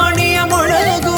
ಮೊಳಗು,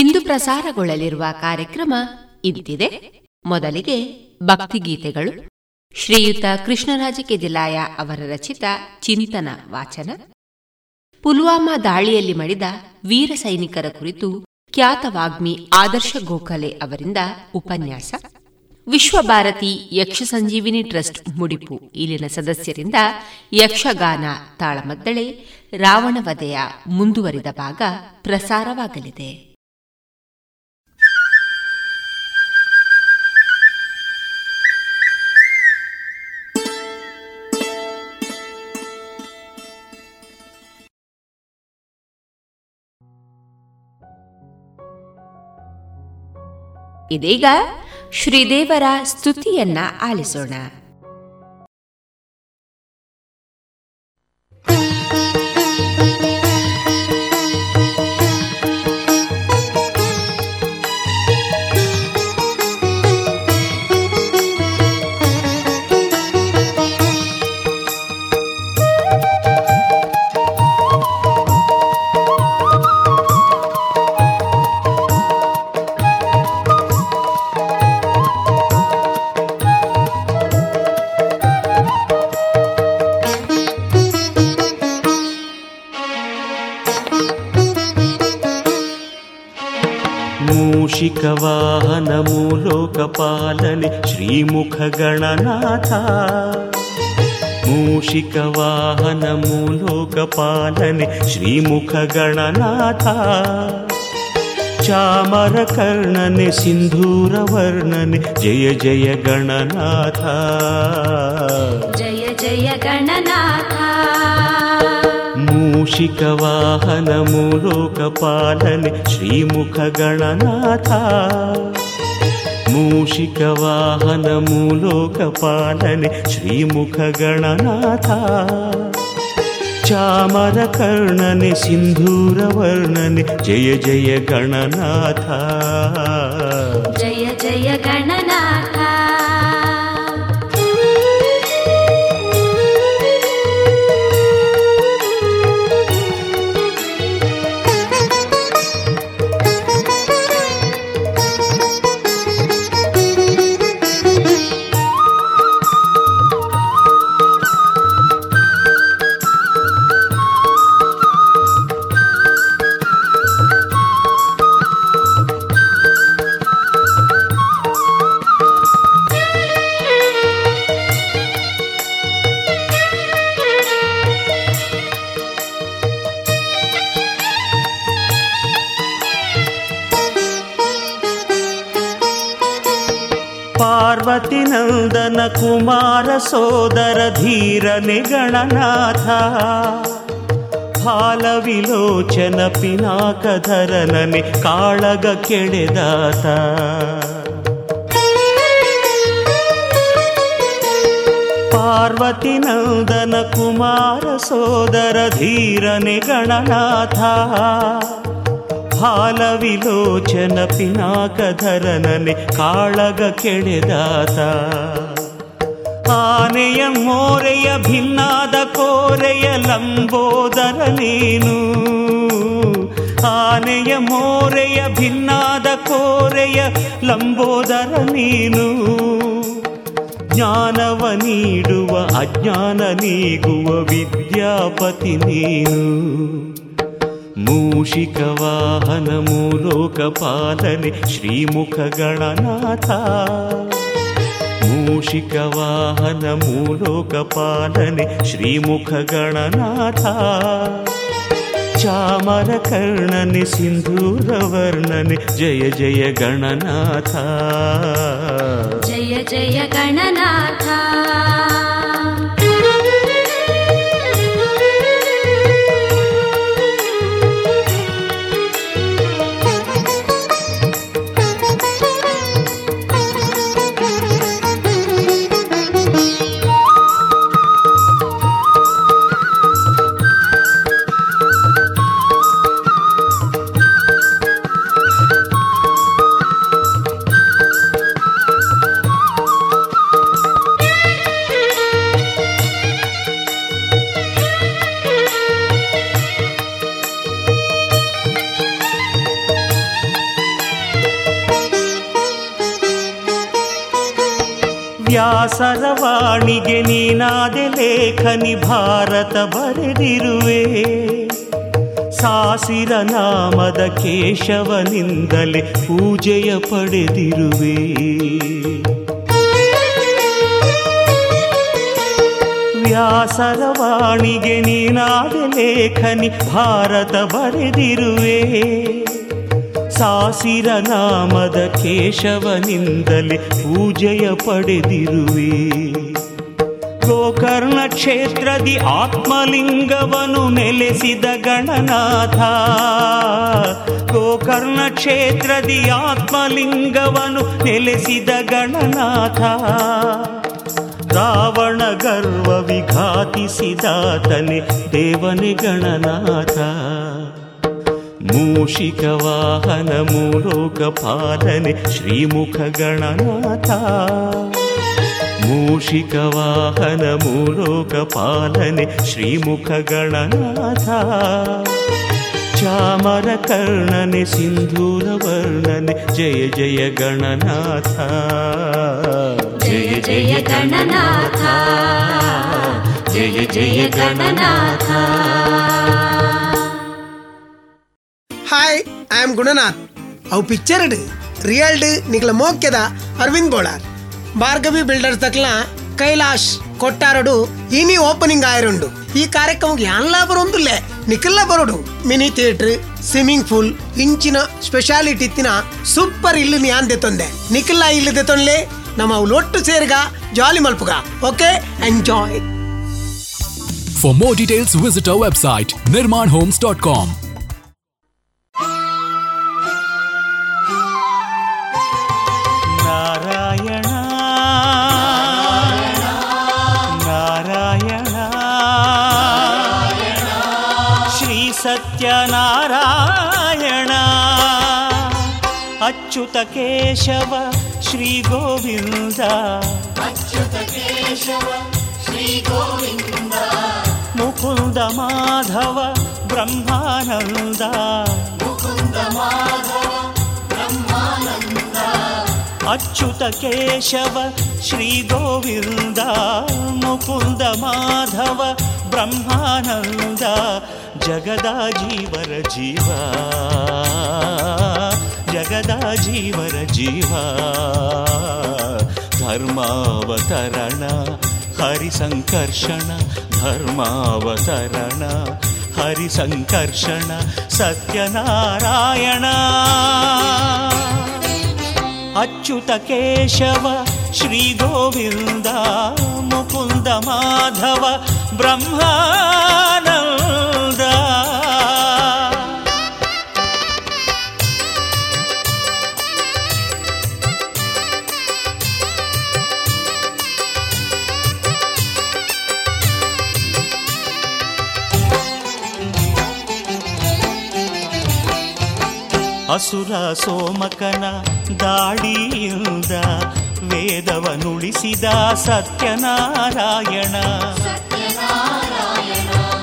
ಇಂದು ಪ್ರಸಾರಗೊಳ್ಳಲಿರುವ ಕಾರ್ಯಕ್ರಮ ಇಂತಿದೆ. ಮೊದಲಿಗೆ ಭಕ್ತಿಗೀತೆಗಳು, ಶ್ರೀಯುತ ಕೃಷ್ಣರಾಜ ಕೆದಿಲಾಯ ಅವರ ರಚಿತ ಚಿಂತನ ವಾಚನ, ಪುಲ್ವಾಮಾ ದಾಳಿಯಲ್ಲಿ ಮಡಿದ ವೀರ ಸೈನಿಕರ ಕುರಿತು ಖ್ಯಾತ ವಾಗ್ಮಿ ಆದರ್ಶ ಗೋಖಲೆ ಅವರಿಂದ ಉಪನ್ಯಾಸ, ವಿಶ್ವಭಾರತಿ ಯಕ್ಷ ಸಂಜೀವಿನಿ ಟ್ರಸ್ಟ್ ಮುಡಿಪು ಇಲ್ಲಿನ ಸದಸ್ಯರಿಂದ ಯಕ್ಷಗಾನ ತಾಳಮದ್ದಳೆ ರಾವಣವಧೆಯ ಮುಂದುವರಿದ ಭಾಗ ಪ್ರಸಾರವಾಗಲಿದೆ. ಇದೀಗ ಶ್ರೀದೇವರ ಸ್ತುತಿಯನ್ನ ಆಲಿಸೋಣ. ವಾಹನ ಮೂಲೋಕಪಾಲನೆ ಶ್ರೀಮುಖ ಗಣನಾಥ, ಮೂಷಿಕ ವಾಹನ ಮೂಲೋಕಪಾಲನೆ ಶ್ರೀಮುಖ ಗಣನಾಥ, ಚಾಮರ ಕರ್ಣನೆ ಸಿಂಧೂರ ವರ್ಣನೆ ಜಯ ಜಯ ಗಣನಾಥ, ಜಯ ಜಯ ಗಣನಾಥ. ಮೂಷಿಕ ವಾಹನ ಮೂಲೋಕಪಾಲನೆ ಶ್ರೀಮುಖ ಗಣನಾಥ, ಮೂಷಿಕ ವಾಹನ ಮೂಲೋಕಪಾಲನೆ ಶ್ರೀಮುಖ ಗಣನಾಥ, ಚಾಮರ ಕರ್ಣನೆ ಸಿಂಧೂರ ವರ್ಣನೆ ಜಯ ಜಯ ಗಣನಾಥ, ಜಯ ಜಯ ಗಣನಾಥ. ನಂದನ ಕುಮಾರ ಸೋದರ ಧೀರನೆ ಗಣನಾಥ, ಫಾಲವಿಲೋಚನ ಪಿನಾಕಧರನನೆ ಕಾಳಗ ಕೆಡೆದಾತ, ಪಾರ್ವತಿ ನಂದನ ಕುಮಾರ ಸೋದರ ಧೀರನೆ ಗಣನಾಥ, ಹಾಲ ವಿಲೋಚನ ಪಿನಾಕಧರನನೆ ಕಾಳಗ ಕೆಡೆದಾತ. ಆನೆಯ ಮೋರೆಯ ಭಿನ್ನಾದ ಕೋರೆಯ ಲಂಬೋದರ ನೀನು, ಆನೆಯ ಮೋರೆಯ ಭಿನ್ನಾದ ಕೋರೆಯ ಲಂಬೋದರ ನೀನು. ಜ್ಞಾನವ ನೀಡುವ ಅಜ್ಞಾನ ನೀಗುವ ವಿದ್ಯಾಪತಿ ನೀನು. ಮೂಷಿಕ ವಾಹನ ಮೂಲೋಕ ಪಾಲನೆ ಶ್ರೀಮುಖ ಗಣನಾಥ, ಮೂಷಿಕ ವಾಹನ ಮೂಲೋಕ ಪಾಲನೆ ಶ್ರೀಮುಖ ಗಣನಾಥ. ಚಾಮರ ಕರ್ಣನೆ ಸಿಂಧೂರ ವರ್ಣನೆ ಜಯ ಜಯ ಗಣನಾಥ, ಜಯ ಜಯ ಗಣನಾಥ. ವ್ಯಾಸರವಾಣಿಗೆ ನೀನಾದೆ ಲೇಖನಿ ಭಾರತ ಬರೆದಿರುವೆ, ಸಾಸಿರ ನಾಮದ ಕೇಶವನಿಂದಲೇ ಪೂಜೆಯ ಪಡೆದಿರುವೆ. ವ್ಯಾಸರವಾಣಿಗೆ ನೀನಾದೆ ಲೇಖನಿ ಭಾರತ ಬರೆದಿರುವೆ, ಸಾಸಿರ ನಾಮದ ಕೇಶವನಿಂದಲೇ ಪೂಜೆಯ ಪಡೆದಿರುವೆ. ಗೋಕರ್ಣ ಕ್ಷೇತ್ರದಿ ಆತ್ಮಲಿಂಗವನು ನೆಲೆಸಿದ ಗಣನಾಥ, ಗೋಕರ್ಣ ಕ್ಷೇತ್ರದಿ ಆತ್ಮಲಿಂಗವನು ನೆಲೆಸಿದ ಗಣನಾಥ. ರಾವಣ ಗರ್ವ ವಿಘಾತಿಸಿದಾತನೆ ದೇವನೇ ಗಣನಾಥ. ಮೂಷಿಕ ವಾಹನ ಮೂಲೋಕ ಪಾಲನೆ ಶ್ರೀಮುಖ ಗಣನಾಥ, ಮೂಷಿಕ ವಾಹನ ಮೂಲೋಕ ಪಾಲನೆ ಶ್ರೀಮುಖ ಗಣನಾಥ. ಚಾಮರ ಕರ್ಣನೆ ಸಿಂಧೂರ ವರ್ಣನೆ ಜಯ ಜಯ ಗಣನಾಥ, ಜಯ ಜಯ ಗಣನಾಥ, ಜಯ ಜಯ Gananatha. Hi, I am Gunanath. Our picture is real Nikla Mokkeda Arvind Bolar. Bargavi Builders dakla Kailash Kottarodu ini opening aayirundu. Ee karyakramakke yanla barundulle nikla barodu. Mini theatre, swimming pool, inchina speciality ittina super illu naan detonde. Nikla illu detonle nama lottu serga jolly malpuga. Okay, enjoy. For more details visit our website nirmanhomes.com. Narayana ಅಚ್ಯುತ ಕೇಶವ ಶ್ರೀ ಗೋವಿಂದ, ಅಚ್ಯುತ ಕೇಶವ ಶ್ರೀ ಗೋವಿಂದ. ಮುಕುಂದ ಮಾಧವ ಬ್ರಹ್ಮಾನಂದ, ಮುಕುಂದ ಮಾಧವ ಬ್ರಹ್ಮಾನಂದ. ಅಚ್ಯುತ ಕೇಶವ ಶ್ರೀ ಗೋವಿಂದ, ಮುಕುಂದ ಮಾಧವ ಬ್ರಹ್ಮಾನಂದ. ಜಗದಾ ಜೀವರ ಜೀವ, ಜಗದಾ ಜೀವರ ಜೀವ. ಧರ್ಮಾವತರಣ ಹರಿಸಂಕರ್ಷಣ, ಧರ್ಮಾವತರಣ ಹರಿಸಂಕರ್ಷಣ. ಸತ್ಯನಾರಾಯಣ ಅಚ್ಯುತ ಕೇಶವ ಶ್ರೀ ಗೋವಿಂದ, ಮುಕುಂದ ಮಾಧವ ಬ್ರಹ್ಮಾನಂದ. ಅಸುರ ಸೋಮಕನ ದಾಡಿಯಿಂದ ವೇದವನುಳಿಸಿದ ಸತ್ಯನಾರಾಯಣ.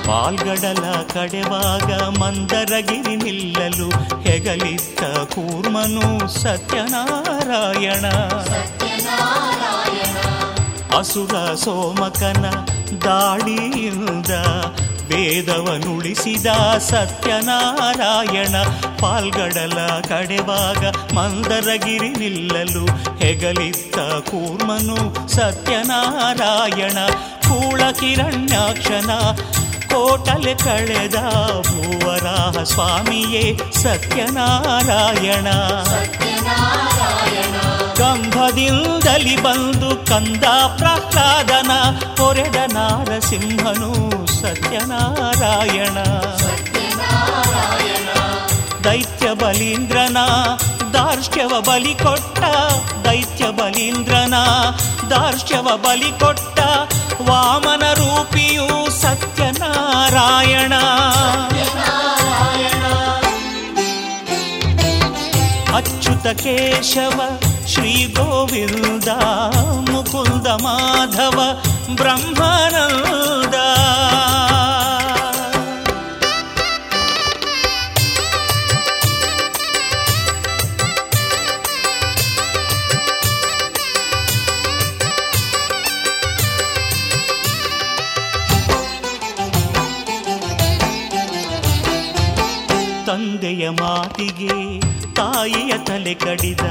ಪಾಲ್ಗಡಲ ಕಡೆವಾಗ ಮಂದರಗಿರಿ ನಿಲ್ಲಲು ಹೆಗಲಿದ್ದ ಕೂರ್ಮನು ಸತ್ಯನಾರಾಯಣ. ಅಸುರ ಸೋಮಕನ ದಾಡಿಯಿಂದ ವೇದವನುಳಿಸಿದ ಸತ್ಯನಾರಾಯಣ. ಪಾಲ್ಗಡಲ ಕಡೆವಾಗ ಮಂದರಗಿರಿ ನಿಲ್ಲಲು ಹೆಗಲಿದ್ದ ಕೂರ್ಮನು ಸತ್ಯನಾರಾಯಣ. ಕೂಳ ಕಿರಣ್ಯಾಕ್ಷನ ಕೋಟಲೆ ಕಳೆದ ಭೂವರಾಹ ಸ್ವಾಮಿಯೇ ಸತ್ಯನಾರಾಯಣ. ಕಂಭದಿಂದಲಿ ಬಂದು ಕಂದ ಪ್ರಹ್ಲಾದನ ಕೊರೆದ ನಾರಸಿಂಹನು ಸತ್ಯನಾರಾಯಣ. ದೈತ್ಯ ಬಲೀಂದ್ರನ ದಾರ್ಷ್ಟ್ಯವ ಬಲಿ ಕೊಟ್ಟ, ದೈತ್ಯ ಬಲೀಂದ್ರನ ದಾರ್ಷ್ಟ್ಯವ ಬಲಿ ಕೊಟ್ಟ ವಾಮನ ರೂಪಿಯು ಸತ್ಯನಾರಾಯಣ. ಅಚ್ಯುತ ಕೇಶವ ಶ್ರೀ ಗೋವಿಂದ ಮುಕುಂದ ಮಾಧವ ಬ್ರಹ್ಮಾನಂದ. ತಂದೆಯ ಮಾತಿಗೆ ತಾಯಿಯ ತಲೆ ಕಡಿದ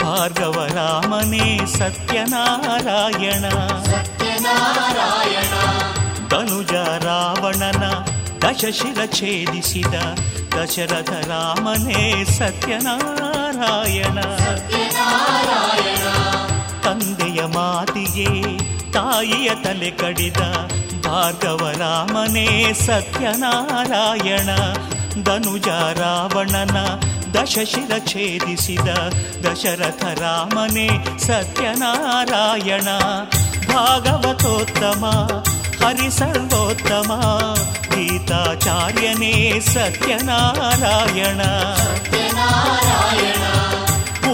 ಭಾರ್ಗವರಾಮನೇ ಸತ್ಯನಾರಾಯಣ. ಧನುಜ ರಾವಣನ ದಶಶಿರ ಛೇದಿಸಿದ ದಶರಥ ರಾಮನೇ ಸತ್ಯನಾರಾಯಣ. ತಂದೆಯ ಮಾತಿಗೆ ತಾಯಿಯ ತಲೆ ಕಡಿದ ಭಾರ್ಗವರಾಮನೇ ಸತ್ಯನಾರಾಯಣ. ಧನುಜ ರಾವಣನ ದಶಶಿರ ಛೇದಿಸಿದ ದಶರಥ ರಾಮನೇ ಸತ್ಯನಾರಾಯಣ. ಭಾಗವತೋತ್ತಮ ಹರಿಸರ್ವೋತ್ತಮ ಗೀತಾಚಾರ್ಯನೇ ಸತ್ಯನಾರಾಯಣ.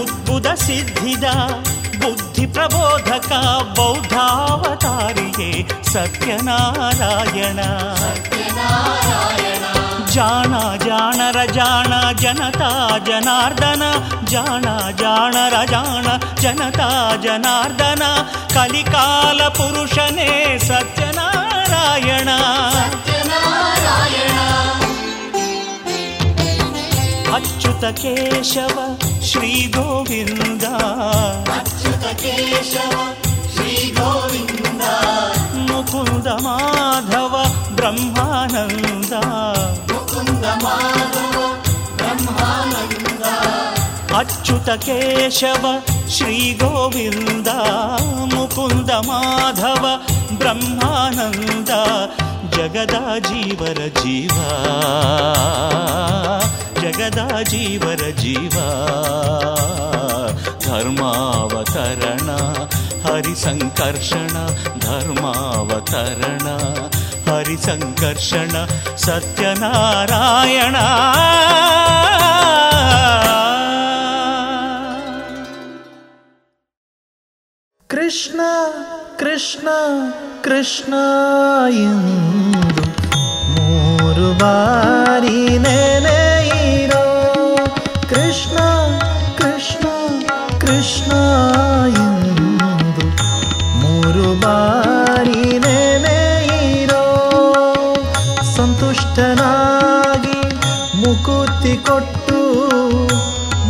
ಉದ್ಭುತ ಸಿದ್ಧಿದ ಬುದ್ಧಿ ಪ್ರಬೋಧಕ ಬೌದ್ಧಾವತಾರಿಗೆ ಸತ್ಯನಾರಾಯಣ. ಜಾಣ ಜಾಣರ ಜಾಣ ಜನತಾ ಜನಾರ್ದನ, ಜಾಣ ಜಾಣರ ಜಾಣ ಜನತಾ ಜನಾರ್ದನ ಕಲಿಕಾಲ ಪುರುಷನೇ ಸತ್ಯನಾರಾಯಣ. ಅಚ್ಯುತ ಕೇಶವ ಶ್ರೀ ಗೋವಿಂದ, ಅಚ್ಯುತ ಕೇಶವ ಶ್ರೀ ಗೋವಿಂದ ಮುಕುಂದ ಮಾಧವ ಬ್ರಹ್ಮಾನಂದ. ಅಚ್ಯುತ ಕೇಶವ ಶ್ರೀ ಗೋವಿಂದ ಮುಕುಂದ ಮಾಧವ ಬ್ರಹ್ಮಾನಂದ. ಜಗದ ಜೀವರ ಜೀವ, ಜಗದ ಜೀವರ ಜೀವ ಧರ್ಮಾವತರಣ ಹರಿಸಂಕರ್ಷಣ, ಧರ್ಮಾವತರಣ ಹರಿಸಂಕರ್ಷಣ ಸತ್ಯನಾರಾಯಣ. ಕೃಷ್ಣ ಕೃಷ್ಣ ಕೃಷ್ಣ ಎಂದು ಮೂರು ಬಾರಿ ನೆನೆಯಿರೋ, ಕೃಷ್ಣ ಕೃಷ್ಣ ಕೃಷ್ಣ ಎಂದು ಮೂರು ಬಾರಿ ನೆನೆಯಿರೋ. ಸಂತುಷ್ಟನಾಗಿ ಮುಕುತಿ ಕೊಟ್ಟು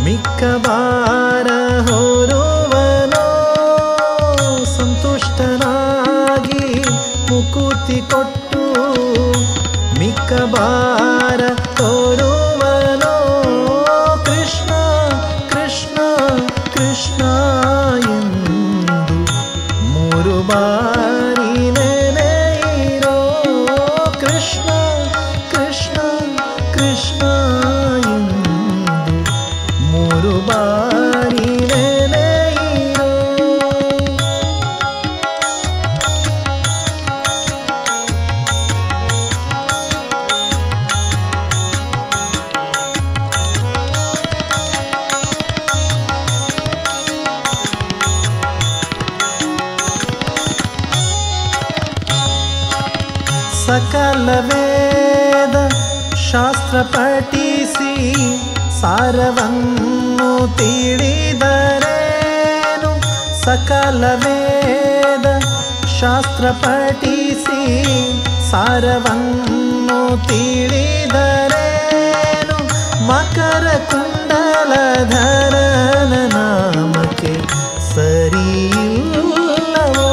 ಮಿಕ್ಕ ಬಾರ ಹೊರುವನೋ, ಸಂತುಷ್ಟನಾಗಿ ಮುಕುತಿ ಕೊಟ್ಟು ಮಿಕ್ಕ ಬಾರ ಹೊರುವನೋ. ಕೃಷ್ಣ ಕೃಷ್ಣ ಕೃಷ್ಣ ಎಂದು ಮೂರು ಬಾರಿ ನೆನೆಯಿರೋ, ಕೃಷ್ಣ ಕೃಷ್ಣ ಕೃಷ್ಣ ಎಂದು ಮೂರು ಬಾರಿ ನೆನೆಯಿರೋ. ಸಕಲ ವೇದ ಶಾಸ್ತ್ರ ಪಠಿಸಿ ಸಾರವನ್ನು ತಿಳಿದರೇನು, ಸಕಲ ವೇದ ಶಾಸ್ತ್ರ ಪಠಿಸಿ ಸಾರವನ್ನು ತಿಳಿದರೇನು, ಮಕರ ಕುಂಡಲಧರನ ನಾಮಕ್ಕೆ ಸರಿಯಿಲ್ಲವೋ,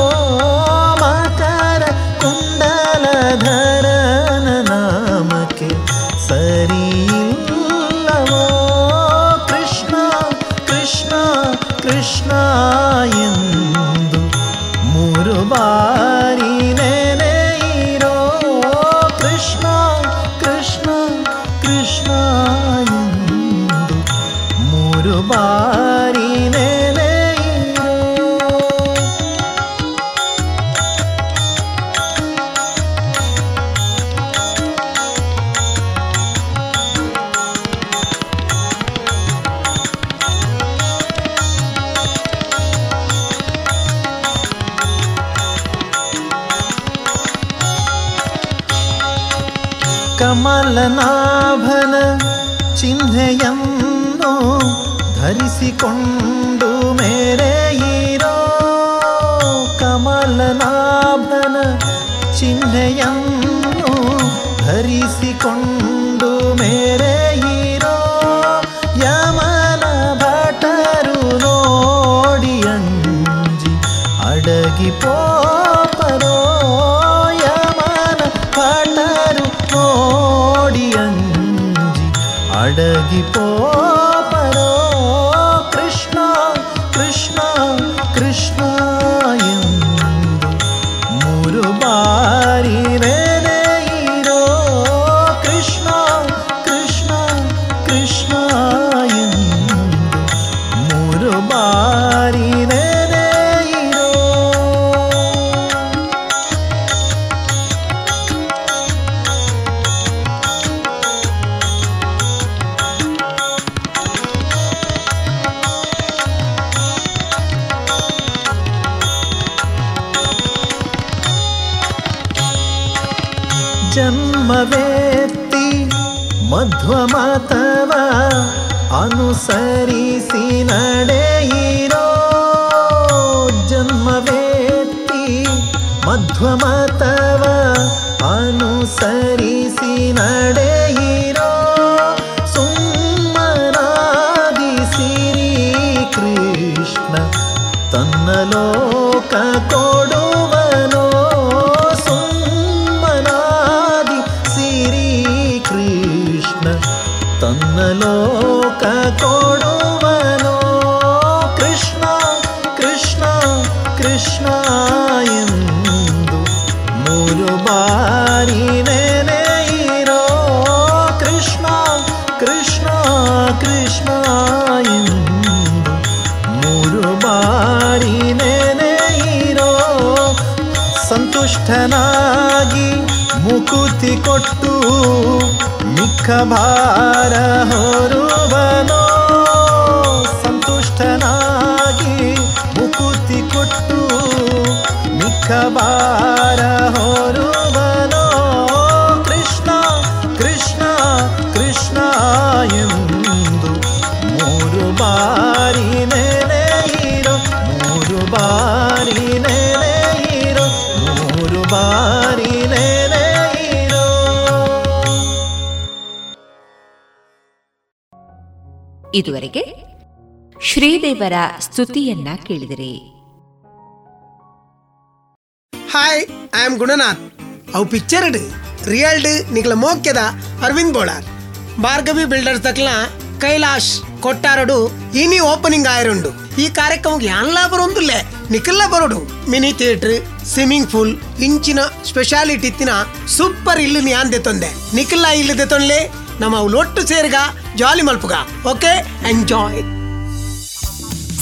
ಮಕರ ಕುಂಡಲಧರನ ನಾಮಕ್ಕೆ ಸರಿಯಿಲ್ಲವೋ. ಕೃಷ್ಣ ಕೃಷ್ಣ ಕೃಷ್ಣ ಎಂದು ಮೂರು ಬಾರಿ ನೆನೆಯಿರೋ, ಕೃಷ್ಣ ಕೃಷ್ಣ ಕೃಷ್ಣ ಎಂದು ಮೂರು ಬಾರಿ ನೆನೆಯಿರೋ. ಕಮಲನಾಭನ ಚಿಹ್ನೆಯನ್ನು ಧರಿಸಿಕೊಂಡು ಮೇರೆಯಿರೋ, ಕಮಲನಾಭನ ಚಿಹ್ನೆಯನ್ನು ಧರಿಸಿಕೊಂಡು ಮೇರೆಯಿರೋ, ಯಮನ ಭಟರು ನೋಡಿ ಅಂಜಿ ಅಡಗಿ ಪೋಪರೋ, ಯಮನ ಭಟರು ನೋಡಿ ಅಂಜಿ ಅಡಗಿ ಪೋಪರೋ. ಕೃಷ್ಣ ಕೃಷ್ಣ ಕೃಷ್ಣ ಎಂದು ಮೂರು ಬಾರಿ ನೆನೆಯಿರೋ, ಕೃಷ್ಣ ಕೃಷ್ಣ ಕೃಷ್ಣ ಎಂದು ಮೂರು ಬಾರಿ ನೆನೆಯಿರೋ. ಜನ್ಮವೆತ್ತಿ ಮಧ್ವಮತವ ಅನುಸರಿಸಿ ನಡೆಯಿರೋ, ಜನ್ಮವೆತ್ತಿ ಮಧ್ವಮತವ ಅನುಸರಿಸಿ ನಡೆಯಿರೋ, ಸುಮ್ಮನಾದಿ ಸಿರಿ ಕೃಷ್ಣ ತನ್ನ ಲೋಕ ಕೊಡುವನೋ, ಸುಮ್ಮನಾದಿ ಸಿರಿ ಕೃಷ್ಣ ತನ್ನ ಲೋಕ ಕೊಡುವನೋ. ಕೃಷ್ಣ ಕೃಷ್ಣ ಕೃಷ್ಣ ಎಂದು ಮೂರು ಬಾರಿ ನೆನೆಯಿರೋ, ಕೃಷ್ಣ ಕೃಷ್ಣ ಕೃಷ್ಣ ಎಂದು ಮೂರು ಬಾರಿ ನೆನೆಯಿರೋ. ಸಂತುಷ್ಟನಾಗಿ ಮುಕುತಿ ಕೊಟ್ಟು ಮಿಕ್ಕ ಭಾರ ಹೊರುವನೋ, ಸಂತುಷ್ಟನಾಗಿ ಮುಕುತಿ ಕೊಟ್ಟು ಮಿಕ್ಕ ಭಾರ ಹೊರುವನೋ. ಕೃಷ್ಣ ಕೃಷ್ಣ ಕೃಷ್ಣ ಎಂದು ಮೂರು ಬಾರಿ ನೆನೆಯಿರೋ, ಮೂರು ಬಾರಿ ನೆನೆಯಿರೋ, ಮೂರು ಬಾರಿ ನೆನೆಯಿರೋ. ಇದುವರೆಗೆ ಶ್ರೀದೇವರ ಸ್ತುತಿಯನ್ನ ಕೇಳಿದಿರಿ. Hi I am Gunanath. அவர் பிக்சர்டு ரியல்டு நிகல மோக்கியதா அரவிந்த் போலார் ಭಾರ್ಗವಿ ಬಿಲ್ಡರ್ಸ್ ದಕ್ಲ ಕೈಲಾಶ್ ಕೊಟ್ಟಾರಡು ಇನಿ ಓಪನಿಂಗ್ ಆಯರುಂಡು. ಈ ಕಾರ್ಯಕ್ರಮಕ್ಕೆ ಯಾನ್ಲಾ ಬರೊಂದುಲ್ಲೆ ನಿಕಲ್ಲ ಬರೋಡು ಮಿನಿ ಥಿಯೇಟರ್ ಸ್ವಿಮ್ಮಿಂಗ್ ಪೂಲ್ ಇಂಚಿನ ಸ್ಪೆಷಾಲಿಟಿ ಇತ್ತಿನ ಸೂಪರ್ ಇಲ್ಲು ಯಾಂದೆ ತೊಂದೆ ನಿಕಲ್ಲ ಇಲ್ಲದೆ ತೊಂದ್ಲೆ ನಮ್ಮ ಲೊಟ್ಟು ಸೇರ್ಗ ಜಾಲಿ ಮಲ್ಪುಗ. Okay enjoy.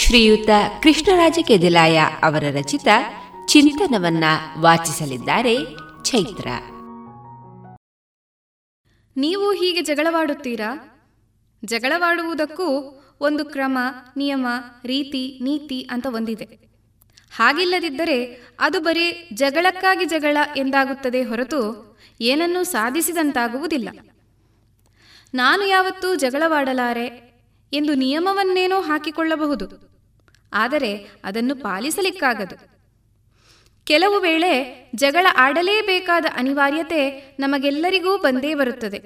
ಶ್ರೀಯುತ ಕೃಷ್ಣರಾಜ ಕೆದಿಲಾಯ ಅವರ ರಚಿತ ಚಿಂತನವನ್ನ ವಾಚಿಸಲಿದ್ದಾರೆ ಚೈತ್ರ. ನೀವು ಹೀಗೆ ಜಗಳವಾಡುತ್ತೀರಾ? ಜಗಳವಾಡುವುದಕ್ಕೂ ಒಂದು ಕ್ರಮ, ನಿಯಮ, ರೀತಿ, ನೀತಿ ಅಂತ ಒಂದಿದೆ. ಹಾಗಿಲ್ಲದಿದ್ದರೆ ಅದು ಬರೀ ಜಗಳಕ್ಕಾಗಿ ಜಗಳ ಎಂದಾಗುತ್ತದೆ ಹೊರತು ಏನನ್ನೂ ಸಾಧಿಸಿದಂತಾಗುವುದಿಲ್ಲ. ನಾನು ಯಾವತ್ತೂ ಜಗಳವಾಡಲಾರೆ ಎಂದು ನಿಯಮವನ್ನೇನೋ ಹಾಕಿಕೊಳ್ಳಬಹುದು, ಆದರೆ ಅದನ್ನು ಪಾಲಿಸಲಿಕ್ಕಾಗದು. ಕೆಲವು ವೇಳೆ ಜಗಳ ಆಡಲೇಬೇಕಾದ ಅನಿವಾರ್ಯತೆ ನಮಗೆಲ್ಲರಿಗೂ ಬಂದೇ ಬರುತ್ತದೆ.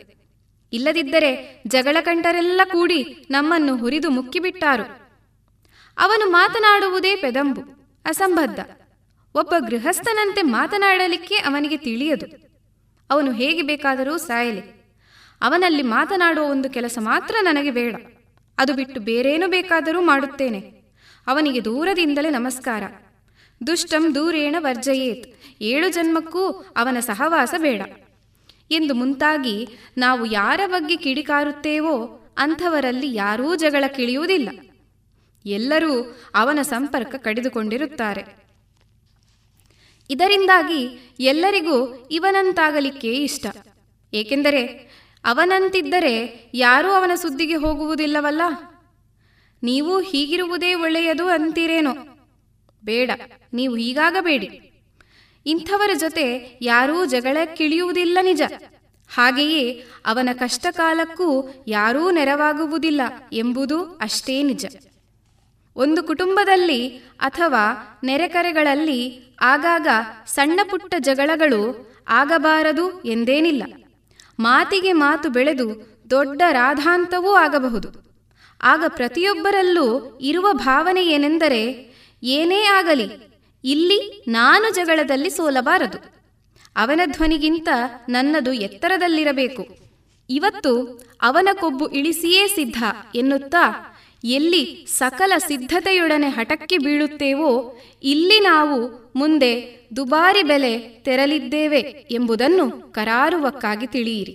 ಇಲ್ಲದಿದ್ದರೆ ಜಗಳ ಕಂಠರೆಲ್ಲ ಕೂಡಿ ನಮ್ಮನ್ನು ಹುರಿದು ಮುಕ್ಕಿಬಿಟ್ಟಾರು. ಅವನು ಮಾತನಾಡುವುದೇ ಪೆದಂಬು, ಅಸಂಬದ್ಧ. ಒಬ್ಬ ಗೃಹಸ್ಥನಂತೆ ಮಾತನಾಡಲಿಕ್ಕೆ ಅವನಿಗೆ ತಿಳಿಯದು. ಅವನು ಹೇಗೆ ಬೇಕಾದರೂ ಸಾಯಲಿ, ಅವನಲ್ಲಿ ಮಾತನಾಡುವ ಒಂದು ಕೆಲಸ ಮಾತ್ರ ನನಗೆ ಬೇಡ. ಅದು ಬಿಟ್ಟು ಬೇರೇನೂ ಬೇಕಾದರೂ ಮಾಡುತ್ತೇನೆ. ಅವನಿಗೆ ದೂರದಿಂದಲೇ ನಮಸ್ಕಾರ. ದುಷ್ಟಂ ದೂರೇಣ ವರ್ಜಯೇತ್, 7 ಜನ್ಮಕ್ಕೂ ಅವನ ಸಹವಾಸ ಬೇಡ ಎಂದು ಮುಂತಾಗಿ ನಾವು ಯಾರ ಬಗ್ಗೆ ಕಿಡಿಕಾರುತ್ತೇವೋ ಅಂಥವರಲ್ಲಿ ಯಾರೂ ಜಗಳ ಕಿಳಿಯುವುದಿಲ್ಲ. ಎಲ್ಲರೂ ಅವನ ಸಂಪರ್ಕ ಕಡಿದುಕೊಂಡಿರುತ್ತಾರೆ. ಇದರಿಂದಾಗಿ ಎಲ್ಲರಿಗೂ ಇವನಂತಾಗಲಿಕ್ಕೇ ಇಷ್ಟ. ಏಕೆಂದರೆ ಅವನಂತಿದ್ದರೆ ಯಾರೂ ಅವನ ಸುದ್ದಿಗೆ ಹೋಗುವುದಿಲ್ಲವಲ್ಲ. ನೀವು ಹೀಗಿರುವುದೇ ಒಳ್ಳೆಯದು ಅಂತೀರೇನೋ? ಬೇಡ, ನೀವು ಹೀಗಾಗಬೇಡಿ. ಇಂಥವರ ಜೊತೆ ಯಾರೂ ಜಗಳಕ್ಕಿಳಿಯುವುದಿಲ್ಲ, ನಿಜ. ಹಾಗೆಯೇ ಅವನ ಕಷ್ಟಕಾಲಕ್ಕೂ ಯಾರೂ ನೆರವಾಗುವುದಿಲ್ಲ ಎಂಬುದು ಅಷ್ಟೇ ನಿಜ. ಒಂದು ಕುಟುಂಬದಲ್ಲಿ ಅಥವಾ ನೆರೆಕರೆಗಳಲ್ಲಿ ಆಗಾಗ ಸಣ್ಣ ಪುಟ್ಟ ಜಗಳಗಳು ಆಗಬಾರದು ಎಂದೇನಿಲ್ಲ. ಮಾತಿಗೆ ಮಾತು ಬೆಳೆದು ದೊಡ್ಡ ರಾಧಾಂತವೂ ಆಗಬಹುದು. ಆಗ ಪ್ರತಿಯೊಬ್ಬರಲ್ಲೂ ಇರುವ ಭಾವನೆ ಏನೆಂದರೆ, ಏನೇ ಆಗಲಿ ಇಲ್ಲಿ ನಾನು ಜಗಳದಲ್ಲಿ ಸೋಲಬಾರದು, ಅವನ ಧ್ವನಿಗಿಂತ ನನ್ನದು ಎತ್ತರದಲ್ಲಿರಬೇಕು, ಇವತ್ತು ಅವನ ಕೊಬ್ಬು ಇಳಿಸಿಯೇ ಸಿದ್ಧ ಎನ್ನುತ್ತಾ ಎಲ್ಲಿ ಸಕಲ ಸಿದ್ಧತೆಯೊಡನೆ ಹಠಕ್ಕೆ ಬೀಳುತ್ತೇವೋ ಇಲ್ಲಿ ನಾವು ಮುಂದೆ ದುಬಾರಿ ಬೆಲೆ ತೆರಲಿದ್ದೇವೆ ಎಂಬುದನ್ನು ಕರಾರುವಕ್ಕಾಗಿ ತಿಳಿಯಿರಿ.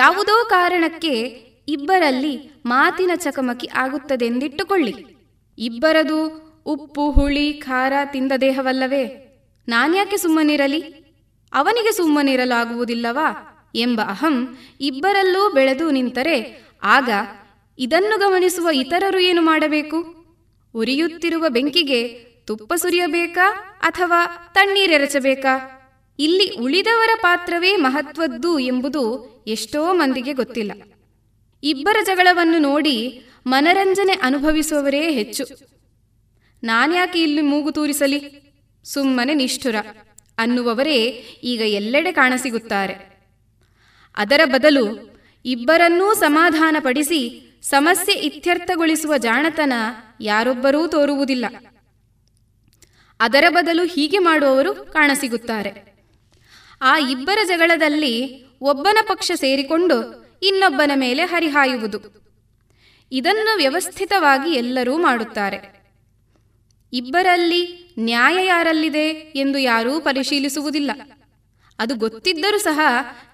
ಯಾವುದೋ ಕಾರಣಕ್ಕೆ ಇಬ್ಬರಲ್ಲಿ ಮಾತಿನ ಚಕಮಕಿ ಆಗುತ್ತದೆಂದಿಟ್ಟುಕೊಳ್ಳಿ. ಇಬ್ಬರದು ಉಪ್ಪು ಹುಳಿ ಖಾರ ತಿಂದ ದೇಹವಲ್ಲವೇ? ನಾನ್ಯಾಕೆ ಸುಮ್ಮನಿರಲಿ, ಅವನಿಗೆ ಸುಮ್ಮನಿರಲಾಗುವುದಿಲ್ಲವಾ ಎಂಬ ಅಹಂ ಇಬ್ಬರಲ್ಲೂ ಬೆಳೆದು ನಿಂತರೆ ಆಗ ಇದನ್ನು ಗಮನಿಸುವ ಇತರರು ಏನು ಮಾಡಬೇಕು? ಉರಿಯುತ್ತಿರುವ ಬೆಂಕಿಗೆ ತುಪ್ಪ ಸುರಿಯಬೇಕಾ ಅಥವಾ ತಣ್ಣೀರೆರಚಬೇಕಾ? ಇಲ್ಲಿ ಉಳಿದವರ ಪಾತ್ರವೇ ಮಹತ್ವದ್ದು ಎಂಬುದು ಎಷ್ಟೋ ಮಂದಿಗೆ ಗೊತ್ತಿಲ್ಲ. ಇಬ್ಬರ ಜಗಳವನ್ನು ನೋಡಿ ಮನರಂಜನೆ ಅನುಭವಿಸುವವರೇ ಹೆಚ್ಚು. ನಾನ್ಯಾಕೆ ಇಲ್ಲಿ ಮೂಗು ತೂರಿಸಲಿ, ಸುಮ್ಮನೆ ನಿಷ್ಠುರ ಅನ್ನುವವರೇ ಈಗ ಎಲ್ಲೆಡೆ ಕಾಣಸಿಗುತ್ತಾರೆ. ಅದರ ಬದಲು ಇಬ್ಬರನ್ನೂ ಸಮಾಧಾನಪಡಿಸಿ ಸಮಸ್ಯೆ ಇತ್ಯರ್ಥಗೊಳಿಸುವ ಜಾಣತನ ಯಾರೊಬ್ಬರೂ ತೋರುವುದಿಲ್ಲ. ಅದರ ಬದಲು ಹೀಗೆ ಮಾಡುವವರು ಕಾಣಸಿಗುತ್ತಾರೆ. ಆ ಇಬ್ಬರ ಜಗಳದಲ್ಲಿ ಒಬ್ಬನ ಪಕ್ಷ ಸೇರಿಕೊಂಡು ಇನ್ನೊಬ್ಬನ ಮೇಲೆ ಹರಿಹಾಯುವುದು, ಇದನ್ನು ವ್ಯವಸ್ಥಿತವಾಗಿ ಎಲ್ಲರೂ ಮಾಡುತ್ತಾರೆ. ಇಬ್ಬರಲ್ಲಿ ನ್ಯಾಯ ಯಾರಲ್ಲಿದೆ ಎಂದು ಯಾರೂ ಪರಿಶೀಲಿಸುವುದಿಲ್ಲ. ಅದು ಗೊತ್ತಿದ್ದರೂ ಸಹ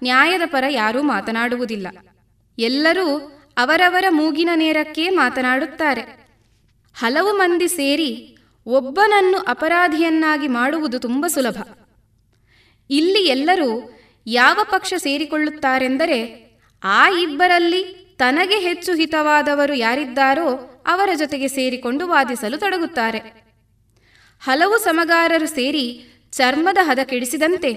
ನ್ಯಾಯದ ಪರ ಯಾರೂ ಮಾತನಾಡುವುದಿಲ್ಲ. ಎಲ್ಲರೂ ಅವರವರ ಮೂಗಿನ ನೇರಕ್ಕೆ ಮಾತನಾಡುತ್ತಾರೆ. ಹಲವು ಮಂದಿ ಸೇರಿ ಒಬ್ಬನನ್ನು ಅಪರಾಧಿಯನ್ನಾಗಿ ಮಾಡುವುದು ತುಂಬ ಸುಲಭ. ಇಲ್ಲಿ ಎಲ್ಲರೂ ಯಾವ ಪಕ್ಷ ಸೇರಿಕೊಳ್ಳುತ್ತಾರೆಂದರೆ ಆ ಇಬ್ಬರಲ್ಲಿ ತನಗೆ ಹೆಚ್ಚು ಹಿತವಾದವರು ಯಾರಿದ್ದಾರೋ ಅವರ ಜೊತೆಗೆ ಸೇರಿಕೊಂಡು ವಾದಿಸಲು ತೊಡಗುತ್ತಾರೆ. ಹಲವು ಸಮಗಾರರು ಸೇರಿ ಚರ್ಮದ ಹದ ಕೆಡಿಸಿದಂತೆ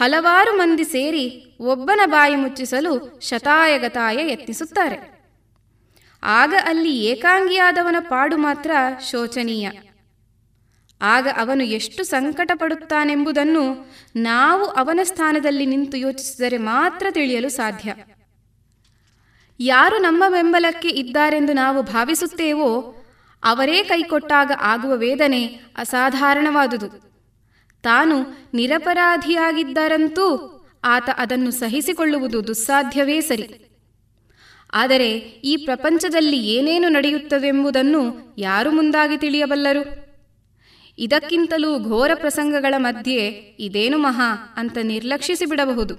ಹಲವಾರು ಮಂದಿ ಸೇರಿ ಒಬ್ಬನ ಬಾಯಿ ಮುಚ್ಚಿಸಲು ಶತಾಯಗತಾಯ ಯತ್ನಿಸುತ್ತಾರೆ. ಆಗ ಅಲ್ಲಿ ಏಕಾಂಗಿಯಾದವನ ಪಾಡು ಮಾತ್ರ ಶೋಚನೀಯ. ಆಗ ಅವನು ಎಷ್ಟು ಸಂಕಟ ಪಡುತ್ತಾನೆಂಬುದನ್ನು ನಾವು ಅವನ ಸ್ಥಾನದಲ್ಲಿ ನಿಂತು ಯೋಚಿಸಿದರೆ ಮಾತ್ರ ತಿಳಿಯಲು ಸಾಧ್ಯ. ಯಾರು ನಮ್ಮ ಬೆಂಬಲಕ್ಕೆ ಇದ್ದಾರೆಂದು ನಾವು ಭಾವಿಸುತ್ತೇವೋ ಅವರೇ ಕೈಕೊಟ್ಟಾಗ ಆಗುವ ವೇದನೆ ಅಸಾಧಾರಣವಾದುದು. ತಾನು ನಿರಪರಾಧಿಯಾಗಿದ್ದರಂತೂ ಆತ ಅದನ್ನು ಸಹಿಸಿಕೊಳ್ಳುವುದು ದುಸ್ಸಾಧ್ಯವೇ ಸರಿ. ಆದರೆ ಈ ಪ್ರಪಂಚದಲ್ಲಿ ಏನೇನು ನಡೆಯುತ್ತದೆಂಬುದನ್ನು ಯಾರು ಮುಂದಾಗಿ ತಿಳಿಯಬಲ್ಲರು? ಇದಕ್ಕಿಂತಲೂ ಘೋರ ಪ್ರಸಂಗಗಳ ಮಧ್ಯೆ ಇದೇನು ಮಹಾ ಅಂತ ನಿರ್ಲಕ್ಷಿಸಿ ಬಿಡಬಹುದು.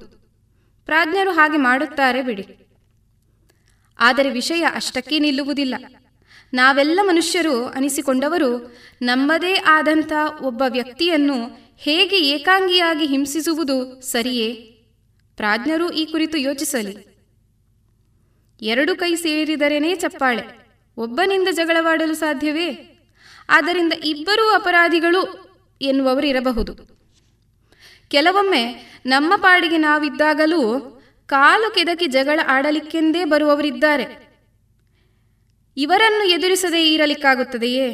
ಪ್ರಾಜ್ಞರು ಹಾಗೆ ಮಾಡುತ್ತಾರೆ ಬಿಡಿ. ಆದರೆ ವಿಷಯ ಅಷ್ಟಕ್ಕೇ ನಿಲ್ಲುವುದಿಲ್ಲ. ನಾವೆಲ್ಲ ಮನುಷ್ಯರು ಅನಿಸಿಕೊಂಡವರು ನಮ್ಮದೇ ಆದಂಥ ಒಬ್ಬ ವ್ಯಕ್ತಿಯನ್ನು ಹೇಗೆ ಏಕಾಂಗಿಯಾಗಿ ಹಿಂಸಿಸುವುದು ಸರಿಯೇ? ಪ್ರಾಜ್ಞರು ಈ ಕುರಿತು ಯೋಚಿಸಲಿ. ಎರಡು ಕೈ ಸೇರಿದರೇನೇ ಚಪ್ಪಾಳೆ, ಒಬ್ಬನಿಂದ ಜಗಳವಾಡಲು ಸಾಧ್ಯವೇ? ಆದ್ದರಿಂದ ಇಬ್ಬರೂ ಅಪರಾಧಿಗಳು ಎನ್ನುವವರು ಇರಬಹುದು. ಕೆಲವೊಮ್ಮೆ ನಮ್ಮ ಪಾಡಿಗೆ ನಾವಿದ್ದಾಗಲೂ ಕಾಲು ಕೆದಕಿ ಜಗಳ ಆಡಲಿಕ್ಕೆಂದೇ ಬರುವವರಿದ್ದಾರೆ. ಇವರನ್ನು ಎದುರಿಸದೇ ಇರಲಿಕ್ಕಾಗುತ್ತದೆಯೇ?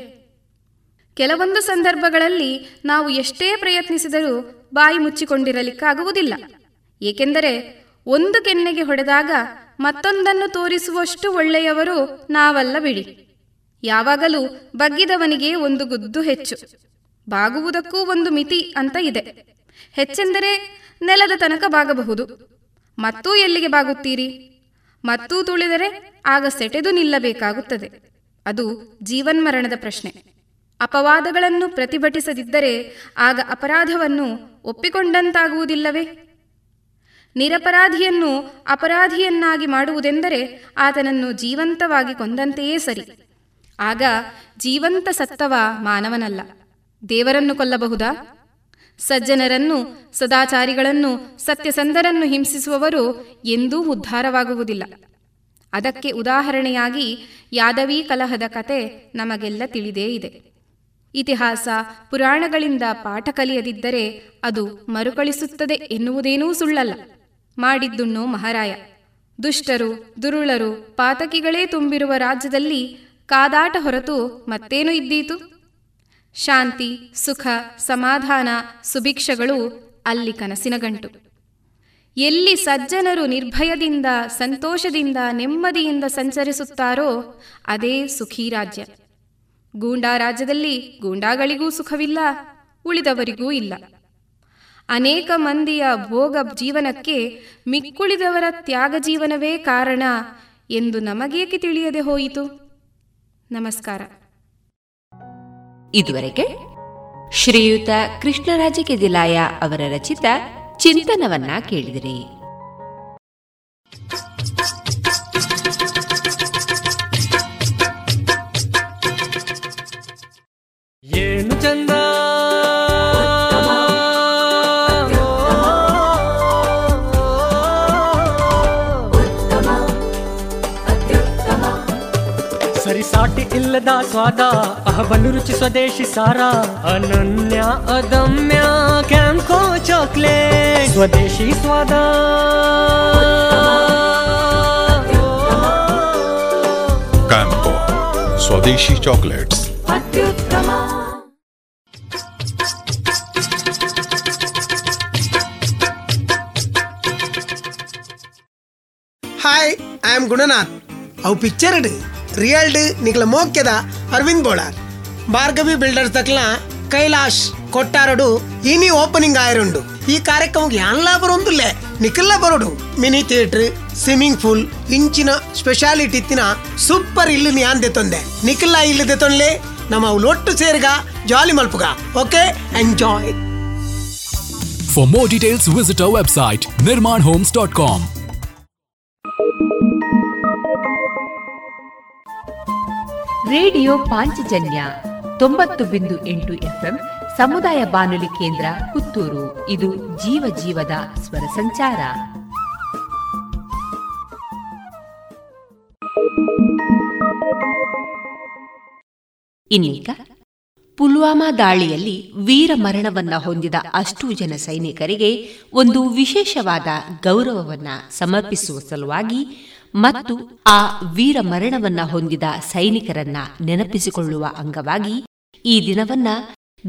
ಕೆಲವೊಂದು ಸಂದರ್ಭಗಳಲ್ಲಿ ನಾವು ಎಷ್ಟೇ ಪ್ರಯತ್ನಿಸಿದರೂ ಬಾಯಿ ಮುಚ್ಚಿಕೊಂಡಿರಲಿಕ್ಕಾಗುವುದಿಲ್ಲ. ಏಕೆಂದರೆ ಒಂದು ಕೆನ್ನೆಗೆ ಹೊಡೆದಾಗ ಮತ್ತೊಂದನ್ನು ತೋರಿಸುವಷ್ಟು ಒಳ್ಳೆಯವರು ನಾವಲ್ಲ ಬಿಡಿ. ಯಾವಾಗಲೂ ಬಗ್ಗಿದವನಿಗೆ ಒಂದು ಗುದ್ದು ಹೆಚ್ಚು. ಬಾಗುವುದಕ್ಕೂ ಒಂದು ಮಿತಿ ಅಂತ ಇದೆ. ಹೆಚ್ಚೆಂದರೆ ನೆಲದ ತನಕ ಬಾಗಬಹುದು. ಮತ್ತೂ ಎಲ್ಲಿಗೆ ಬಾಗುತ್ತೀರಿ? ಮತ್ತೂ ತುಳಿದರೆ ಆಗ ಸೆಟೆದು ನಿಲ್ಲಬೇಕಾಗುತ್ತದೆ. ಅದು ಜೀವನ್ಮರಣದ ಪ್ರಶ್ನೆ. ಅಪವಾದಗಳನ್ನು ಪ್ರತಿಭಟಿಸದಿದ್ದರೆ ಆಗ ಅಪರಾಧವನ್ನು ಒಪ್ಪಿಕೊಂಡಂತಾಗುವುದಿಲ್ಲವೇ? ನಿರಪರಾಧಿಯನ್ನು ಅಪರಾಧಿಯನ್ನಾಗಿ ಮಾಡುವುದೆಂದರೆ ಆತನನ್ನು ಜೀವಂತವಾಗಿ ಕೊಂದಂತೆಯೇ ಸರಿ. ಆಗ ಜೀವಂತ ಸತ್ತವ ಮಾನವನಲ್ಲ. ದೇವರನ್ನು ಕೊಲ್ಲಬಹುದಾ? ಸಜ್ಜನರನ್ನು, ಸದಾಚಾರಿಗಳನ್ನು, ಸತ್ಯಸಂಧರನ್ನು ಹಿಂಸಿಸುವವರು ಎಂದೂ ಉದ್ಧಾರವಾಗುವುದಿಲ್ಲ. ಅದಕ್ಕೆ ಉದಾಹರಣೆಯಾಗಿ ಯಾದವಿ ಕಲಹದ ಕತೆ ನಮಗೆಲ್ಲ ತಿಳಿದೇ ಇದೆ. ಇತಿಹಾಸ ಪುರಾಣಗಳಿಂದ ಪಾಠ ಕಲಿಯದಿದ್ದರೆ ಅದು ಮರುಕಳಿಸುತ್ತದೆ ಎನ್ನುವುದೇನೂ ಸುಳ್ಳಲ್ಲ. ಮಾಡಿದ್ದುಣ್ಣೋ ಮಹಾರಾಯ. ದುಷ್ಟರು, ದುರುಳರು, ಪಾತಕಿಗಳೇ ತುಂಬಿರುವ ರಾಜ್ಯದಲ್ಲಿ ಕಾದಾಟ ಹೊರತು ಮತ್ತೇನು ಇದ್ದೀತು? ಶಾಂತಿ, ಸುಖ, ಸಮಾಧಾನ, ಸುಭಿಕ್ಷಗಳು ಅಲ್ಲಿ ಕನಸಿನ ಗಂಟು. ಎಲ್ಲಿ ಸಜ್ಜನರು ನಿರ್ಭಯದಿಂದ, ಸಂತೋಷದಿಂದ, ನೆಮ್ಮದಿಯಿಂದ ಸಂಚರಿಸುತ್ತಾರೋ ಅದೇ ಸುಖೀ ರಾಜ್ಯ. ಗೂಂಡಾ ರಾಜ್ಯದಲ್ಲಿ ಗೂಂಡಾಗಳಿಗೂ ಸುಖವಿಲ್ಲ, ಉಳಿದವರಿಗೂ ಇಲ್ಲ. ಅನೇಕ ಮಂದಿಯ ಭೋಗ ಜೀವನಕ್ಕೆ ಮಿಕ್ಕುಳಿದವರ ತ್ಯಾಗ ಜೀವನವೇ ಕಾರಣ ಎಂದು ನಮಗೇಕೆ ತಿಳಿಯದೆ ಹೋಯಿತು? ನಮಸ್ಕಾರ. ಇದುವರೆಗೆ ಶ್ರೀಯುತ ಕೃಷ್ಣರಾಜ ಕೆದಿಲಾಯ ಅವರ ರಚಿತ ಚಿಂತನವನ್ನ ಕೇಳಿದಿರಿ. ಏನು ಚಂದ ಸರಿಸಾಟಿ ಇಲ್ಲದ ಸ್ವಾದ, ಅಹಬಲು ರುಚಿ ಸ್ವದೇಶಿ ಸಾರ, ಅನನ್ಯ ಅದಮ್ಯ ಕ್ಯಾಂಕೋ ಚಾಕ್ಲೇಟ್ ಸ್ವದೇಶಿ ಸ್ವಾದ. ಕ್ಯಾಂಕೋ ಸ್ವದೇಶಿ ಚಾಕ್ಲೇಟ್ಸ್ ಅತ್ಯುತ್ತಮ. Hi, I am Gunanath. ಅವು ಪಿಕ್ಚರ್ ಇಡು ರಿಯಲ್ಡ್ ನಿಕ್ಲ ಮೋಕ್ಯದ ಅರವಿಂದ್ ಬೋಳಾರ್ ಭಾರ್ಗವಿ ಬಿಲ್ಡರ್ಸ್ ದಕ್ಲ ಕೈಲಾಶ್ ಕೊಟ್ಟಾರಡು ಇನಿ ಓಪನಿಂಗ್ ಆಯರುಂಡು. ಈ ಕಾರ್ಯಕ್ರಮಕ್ಕೆ ಎಲ್ಲ ಬರೊಂದುಲ್ಲೇ ನಿಖಿಲ್ಲ ಬರೋಡು. ಮಿನಿ ಥಿಯೇಟರ್, ಸ್ವಿಮ್ಮಿಂಗ್ ಪೂಲ್ ಇಂಚಿನ ಸ್ಪೆಷಾಲಿಟಿ ಇತ್ತಿನ ಸೂಪರ್ ಇಲ್ಲಿನ ಯಾಂದೆ ತೊಂದೆ ನಿಖಿಲ್ಲ ಇಲ್ಲದೆ ತೊಂದ್ಲೆ ನಮ್ಮ ಲೊಟ್ಟು ಸೇರ್ಗ ಜಾಲಿ ಮಲ್ಪುಗ. Okay, enjoy. For more details visit our website nirmanhomes.com. Radio Panchajanya 90.8 FM ಸಮುದಾಯ ಬಾನುಲಿ ಕೇಂದ್ರ ಪುತ್ತೂರು. ಇದು ಜೀವ ಜೀವದ ಸ್ವರ ಸಂಚಾರ. ಇನ್ನೀಗ ಪುಲ್ವಾಮಾ ದಾಳಿಯಲ್ಲಿ ವೀರ ಮರಣವನ್ನ ಹೊಂದಿದ ಅಷ್ಟು ಜನ ಸೈನಿಕರಿಗೆ ಒಂದು ವಿಶೇಷವಾದ ಗೌರವವನ್ನ ಸಮರ್ಪಿಸುವ ಸಲುವಾಗಿ ಮತ್ತು ಆ ವೀರ ಮರಣವನ್ನ ಹೊಂದಿದ ಸೈನಿಕರನ್ನ ನೆನಪಿಸಿಕೊಳ್ಳುವ ಅಂಗವಾಗಿ ಈ ದಿನವನ್ನ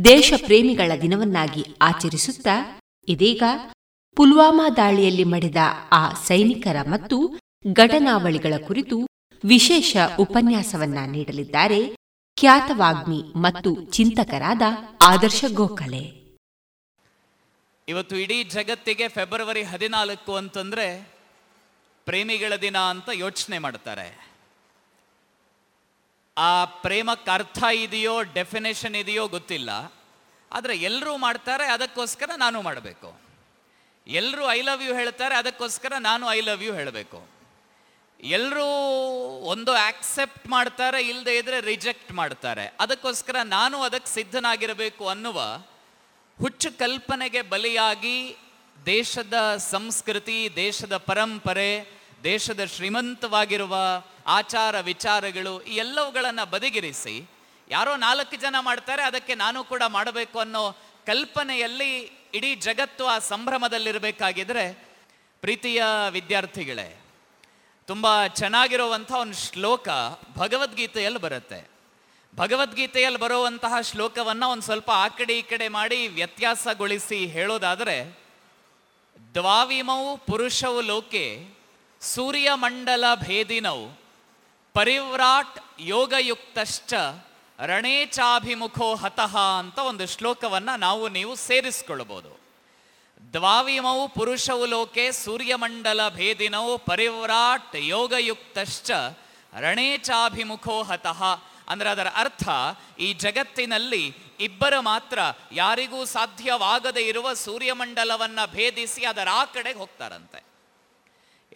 ದೇಶ ಪ್ರೇಮಿಗಳ ದಿನವನ್ನಾಗಿ ಆಚರಿಸುತ್ತಾ ಇದೀಗ ಪುಲ್ವಾಮಾ ದಾಳಿಯಲ್ಲಿ ಮಡಿದ ಆ ಸೈನಿಕರ ಮತ್ತು ಘಟನಾವಳಿಗಳ ಕುರಿತು ವಿಶೇಷ ಉಪನ್ಯಾಸವನ್ನ ನೀಡಲಿದ್ದಾರೆ ಖ್ಯಾತ ವಾಗ್ಮಿ ಮತ್ತು ಚಿಂತಕರಾದ ಆದರ್ಶ ಗೋಖಲೆ. ಇವತ್ತು ಇಡೀ ಜಗತ್ತಿಗೆ ಫೆಬ್ರವರಿ 14 ಅಂತಂದ್ರೆ ಪ್ರೇಮಿಗಳ ದಿನ ಅಂತ ಯೋಚನೆ ಮಾಡ್ತಾರೆ. ಆ ಪ್ರೇಮಕ್ಕೆ ಅರ್ಥ ಇದೆಯೋ, ಡೆಫಿನೇಷನ್ ಇದೆಯೋ ಗೊತ್ತಿಲ್ಲ, ಆದರೆ ಎಲ್ಲರೂ ಮಾಡ್ತಾರೆ, ಅದಕ್ಕೋಸ್ಕರ ನಾನು ಮಾಡಬೇಕು. ಎಲ್ಲರೂ ಐ ಲವ್ ಯು ಹೇಳ್ತಾರೆ, ಅದಕ್ಕೋಸ್ಕರ ನಾನು ಐ ಲವ್ ಯು ಹೇಳಬೇಕು. ಎಲ್ಲರೂ ಒಂದು ಆಕ್ಸೆಪ್ಟ್ ಮಾಡ್ತಾರೆ, ಇಲ್ಲದೆ ಇದ್ರೆ ರಿಜೆಕ್ಟ್ ಮಾಡ್ತಾರೆ. ಅದಕ್ಕೋಸ್ಕರ ನಾನು ಅದಕ್ಕೆ ಸಿದ್ಧನಾಗಿರಬೇಕು ಅನ್ನುವ ಹುಚ್ಚು ಕಲ್ಪನೆಗೆ ಬಲಿಯಾಗಿ ದೇಶದ ಸಂಸ್ಕೃತಿ, ದೇಶದ ಪರಂಪರೆ, ದೇಶದ ಶ್ರೀಮಂತವಾಗಿರುವ ಆಚಾರ ವಿಚಾರಗಳು, ಈ ಎಲ್ಲವುಗಳನ್ನು ಬದಿಗಿರಿಸಿ ಯಾರೋ 4 ಜನ ಮಾಡ್ತಾರೆ, ಅದಕ್ಕೆ ನಾನು ಕೂಡ ಮಾಡಬೇಕು ಅನ್ನೋ ಕಲ್ಪನೆಯಲ್ಲಿ ಇಡೀ ಜಗತ್ತು ಆ ಸಂಭ್ರಮದಲ್ಲಿರಬೇಕಾಗಿದ್ರೆ, ಪ್ರೀತಿಯ ವಿದ್ಯಾರ್ಥಿಗಳೇ, ತುಂಬ ಚೆನ್ನಾಗಿರುವಂಥ ಒಂದು ಶ್ಲೋಕ ಭಗವದ್ಗೀತೆಯಲ್ಲಿ ಬರುತ್ತೆ. ಭಗವದ್ಗೀತೆಯಲ್ಲಿ ಬರುವಂತಹ ಶ್ಲೋಕವನ್ನು ಒಂದು ಸ್ವಲ್ಪ ಆ ಕಡೆ ಈ ಕಡೆ ಮಾಡಿ ವ್ಯತ್ಯಾಸಗೊಳಿಸಿ ಹೇಳೋದಾದರೆ, ದ್ವಾವಿಮೌ ಪುರುಷೌ ಲೋಕೆ ಸೂರ್ಯಮಂಡಲ ಭೇದಿನೌ ಪರಿವ್ರಾಟ್ ಯೋಗಯುಕ್ತಶ್ಚ ರಣೇ ಚಾಭಿಮುಖೋ ಹತಃ ಅಂತ ಒಂದು ಶ್ಲೋಕವನ್ನು ನಾವು ನೀವು ಸೇರಿಸ್ಕೊಳ್ಬೋದು. ದ್ವಾವಿಮೌ ಪುರುಷೌ ಲೋಕೆ ಸೂರ್ಯಮಂಡಲ ಭೇದಿನೌ ಪರಿವ್ರಾಟ್ ಯೋಗಯುಕ್ತಶ್ಚ ರಣೇ ಚಾಭಿಮುಖೋ ಹತಃ ಅಂದರೆ ಅದರ ಅರ್ಥ, ಈ ಜಗತ್ತಿನಲ್ಲಿ ಇಬ್ಬರು ಮಾತ್ರ ಯಾರಿಗೂ ಸಾಧ್ಯವಾಗದೇ ಇರುವ ಸೂರ್ಯಮಂಡಲವನ್ನು ಭೇದಿಸಿ ಅದರ ಆ ಕಡೆಗೆ ಹೋಗ್ತಾರಂತೆ.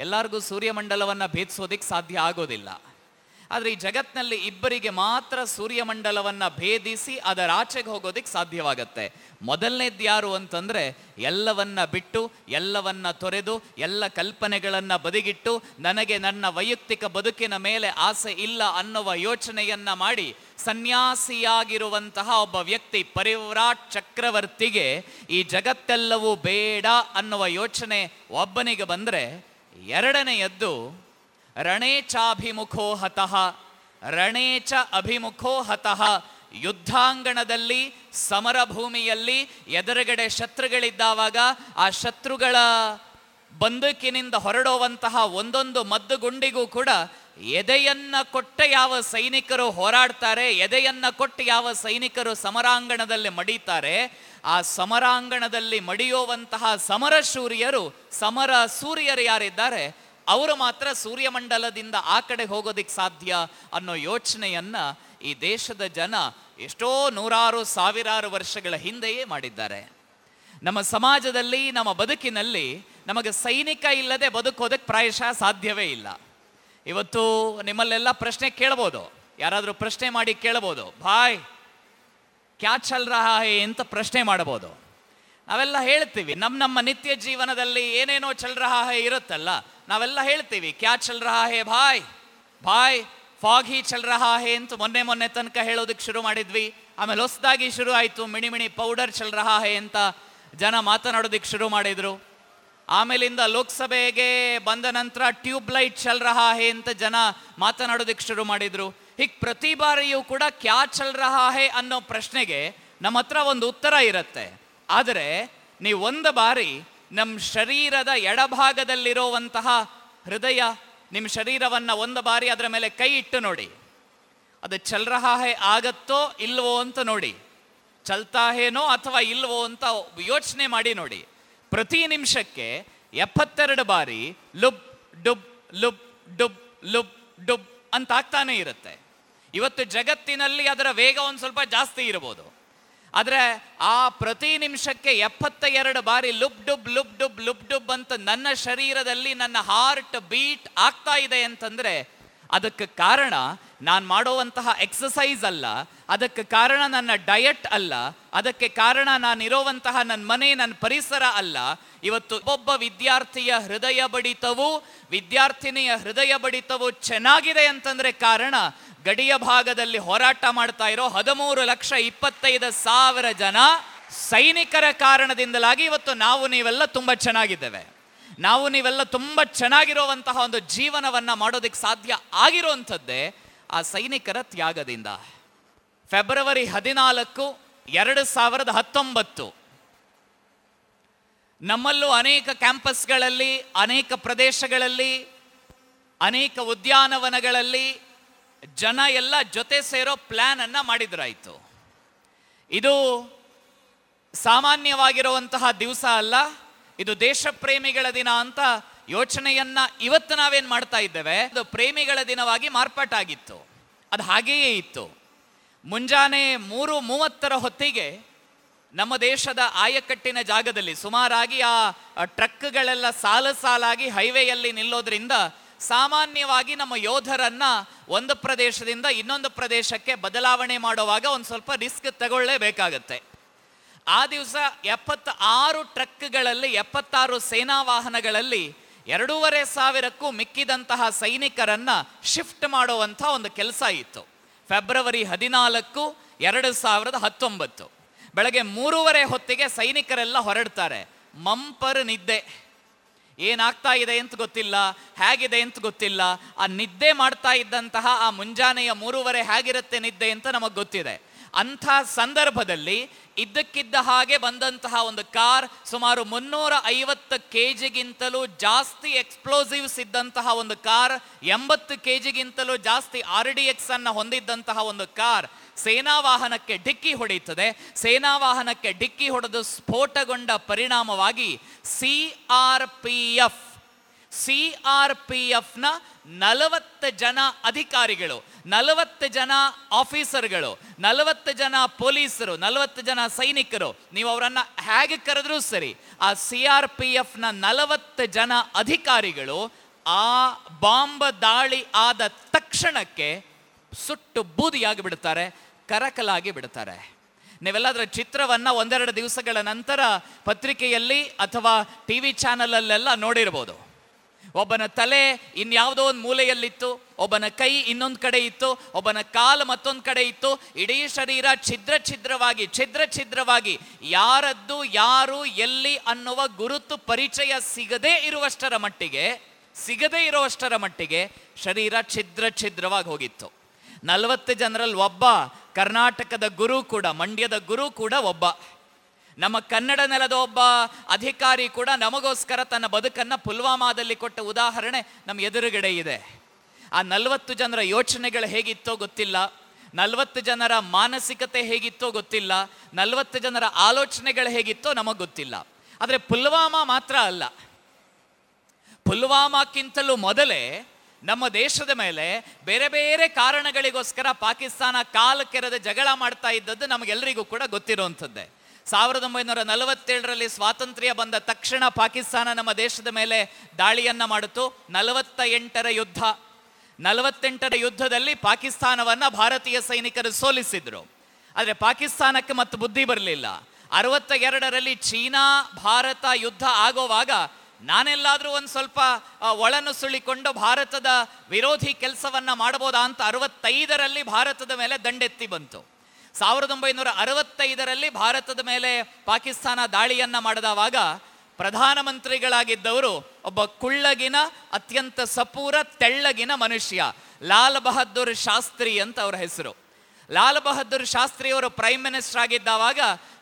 ಎಲ್ಲರಿಗೂ ಸೂರ್ಯಮಂಡಲವನ್ನು ಭೇದಿಸೋದಿಕ್ಕೆ ಸಾಧ್ಯ ಆಗೋದಿಲ್ಲ, ಆದರೆ ಈ ಜಗತ್ತಿನಲ್ಲಿ ಇಬ್ಬರಿಗೆ ಮಾತ್ರ ಸೂರ್ಯಮಂಡಲವನ್ನು ಭೇದಿಸಿ ಅದರ ಆಚೆಗೆ ಹೋಗೋದಕ್ಕೆ ಸಾಧ್ಯವಾಗತ್ತೆ. ಮೊದಲನೇದು ಯಾರು ಅಂತಂದರೆ, ಎಲ್ಲವನ್ನ ಬಿಟ್ಟು, ಎಲ್ಲವನ್ನ ತೊರೆದು, ಎಲ್ಲ ಕಲ್ಪನೆಗಳನ್ನು ಬದಿಗಿಟ್ಟು, ನನಗೆ ನನ್ನ ವೈಯಕ್ತಿಕ ಬದುಕಿನ ಮೇಲೆ ಆಸೆ ಇಲ್ಲ ಅನ್ನುವ ಯೋಚನೆಯನ್ನು ಮಾಡಿ ಸನ್ಯಾಸಿಯಾಗಿರುವಂತಹ ಒಬ್ಬ ವ್ಯಕ್ತಿ, ಪರಿವ್ರಾಟ್ ಚಕ್ರವರ್ತಿಗೆ ಈ ಜಗತ್ತೆಲ್ಲವೂ ಬೇಡ ಅನ್ನುವ ಯೋಚನೆ ಒಬ್ಬನಿಗೆ ಬಂದರೆ, ಎರಡನೆಯದ್ದು ರಣೇ ಚಾಭಿಮುಖೋ ಹತಃ, ರಣೇ ಚ ಅಭಿಮುಖೋ ಹತಃ, ಯುದ್ಧಾಂಗಣದಲ್ಲಿ ಸಮರ ಭೂಮಿಯಲ್ಲಿ ಎದುರುಗಡೆ ಶತ್ರುಗಳಿದ್ದಾವಾಗ ಆ ಶತ್ರುಗಳ ಬಂದೂಕಿನಿಂದ ಹೊರಡುವಂತಹ ಒಂದೊಂದು ಮದ್ದು ಗುಂಡಿಗೂ ಕೂಡ ಎದೆಯನ್ನ ಕೊಟ್ಟ ಯಾವ ಸೈನಿಕರು ಹೋರಾಡ್ತಾರೆ, ಎದೆಯನ್ನ ಕೊಟ್ಟು ಯಾವ ಸೈನಿಕರು ಸಮರಾಂಗಣದಲ್ಲಿ ಮಡಿತಾರೆ, ಆ ಸಮರಾಂಗಣದಲ್ಲಿ ಮಡಿಯುವಂತಹ ಸಮರಶೂರ್ಯರು, ಸಮರ ಸೂರ್ಯರು ಯಾರಿದ್ದಾರೆ ಅವರು ಮಾತ್ರ ಸೂರ್ಯಮಂಡಲದಿಂದ ಆ ಕಡೆ ಹೋಗೋದಿಕ್ಕೆ ಸಾಧ್ಯ ಅನ್ನೋ ಯೋಚನೆಯನ್ನು ಈ ದೇಶದ ಜನ ಎಷ್ಟೋ ನೂರಾರು ಸಾವಿರಾರು ವರ್ಷಗಳ ಹಿಂದೆಯೇ ಮಾಡಿದ್ದಾರೆ. ನಮ್ಮ ಸಮಾಜದಲ್ಲಿ, ನಮ್ಮ ಬದುಕಿನಲ್ಲಿ ನಮಗೆ ಸೈನಿಕ ಇಲ್ಲದೆ ಬದುಕೋದಕ್ಕೆ ಪ್ರಾಯಶಃ ಸಾಧ್ಯವೇ ಇಲ್ಲ. ಇವತ್ತು ನಿಮ್ಮಲ್ಲೆಲ್ಲ ಪ್ರಶ್ನೆ ಕೇಳ್ಬೋದು, ಯಾರಾದರೂ ಪ್ರಶ್ನೆ ಮಾಡಿ ಕೇಳ್ಬೋದು, ಭಾಯ್ ಕ್ಯಾ ಚಲ್ ರಹಾ ಹೈ ಅಂತ ಪ್ರಶ್ನೆ ಮಾಡ್ಬೋದು. ನಾವೆಲ್ಲ ಹೇಳ್ತೀವಿ, ನಮ್ಮ ನಿತ್ಯ ಜೀವನದಲ್ಲಿ ಏನೇನೋ ಚಲ್ ರಹಾ ಹೈ ಇರುತ್ತಲ್ಲ, ನಾವೆಲ್ಲ ಹೇಳ್ತೀವಿ ಕ್ಯಾ ಚಲ್ ರಹಾ ಹೇ ಭಾಯ್, ಭಾಯ್ ಫಾಗ್ ಹಿ ಚಲ್ ರಹಾ ಹೇ ಅಂತ ಮೊನ್ನೆ ತನಕ ಹೇಳೋದಕ್ಕೆ ಶುರು ಮಾಡಿದ್ವಿ. ಆಮೇಲೆ ಹೊಸದಾಗಿ ಶುರು ಆಯಿತು ಮಿಣಿ ಪೌಡರ್ ಚಲ್ ರಹಾ ಹೇ ಅಂತ ಜನ ಮಾತನಾಡೋದಕ್ಕೆ ಶುರು ಮಾಡಿದರು. ಆಮೇಲಿಂದ ಲೋಕಸಭೆಗೆ ಬಂದ ನಂತರ ಟ್ಯೂಬ್ಲೈಟ್ ಚಲ್ ರಹಾ ಹೇ ಅಂತ ಜನ ಮಾತನಾಡೋದಕ್ಕೆ ಶುರು ಮಾಡಿದರು. ಹೀಗೆ ಪ್ರತಿ ಬಾರಿಯೂ ಕೂಡ ಕ್ಯಾ ಚಲ್ ರಹಾ ಹೇ ಅನ್ನೋ ಪ್ರಶ್ನೆಗೆ ನಮ್ಮ ಹತ್ರ ಒಂದು ಉತ್ತರ ಇರುತ್ತೆ. ಆದರೆ ನೀವು ಒಂದು ಬಾರಿ ನಮ್ಮ ಶರೀರದ ಎಡಭಾಗದಲ್ಲಿರೋವಂತಹ ಹೃದಯ, ನಿಮ್ಮ ಶರೀರವನ್ನು ಒಂದು ಬಾರಿ ಅದರ ಮೇಲೆ ಕೈ ಇಟ್ಟು ನೋಡಿ, ಅದು ಚಲ್ ರಹಾ ಹೇ ಆಗತ್ತೋ ಇಲ್ವೋ ಅಂತ ನೋಡಿ, ಚಲ್ತಾ ಹೇನೋ ಅಥವಾ ಇಲ್ವೋ ಅಂತ ಯೋಚನೆ ಮಾಡಿ ನೋಡಿ. ಪ್ರತಿ ನಿಮಿಷಕ್ಕೆ 72 ಬಾರಿ lub dub lub dub lub dub ಅಂತ ಆಗ್ತಾನೆ ಇರುತ್ತೆ. ಇವತ್ತು ಜಗತ್ತಿನಲ್ಲಿ ಅದರ ವೇಗ ಒಂದು ಸ್ವಲ್ಪ ಜಾಸ್ತಿ ಇರ್ಬೋದು, ಆದರೆ ಆ ಪ್ರತಿ ನಿಮಿಷಕ್ಕೆ 72 ಬಾರಿ lub dub lub dub lub dub ಅಂತ ನನ್ನ ಶರೀರದಲ್ಲಿ ನನ್ನ ಹಾರ್ಟ್ ಬೀಟ್ ಆಗ್ತಾ ಇದೆ ಅಂತಂದರೆ ಅದಕ್ಕೆ ಕಾರಣ ನಾನು ಮಾಡುವಂತಹ ಎಕ್ಸಸೈಸ್ ಅಲ್ಲ, ಅದಕ್ಕೆ ಕಾರಣ ನನ್ನ ಡಯಟ್ ಅಲ್ಲ, ಅದಕ್ಕೆ ಕಾರಣ ನಾನಿರೋವಂತಹ ನನ್ನ ಮನೆ, ನನ್ನ ಪರಿಸರ ಅಲ್ಲ. ಇವತ್ತು ಒಬ್ಬ ವಿದ್ಯಾರ್ಥಿಯ ಹೃದಯ ಬಡಿತವು, ವಿದ್ಯಾರ್ಥಿನಿಯ ಹೃದಯ ಬಡಿತವು ಚೆನ್ನಾಗಿದೆ ಅಂತಂದರೆ ಕಾರಣ ಗಡಿಯ ಭಾಗದಲ್ಲಿ ಹೋರಾಟ ಮಾಡ್ತಾ ಇರೋ 13,25,000 ಜನ ಸೈನಿಕರ ಕಾರಣದಿಂದಲಾಗಿ ಇವತ್ತು ನಾವು ನೀವೆಲ್ಲ ತುಂಬ ಚೆನ್ನಾಗಿದ್ದೇವೆ. ನಾವು ನೀವೆಲ್ಲ ತುಂಬ ಚೆನ್ನಾಗಿರೋವಂತಹ ಒಂದು ಜೀವನವನ್ನು ಮಾಡೋದಕ್ಕೆ ಸಾಧ್ಯ ಆಗಿರೋವಂಥದ್ದೇ ಆ ಸೈನಿಕರ ತ್ಯಾಗದಿಂದ. ಫೆಬ್ರವರಿ 14, 2019 ನಮ್ಮಲ್ಲೂ ಅನೇಕ ಕ್ಯಾಂಪಸ್ಗಳಲ್ಲಿ, ಅನೇಕ ಪ್ರದೇಶಗಳಲ್ಲಿ, ಅನೇಕ ಉದ್ಯಾನವನಗಳಲ್ಲಿ ಜನ ಎಲ್ಲ ಜೊತೆ ಸೇರೋ ಪ್ಲ್ಯಾನನ್ನು ಮಾಡಿದ್ರಾಯಿತು. ಇದು ಸಾಮಾನ್ಯವಾಗಿರುವಂತಹ ದಿವಸ ಅಲ್ಲ, ಇದು ದೇಶಪ್ರೇಮಿಗಳ ದಿನ ಅಂತ ಯೋಚನೆಯನ್ನು ಇವತ್ತು ನಾವೇನು ಮಾಡ್ತಾ ಇದ್ದೇವೆ, ಅದು ಪ್ರೇಮಿಗಳ ದಿನವಾಗಿ ಮಾರ್ಪಾಟಾಗಿತ್ತು. ಅದು ಹಾಗೆಯೇ ಇತ್ತು. ಮುಂಜಾನೆ 3:30 ಹೊತ್ತಿಗೆ ನಮ್ಮ ದೇಶದ ಆಯಕಟ್ಟಿನ ಜಾಗದಲ್ಲಿ ಸುಮಾರಾಗಿ ಆ ಟ್ರಕ್ಗಳೆಲ್ಲ ಸಾಲು ಸಾಲಾಗಿ ಹೈವೇಯಲ್ಲಿ ನಿಲ್ಲೋದ್ರಿಂದ ಸಾಮಾನ್ಯವಾಗಿ ನಮ್ಮ ಯೋಧರನ್ನು ಒಂದು ಪ್ರದೇಶದಿಂದ ಇನ್ನೊಂದು ಪ್ರದೇಶಕ್ಕೆ ಬದಲಾವಣೆ ಮಾಡುವಾಗ ಒಂದು ಸ್ವಲ್ಪ ರಿಸ್ಕ್ ತಗೊಳ್ಳೇಬೇಕಾಗತ್ತೆ. ಆ ದಿವಸ 76 ಟ್ರಕ್ಗಳಲ್ಲಿ 76 ಸೇನಾ ವಾಹನಗಳಲ್ಲಿ 2,500ಕ್ಕೂ ಮಿಕ್ಕಿದಂತಹ ಸೈನಿಕರನ್ನು ಶಿಫ್ಟ್ ಮಾಡುವಂಥ ಒಂದು ಕೆಲಸ ಇತ್ತು. ಫೆಬ್ರವರಿ 14 2019 ಬೆಳಗ್ಗೆ 3:30 ಸೈನಿಕರೆಲ್ಲ ಹೊರಡ್ತಾರೆ. ಮಂಪರ್ ನಿದ್ದೆ, ಏನಾಗ್ತಾ ಇದೆ ಅಂತ ಗೊತ್ತಿಲ್ಲ, ಹೇಗಿದೆ ಅಂತ ಗೊತ್ತಿಲ್ಲ. ಆ ನಿದ್ದೆ ಮಾಡ್ತಾ ಇದ್ದಂತಹ ಆ ಮುಂಜಾನೆಯ 3:30 ಹೇಗಿರುತ್ತೆ ನಿದ್ದೆ ಅಂತ ನಮಗೆ ಗೊತ್ತಿದೆ. ಅಂಥ ಸಂದರ್ಭದಲ್ಲಿ ಇದ್ದಕ್ಕಿದ್ದ ಹಾಗೆ ಬಂದಂತಹ ಒಂದು ಕಾರ್ ಸುಮಾರು 350 kg ಜಾಸ್ತಿ ಎಕ್ಸ್ಪ್ಲೋಸಿವ್ಸ್ ಇದ್ದಂತಹ ಒಂದು ಕಾರ್, 80 kg ಜಾಸ್ತಿ RDX ಅನ್ನು ಹೊಂದಿದ್ದಂತಹ ಒಂದು ಕಾರ್ ಸೇನಾ ವಾಹನಕ್ಕೆ ಡಿಕ್ಕಿ ಹೊಡೆಯುತ್ತದೆ. ಸೇನಾ ವಾಹನಕ್ಕೆ ಡಿಕ್ಕಿ ಹೊಡೆದು ಸ್ಫೋಟಗೊಂಡ ಪರಿಣಾಮವಾಗಿ CRPFನ 40 ಅಧಿಕಾರಿಗಳು, 40 ಆಫೀಸರ್ಗಳು, 40 ಪೊಲೀಸರು, 40 ಸೈನಿಕರು, ನೀವು ಅವರನ್ನು ಹೇಗೆ ಕರೆದ್ರೂ ಸರಿ, ಆ CRPFನ 40 ಅಧಿಕಾರಿಗಳು ಆ ಬಾಂಬ್ ದಾಳಿ ಆದ ತಕ್ಷಣಕ್ಕೆ ಸುಟ್ಟು ಬೂದಿಯಾಗಿ ಬಿಡ್ತಾರೆ, ಕರಕಲಾಗಿ ಬಿಡ್ತಾರೆ. ನೀವೆಲ್ಲದರ ಚಿತ್ರವನ್ನು ಒಂದೆರಡು ದಿವಸಗಳ ನಂತರ ಪತ್ರಿಕೆಯಲ್ಲಿ ಅಥವಾ TV ಚಾನಲಲ್ಲೆಲ್ಲ ನೋಡಿರ್ಬೋದು. ಒಬ್ಬನ ತಲೆ ಇನ್ಯಾವುದೋ ಒಂದು ಮೂಲೆಯಲ್ಲಿತ್ತು, ಒಬ್ಬನ ಕೈ ಇನ್ನೊಂದು ಕಡೆ ಇತ್ತು, ಒಬ್ಬನ ಕಾಲು ಮತ್ತೊಂದು ಕಡೆ ಇತ್ತು. ಇಡೀ ಶರೀರ ಛಿದ್ರ ಛಿದ್ರವಾಗಿ ಯಾರದ್ದು ಯಾರು ಎಲ್ಲಿ ಅನ್ನುವ ಗುರುತು ಪರಿಚಯ ಸಿಗದೇ ಇರುವಷ್ಟರ ಮಟ್ಟಿಗೆ ಶರೀರ ಛಿದ್ರವಾಗಿ ಹೋಗಿತ್ತು. 40 ಒಬ್ಬ ಕರ್ನಾಟಕದ ಗುರು ಕೂಡ, ಮಂಡ್ಯದ ಗುರು ಕೂಡ ಒಬ್ಬ, ನಮ್ಮ ಕನ್ನಡ ನೆಲದ ಒಬ್ಬ ಅಧಿಕಾರಿ ಕೂಡ ನಮಗೋಸ್ಕರ ತನ್ನ ಬದುಕನ್ನು ಪುಲ್ವಾಮಾದಲ್ಲಿ ಕೊಟ್ಟ ಉದಾಹರಣೆ ನಮ್ಮ ಎದುರುಗಡೆ ಇದೆ. ಆ 40 ಯೋಚನೆಗಳು ಹೇಗಿತ್ತೋ ಗೊತ್ತಿಲ್ಲ, 40 ಮಾನಸಿಕತೆ ಹೇಗಿತ್ತೋ ಗೊತ್ತಿಲ್ಲ, 40 ಆಲೋಚನೆಗಳು ಹೇಗಿತ್ತೋ ನಮಗೆ ಗೊತ್ತಿಲ್ಲ. ಆದರೆ ಪುಲ್ವಾಮಾ ಮಾತ್ರ ಅಲ್ಲ, ಪುಲ್ವಾಮಾಕ್ಕಿಂತಲೂ ಮೊದಲೇ ನಮ್ಮ ದೇಶದ ಮೇಲೆ ಬೇರೆ ಬೇರೆ ಕಾರಣಗಳಿಗೋಸ್ಕರ ಪಾಕಿಸ್ತಾನ ಕಾಲು ಕೆರೆದ ಜಗಳ ಮಾಡ್ತಾ ಇದ್ದದ್ದು ನಮಗೆಲ್ಲರಿಗೂ ಕೂಡ ಗೊತ್ತಿರುವಂಥದ್ದೇ. 1947 ಸ್ವಾತಂತ್ರ್ಯ ಬಂದ ತಕ್ಷಣ ಪಾಕಿಸ್ತಾನ ನಮ್ಮ ದೇಶದ ಮೇಲೆ ದಾಳಿಯನ್ನು ಮಾಡಿತು. 48ರ ಯುದ್ಧದಲ್ಲಿ ಪಾಕಿಸ್ತಾನವನ್ನು ಭಾರತೀಯ ಸೈನಿಕರು ಸೋಲಿಸಿದ್ರು. ಆದರೆ ಪಾಕಿಸ್ತಾನಕ್ಕೆ ಮತ್ತು ಬುದ್ಧಿ ಬರಲಿಲ್ಲ. 62 ಚೀನಾ ಭಾರತ ಯುದ್ಧ ಆಗೋವಾಗ ನಾನೆಲ್ಲಾದರೂ ಒಂದು ಸ್ವಲ್ಪ ಒಳನ್ನು ಸುಳಿಕೊಂಡು ಭಾರತದ ವಿರೋಧಿ ಕೆಲಸವನ್ನು ಮಾಡ್ಬೋದಾ ಅಂತ 65 ಭಾರತದ ಮೇಲೆ ದಂಡೆತ್ತಿ ಬಂತು. 1965 ಭಾರತದ ಮೇಲೆ ಪಾಕಿಸ್ತಾನ ದಾಳಿಯನ್ನು ಮಾಡಿದವಾಗ ಪ್ರಧಾನಮಂತ್ರಿಗಳಾಗಿದ್ದವರು ಒಬ್ಬ ಕುಳ್ಳಗಿನ ಅತ್ಯಂತ ಸಪೂರ ತೆಳ್ಳಗಿನ ಮನುಷ್ಯ, ಲಾಲ್ ಬಹದ್ದೂರ್ ಶಾಸ್ತ್ರಿ ಅಂತ ಅವರ ಹೆಸರು. ಲಾಲ್ ಬಹದ್ದೂರ್ ಶಾಸ್ತ್ರಿಯವರು ಪ್ರೈಮ್ ಮಿನಿಸ್ಟರ್ ಆಗಿದ್ದಾವಾಗ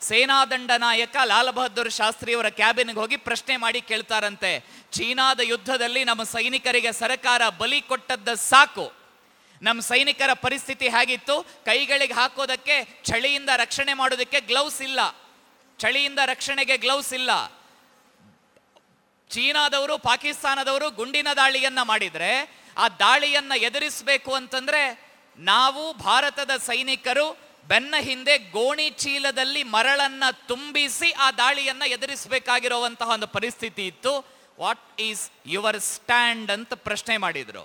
ಸೇನಾ ದಂಡ ನಾಯಕ ಲಾಲ್ ಬಹದ್ದೂರ್ ಶಾಸ್ತ್ರಿಯವರ ಕ್ಯಾಬಿನ್ಗೆ ಹೋಗಿ ಪ್ರಶ್ನೆ ಮಾಡಿ ಕೇಳ್ತಾರಂತೆ, ಚೀನಾದ ಯುದ್ಧದಲ್ಲಿ ನಮ್ಮ ಸೈನಿಕರಿಗೆ ಸರಕಾರ ಬಲಿ ಕೊಟ್ಟದ್ದ ಸಾಕು, ನಮ್ಮ ಸೈನಿಕರ ಪರಿಸ್ಥಿತಿ ಹೇಗಿತ್ತು, ಕೈಗಳಿಗೆ ಹಾಕೋದಕ್ಕೆ ಚಳಿಯಿಂದ ರಕ್ಷಣೆ ಮಾಡೋದಕ್ಕೆ ಗ್ಲೌಸ್ ಇಲ್ಲ, ಚಳಿಯಿಂದ ರಕ್ಷಣೆಗೆ ಗ್ಲೌಸ್ ಇಲ್ಲ, ಚೀನಾದವರು ಪಾಕಿಸ್ತಾನದವರು ಗುಂಡಿನ ದಾಳಿಯನ್ನು ಮಾಡಿದರೆ ಆ ದಾಳಿಯನ್ನು ಎದುರಿಸಬೇಕು ಅಂತಂದರೆ ನಾವು ಭಾರತದ ಸೈನಿಕರು ಬೆನ್ನ ಹಿಂದೆ ಗೋಣಿ ಚೀಲದಲ್ಲಿ ಮರಳನ್ನು ತುಂಬಿಸಿ ಆ ದಾಳಿಯನ್ನು ಎದುರಿಸಬೇಕಾಗಿರುವಂತಹ ಒಂದು ಪರಿಸ್ಥಿತಿ ಇತ್ತು. ವಾಟ್ ಈಸ್ ಯುವರ್ ಸ್ಟ್ಯಾಂಡ್ ಅಂತ ಪ್ರಶ್ನೆ ಮಾಡಿದರು.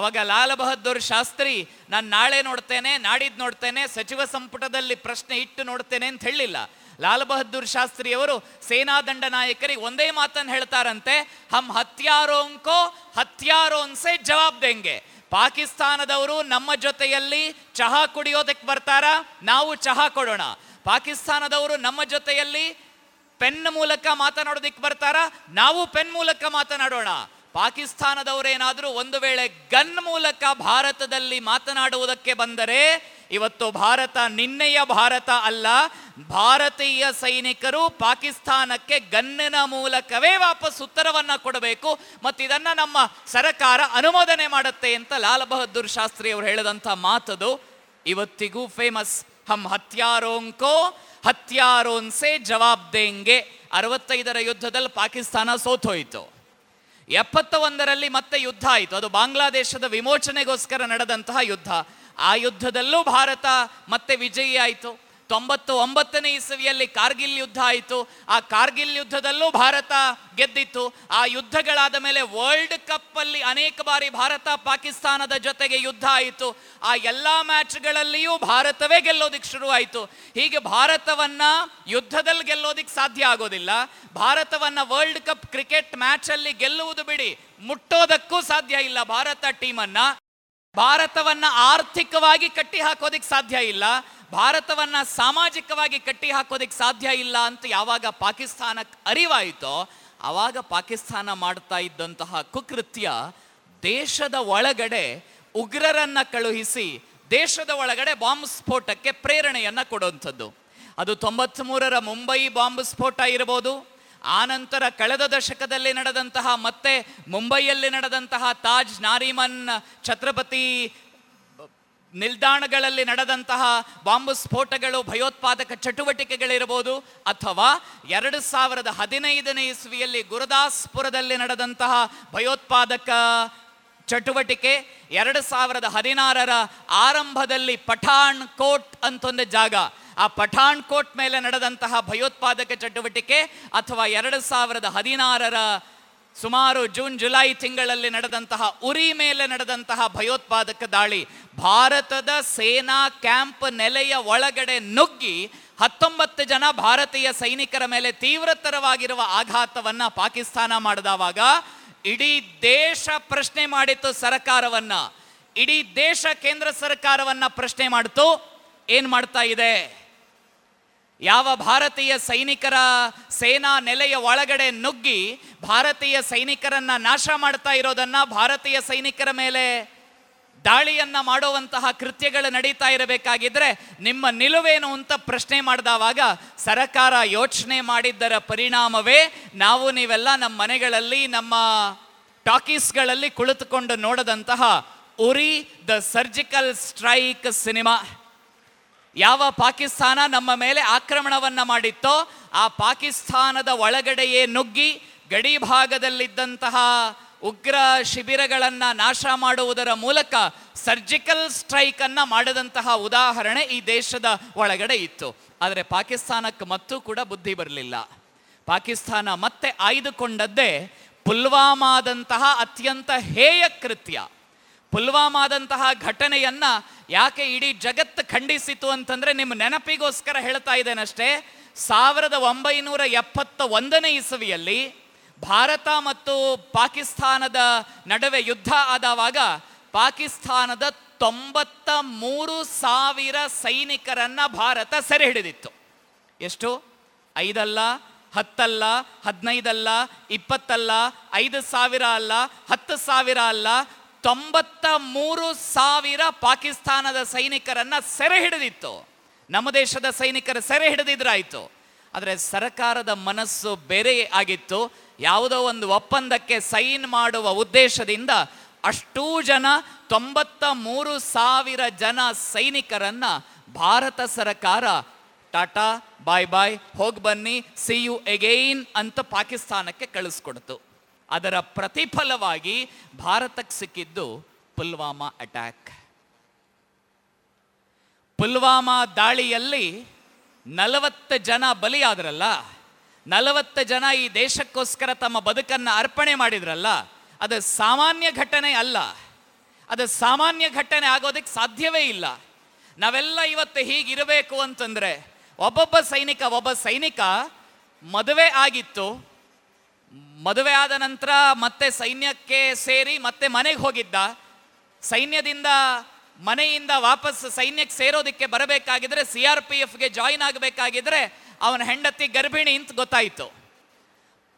ಅವಾಗ ಲಾಲ್ ಬಹದ್ದೂರ್ ಶಾಸ್ತ್ರಿ ನಾನು ನಾಳೆ ನೋಡ್ತೇನೆ, ನಾಡಿದ್ದು ನೋಡ್ತೇನೆ, ಸಚಿವ ಸಂಪುಟದಲ್ಲಿ ಪ್ರಶ್ನೆ ಇಟ್ಟು ನೋಡ್ತೇನೆ ಅಂತ ಹೇಳಿಲ್ಲ. ಲಾಲ್ ಬಹದ್ದೂರ್ ಶಾಸ್ತ್ರಿಯವರು ಸೇನಾ ದಂಡ ನಾಯಕರಿಗೆ ಒಂದೇ ಮಾತನ್ನು ಹೇಳ್ತಾರಂತೆ, ಹಮ್ ಹತ್ಯಾರೋಂಕೋ ಹತ್ಯಾರೋನ್ಸೆ ಜವಾಬ್ ದೇಂಗೆ. ಪಾಕಿಸ್ತಾನದವರು ನಮ್ಮ ಜೊತೆಯಲ್ಲಿ ಚಹಾ ಕುಡಿಯೋದಕ್ಕೆ ಬರ್ತಾರ, ನಾವು ಚಹಾ ಕೊಡೋಣ. ಪಾಕಿಸ್ತಾನದವರು ನಮ್ಮ ಜೊತೆಯಲ್ಲಿ ಪೆನ್ ಮೂಲಕ ಮಾತನಾಡೋದಕ್ಕೆ ಬರ್ತಾರ, ನಾವು ಪೆನ್ ಮೂಲಕ ಮಾತನಾಡೋಣ. ಪಾಕಿಸ್ತಾನದವರೇನಾದರೂ ಒಂದು ವೇಳೆ ಗನ್ ಮೂಲಕ ಭಾರತದಲ್ಲಿ ಮಾತನಾಡುವುದಕ್ಕೆ ಬಂದರೆ ಇವತ್ತು ಭಾರತ ನಿನ್ನೆಯ ಭಾರತ ಅಲ್ಲ. ಭಾರತೀಯ ಸೈನಿಕರು ಪಾಕಿಸ್ತಾನಕ್ಕೆ ಗನ್ನಿನ ಮೂಲಕವೇ ವಾಪಸ್ ಉತ್ತರವನ್ನು ಕೊಡಬೇಕು ಮತ್ತು ಇದನ್ನು ನಮ್ಮ ಸರಕಾರ ಅನುಮೋದನೆ ಮಾಡುತ್ತೆ ಅಂತ ಲಾಲ್ ಬಹದ್ದೂರ್ ಶಾಸ್ತ್ರಿ ಅವರು ಹೇಳಿದಂಥ ಮಾತದು ಇವತ್ತಿಗೂ ಫೇಮಸ್. ಹಮ್ ಹತ್ಯಾರೋಂಕೋ ಹತ್ಯಾರೋನ್ಸೆ ಜವಾಬ್ ದೇಂಗೆ. 65ರ ಯುದ್ಧದಲ್ಲಿ ಪಾಕಿಸ್ತಾನ ಸೋತೋಯಿತು. 71 ಮತ್ತೆ ಯುದ್ಧ ಆಯಿತು. ಅದು ಬಾಂಗ್ಲಾದೇಶದ ವಿಮೋಚನೆಗೋಸ್ಕರ ನಡೆದಂತಹ ಯುದ್ಧ. ಆ ಯುದ್ಧದಲ್ಲೂ ಭಾರತ ಮತ್ತೆ ವಿಜಯಿಯಾಯಿತು. 99ನೇ ಇಸವಿಯಲ್ಲಿ ಕಾರ್ಗಿಲ್ ಯುದ್ಧ ಆಯಿತು. ಆ ಕಾರ್ಗಿಲ್ ಯುದ್ಧದಲ್ಲೂ ಭಾರತ ಗೆದ್ದಿತ್ತು. ಆ ಯುದ್ಧಗಳಾದ ಮೇಲೆ ವರ್ಲ್ಡ್ ಕಪ್ಪಲ್ಲಿ ಅನೇಕ ಬಾರಿ ಭಾರತ ಪಾಕಿಸ್ತಾನದ ಜೊತೆಗೆ ಯುದ್ಧ ಆಯಿತು. ಆ ಎಲ್ಲ ಮ್ಯಾಚ್ಗಳಲ್ಲಿಯೂ ಭಾರತವೇ ಗೆಲ್ಲೋದಿಕ್ಕೆ ಶುರುವಾಯಿತು. ಹೀಗೆ ಭಾರತವನ್ನು ಯುದ್ಧದಲ್ಲಿ ಗೆಲ್ಲೋದಿಕ್ಕೆ ಸಾಧ್ಯ ಆಗೋದಿಲ್ಲ, ಭಾರತವನ್ನು ವರ್ಲ್ಡ್ ಕಪ್ ಕ್ರಿಕೆಟ್ ಮ್ಯಾಚಲ್ಲಿ ಗೆಲ್ಲುವುದು ಬಿಡಿ ಮುಟ್ಟೋದಕ್ಕೂ ಸಾಧ್ಯ ಇಲ್ಲ. ಭಾರತ ಟೀಮನ್ನು ಆರ್ಥಿಕವಾಗಿ ಕಟ್ಟಿ ಹಾಕೋದಿಕ್ಕೆ ಸಾಧ್ಯ ಇಲ್ಲ, ಭಾರತವನ್ನು ಸಾಮಾಜಿಕವಾಗಿ ಕಟ್ಟಿ ಹಾಕೋದಿಕ್ಕೆ ಸಾಧ್ಯ ಇಲ್ಲ ಅಂತ ಯಾವಾಗ ಪಾಕಿಸ್ತಾನಕ್ಕೆ ಅರಿವಾಯಿತೋ ಆವಾಗ ಪಾಕಿಸ್ತಾನ ಮಾಡ್ತಾ ಇದ್ದಂತಹ ಕುಕೃತ್ಯ, ದೇಶದ ಒಳಗಡೆ ಉಗ್ರರನ್ನು ಕಳುಹಿಸಿ ದೇಶದ ಒಳಗಡೆ ಬಾಂಬ್ ಸ್ಫೋಟಕ್ಕೆ ಪ್ರೇರಣೆಯನ್ನು ಕೊಡುವಂಥದ್ದು. ಅದು 93ರ ಮುಂಬೈ ಬಾಂಬ್ ಸ್ಫೋಟ ಇರ್ಬೋದು, ಆನಂತರ ಕಳೆದ ದಶಕದಲ್ಲಿ ನಡೆದಂತಹ ಮತ್ತೆ ಮುಂಬೈಯಲ್ಲಿ ನಡೆದಂತಹ ತಾಜ್, ನಾರಿಮನ್, ಛತ್ರಪತಿ ನಿಲ್ದಾಣಗಳಲ್ಲಿ ನಡೆದಂತಹ ಬಾಂಬ್ ಸ್ಫೋಟಗಳು, ಭಯೋತ್ಪಾದಕ ಚಟುವಟಿಕೆಗಳಿರಬಹುದು, ಅಥವಾ 2015ನೇ ಇಸವಿಯಲ್ಲಿ ಗುರುದಾಸ್ಪುರದಲ್ಲಿ ನಡೆದಂತಹ ಭಯೋತ್ಪಾದಕ ಚಟುವಟಿಕೆ, 2016ರ ಆರಂಭದಲ್ಲಿ ಪಠಾಣ್ ಕೋಟ್ ಅಂತೊಂದು ಜಾಗ, ಆ ಪಠಾಣ್ ಕೋಟ್ ಮೇಲೆ ನಡೆದಂತಹ ಭಯೋತ್ಪಾದಕ ಚಟುವಟಿಕೆ, ಅಥವಾ 2016ರ ಸುಮಾರು ಜೂನ್ ಜುಲೈ ತಿಂಗಳಲ್ಲಿ ನಡೆದಂತಹ ಉರಿ ಮೇಲೆ ನಡೆದಂತಹ ಭಯೋತ್ಪಾದಕ ದಾಳಿ ಭಾರತದ ಸೇನಾ ಕ್ಯಾಂಪ್ ನೆಲೆಯ ಒಳಗಡೆ ನುಗ್ಗಿ 19 ಜನ ಭಾರತೀಯ ಸೈನಿಕರ ಮೇಲೆ ತೀವ್ರತರವಾಗಿರುವ ಆಘಾತವನ್ನು ಪಾಕಿಸ್ತಾನ ಮಾಡಿದವಾಗ ಇಡೀ ದೇಶ ಪ್ರಶ್ನೆ ಮಾಡಿತ್ತು ಸರ್ಕಾರವನ್ನು, ಇಡೀ ದೇಶ ಕೇಂದ್ರ ಸರ್ಕಾರವನ್ನು ಪ್ರಶ್ನೆ ಮಾಡಿತು. ಏನು ಮಾಡ್ತಾ ಇದೆ, ಯಾವ ಭಾರತೀಯ ಸೈನಿಕರ ಸೇನಾ ನೆಲೆಯ ಒಳಗಡೆ ನುಗ್ಗಿ ಭಾರತೀಯ ಸೈನಿಕರನ್ನು ನಾಶ ಮಾಡ್ತಾ ಇರೋದನ್ನು, ಭಾರತೀಯ ಸೈನಿಕರ ಮೇಲೆ ದಾಳಿಯನ್ನು ಮಾಡುವಂತಹ ಕೃತ್ಯಗಳು ನಡೀತಾ ಇರಬೇಕಾಗಿದ್ದರೆ ನಿಮ್ಮ ನಿಲುವೇನು ಅಂತ ಪ್ರಶ್ನೆ ಮಾಡಿದವಾಗ ಸರಕಾರ ಯೋಚನೆ ಮಾಡಿದ್ದರ ಪರಿಣಾಮವೇ ನಾವು ನೀವೆಲ್ಲ ನಮ್ಮ ಮನೆಗಳಲ್ಲಿ ನಮ್ಮ ಟಾಕೀಸ್ಗಳಲ್ಲಿ ಕುಳಿತುಕೊಂಡು ನೋಡದಂತಹ ಉರಿ ದ ಸರ್ಜಿಕಲ್ ಸ್ಟ್ರೈಕ್ ಸಿನಿಮಾ. ಯಾವ ಪಾಕಿಸ್ತಾನ ನಮ್ಮ ಮೇಲೆ ಆಕ್ರಮಣವನ್ನು ಮಾಡಿತ್ತೋ ಆ ಪಾಕಿಸ್ತಾನದ ಒಳಗಡೆಯೇ ನುಗ್ಗಿ ಗಡಿ ಭಾಗದಲ್ಲಿದ್ದಂತಹ ಉಗ್ರ ಶಿಬಿರಗಳನ್ನು ನಾಶ ಮಾಡುವುದರ ಮೂಲಕ ಸರ್ಜಿಕಲ್ ಸ್ಟ್ರೈಕನ್ನು ಮಾಡಿದಂತಹ ಉದಾಹರಣೆ ಈ ದೇಶದ ಒಳಗಡೆ ಇತ್ತು. ಆದರೆ ಪಾಕಿಸ್ತಾನಕ್ಕೆ ಮತ್ತೂ ಕೂಡ ಬುದ್ಧಿ ಬರಲಿಲ್ಲ. ಪಾಕಿಸ್ತಾನ ಮತ್ತೆ ಆಯ್ದುಕೊಂಡದ್ದೇ ಪುಲ್ವಾಮಾದಂತಹ ಅತ್ಯಂತ ಹೇಯ ಕೃತ್ಯ. ಪುಲ್ವಾಮಾದಂತಹ ಘಟನೆಯನ್ನು ಯಾಕೆ ಇಡೀ ಜಗತ್ತು ಖಂಡಿಸಿತು ಅಂತಂದರೆ ನಿಮ್ಮ ನೆನಪಿಗೋಸ್ಕರ ಹೇಳ್ತಾ ಇದ್ದೇನಷ್ಟೇ. 1971ನೇ ಇಸವಿಯಲ್ಲಿ ಭಾರತ ಮತ್ತು ಪಾಕಿಸ್ತಾನದ ನಡುವೆ ಯುದ್ಧ ಆದವಾಗ ಪಾಕಿಸ್ತಾನದ 93,000 ಸೈನಿಕರನ್ನು ಭಾರತ ಸೆರೆ ಹಿಡಿದಿತ್ತು. ಎಷ್ಟು? 93,000 ಪಾಕಿಸ್ತಾನದ ಸೈನಿಕರನ್ನು ಸೆರೆ ಹಿಡಿದಿತ್ತು. ನಮ್ಮ ದೇಶದ ಸೈನಿಕರ ಸೆರೆ ಹಿಡಿದಿದ್ರಾಯಿತು. ಆದರೆ ಸರ್ಕಾರದ ಮನಸ್ಸು ಬೇರೆ ಆಗಿತ್ತು. ಯಾವುದೋ ಒಂದು ಒಪ್ಪಂದಕ್ಕೆ ಸೈನ್ ಮಾಡುವ ಉದ್ದೇಶದಿಂದ ಅಷ್ಟೂ ಜನ, 93,000 ಸೈನಿಕರನ್ನು ಭಾರತ ಸರ್ಕಾರ ಟಾಟಾ ಬಾಯ್ ಬಾಯ್, ಹೋಗಿ ಬನ್ನಿ, ಸಿ ಯು ಎಗೈನ್ ಅಂತ ಪಾಕಿಸ್ತಾನಕ್ಕೆ ಕಳಿಸ್ಕೊಡ್ತು. ಅದರ ಪ್ರತಿಫಲವಾಗಿ ಭಾರತಕ್ಕೆ ಸಿಕ್ಕಿದ್ದು ಪುಲ್ವಾಮಾ ಅಟ್ಯಾಕ್. ಪುಲ್ವಾಮಾ ದಾಳಿಯಲ್ಲಿ 40 ಜನ ಬಲಿಯಾದ್ರಲ್ಲ, 40 ಜನ ಈ ದೇಶಕ್ಕೋಸ್ಕರ ತಮ್ಮ ಬದುಕನ್ನು ಅರ್ಪಣೆ ಮಾಡಿದ್ರಲ್ಲ, ಅದು ಸಾಮಾನ್ಯ ಘಟನೆ ಅಲ್ಲ. ಅದು ಸಾಮಾನ್ಯ ಘಟನೆ ಆಗೋದಕ್ಕೆ ಸಾಧ್ಯವೇ ಇಲ್ಲ. ನಾವೆಲ್ಲ ಇವತ್ತು ಹೀಗಿರಬೇಕು ಅಂತಂದರೆ ಒಬ್ಬ ಸೈನಿಕ ಮದುವೆ ಆಗಿತ್ತು, ಮದುವೆ ಆದ ನಂತರ ಮತ್ತೆ ಸೈನ್ಯಕ್ಕೆ ಸೇರಿ ಮತ್ತೆ ಮನೆಗೆ ಹೋಗಿದ್ದ, ಮನೆಯಿಂದ ವಾಪಸ್ ಸೈನ್ಯಕ್ಕೆ ಸೇರೋದಕ್ಕೆ ಬರಬೇಕಾಗಿದ್ರೆ CRPFಗೆ ಜಾಯಿನ್ ಆಗಬೇಕಾಗಿದ್ರೆ ಅವನ ಹೆಂಡತಿ ಗರ್ಭಿಣಿ ಅಂತ ಗೊತ್ತಾಯಿತು.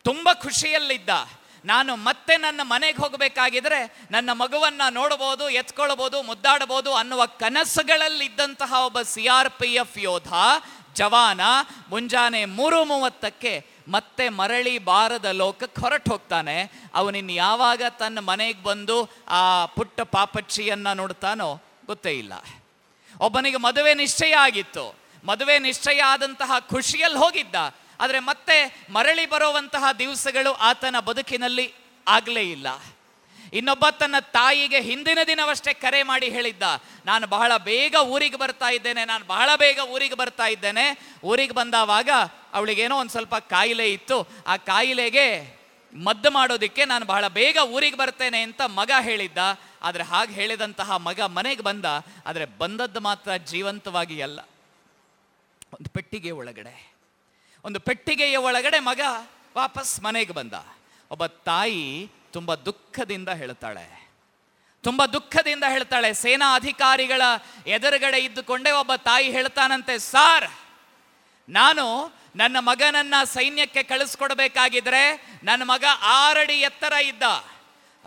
ತುಂಬ ಖುಷಿಯಲ್ಲಿದ್ದ. ನಾನು ಮತ್ತೆ ನನ್ನ ಮನೆಗೆ ಹೋಗಬೇಕಾಗಿದ್ರೆ ನನ್ನ ಮಗುವನ್ನು ನೋಡ್ಬೋದು, ಎತ್ಕೊಳ್ಬೋದು, ಮುದ್ದಾಡ್ಬೋದು ಅನ್ನುವ ಕನಸುಗಳಲ್ಲಿದ್ದಂತಹ ಒಬ್ಬ CRPF ಯೋಧ ಜವಾನ ಮುಂಜಾನೆ 3:30ಕ್ಕೆ ಮತ್ತೆ ಮರಳಿ ಬಾರದ ಲೋಕಕ್ಕೆ ಹೊರಟು ಹೋಗ್ತಾನೆ. ಅವನಿನ್ನು ಯಾವಾಗ ತನ್ನ ಮನೆಗೆ ಬಂದು ಆ ಪುಟ್ಟ ಪಾಪಚ್ಚಿಯನ್ನು ನೋಡ್ತಾನೋ ಗೊತ್ತೇ ಇಲ್ಲ. ಒಬ್ಬನಿಗೆ ಮದುವೆ ನಿಶ್ಚಯ ಆಗಿತ್ತು, ಮದುವೆ ನಿಶ್ಚಯ ಆದಂತಹ ಖುಷಿಯಲ್ಲಿ ಹೋಗಿದ್ದ, ಆದರೆ ಮತ್ತೆ ಮರಳಿ ಬರುವಂತಹ ದಿವಸಗಳು ಆತನ ಬದುಕಿನಲ್ಲಿ ಆಗಲೇ ಇಲ್ಲ. ಇನ್ನೊಬ್ಬ ತನ್ನ ತಾಯಿಗೆ ಹಿಂದಿನ ದಿನವಷ್ಟೇ ಕರೆ ಮಾಡಿ ಹೇಳಿದ್ದ, ನಾನು ಬಹಳ ಬೇಗ ಊರಿಗೆ ಬರ್ತಾ ಇದ್ದೇನೆ, ನಾನು ಬಹಳ ಬೇಗ ಊರಿಗೆ ಬರ್ತಾ ಇದ್ದೇನೆ. ಊರಿಗೆ ಬಂದಾವಾಗ ಅವಳಿಗೇನೋ ಒಂದು ಸ್ವಲ್ಪ ಕಾಯಿಲೆ ಇತ್ತು, ಆ ಕಾಯಿಲೆಗೆ ಮದ್ದು ಮಾಡೋದಕ್ಕೆ ನಾನು ಬಹಳ ಬೇಗ ಊರಿಗೆ ಬರ್ತೇನೆ ಅಂತ ಮಗ ಹೇಳಿದ್ದ. ಆದರೆ ಹಾಗೆ ಹೇಳಿದಂತಹ ಮಗ ಮನೆಗೆ ಬಂದ, ಆದರೆ ಬಂದದ್ದು ಮಾತ್ರ ಜೀವಂತವಾಗಿ ಅಲ್ಲ, ಒಂದು ಪೆಟ್ಟಿಗೆ ಒಳಗಡೆ. ಒಂದು ಪೆಟ್ಟಿಗೆಯ ಒಳಗಡೆ ಮಗ ವಾಪಸ್ ಮನೆಗೆ ಬಂದ. ಒಬ್ಬ ತಾಯಿ ತುಂಬ ದುಃಖದಿಂದ ಹೇಳ್ತಾಳೆ, ತುಂಬ ದುಃಖದಿಂದ ಹೇಳ್ತಾಳೆ. ಸೇನಾ ಅಧಿಕಾರಿಗಳ ಎದುರುಗಡೆ ಇದ್ದುಕೊಂಡೇ ಒಬ್ಬ ತಾಯಿ ಹೇಳ್ತಾನಂತೆ, ಸಾರ್, ನಾನು ನನ್ನ ಮಗನನ್ನ ಸೈನ್ಯಕ್ಕೆ ಕಳಿಸ್ಕೊಡ್ಬೇಕಾಗಿದ್ರೆ ನನ್ನ ಮಗ 6 ಅಡಿ ಎತ್ತರ ಇದ್ದ,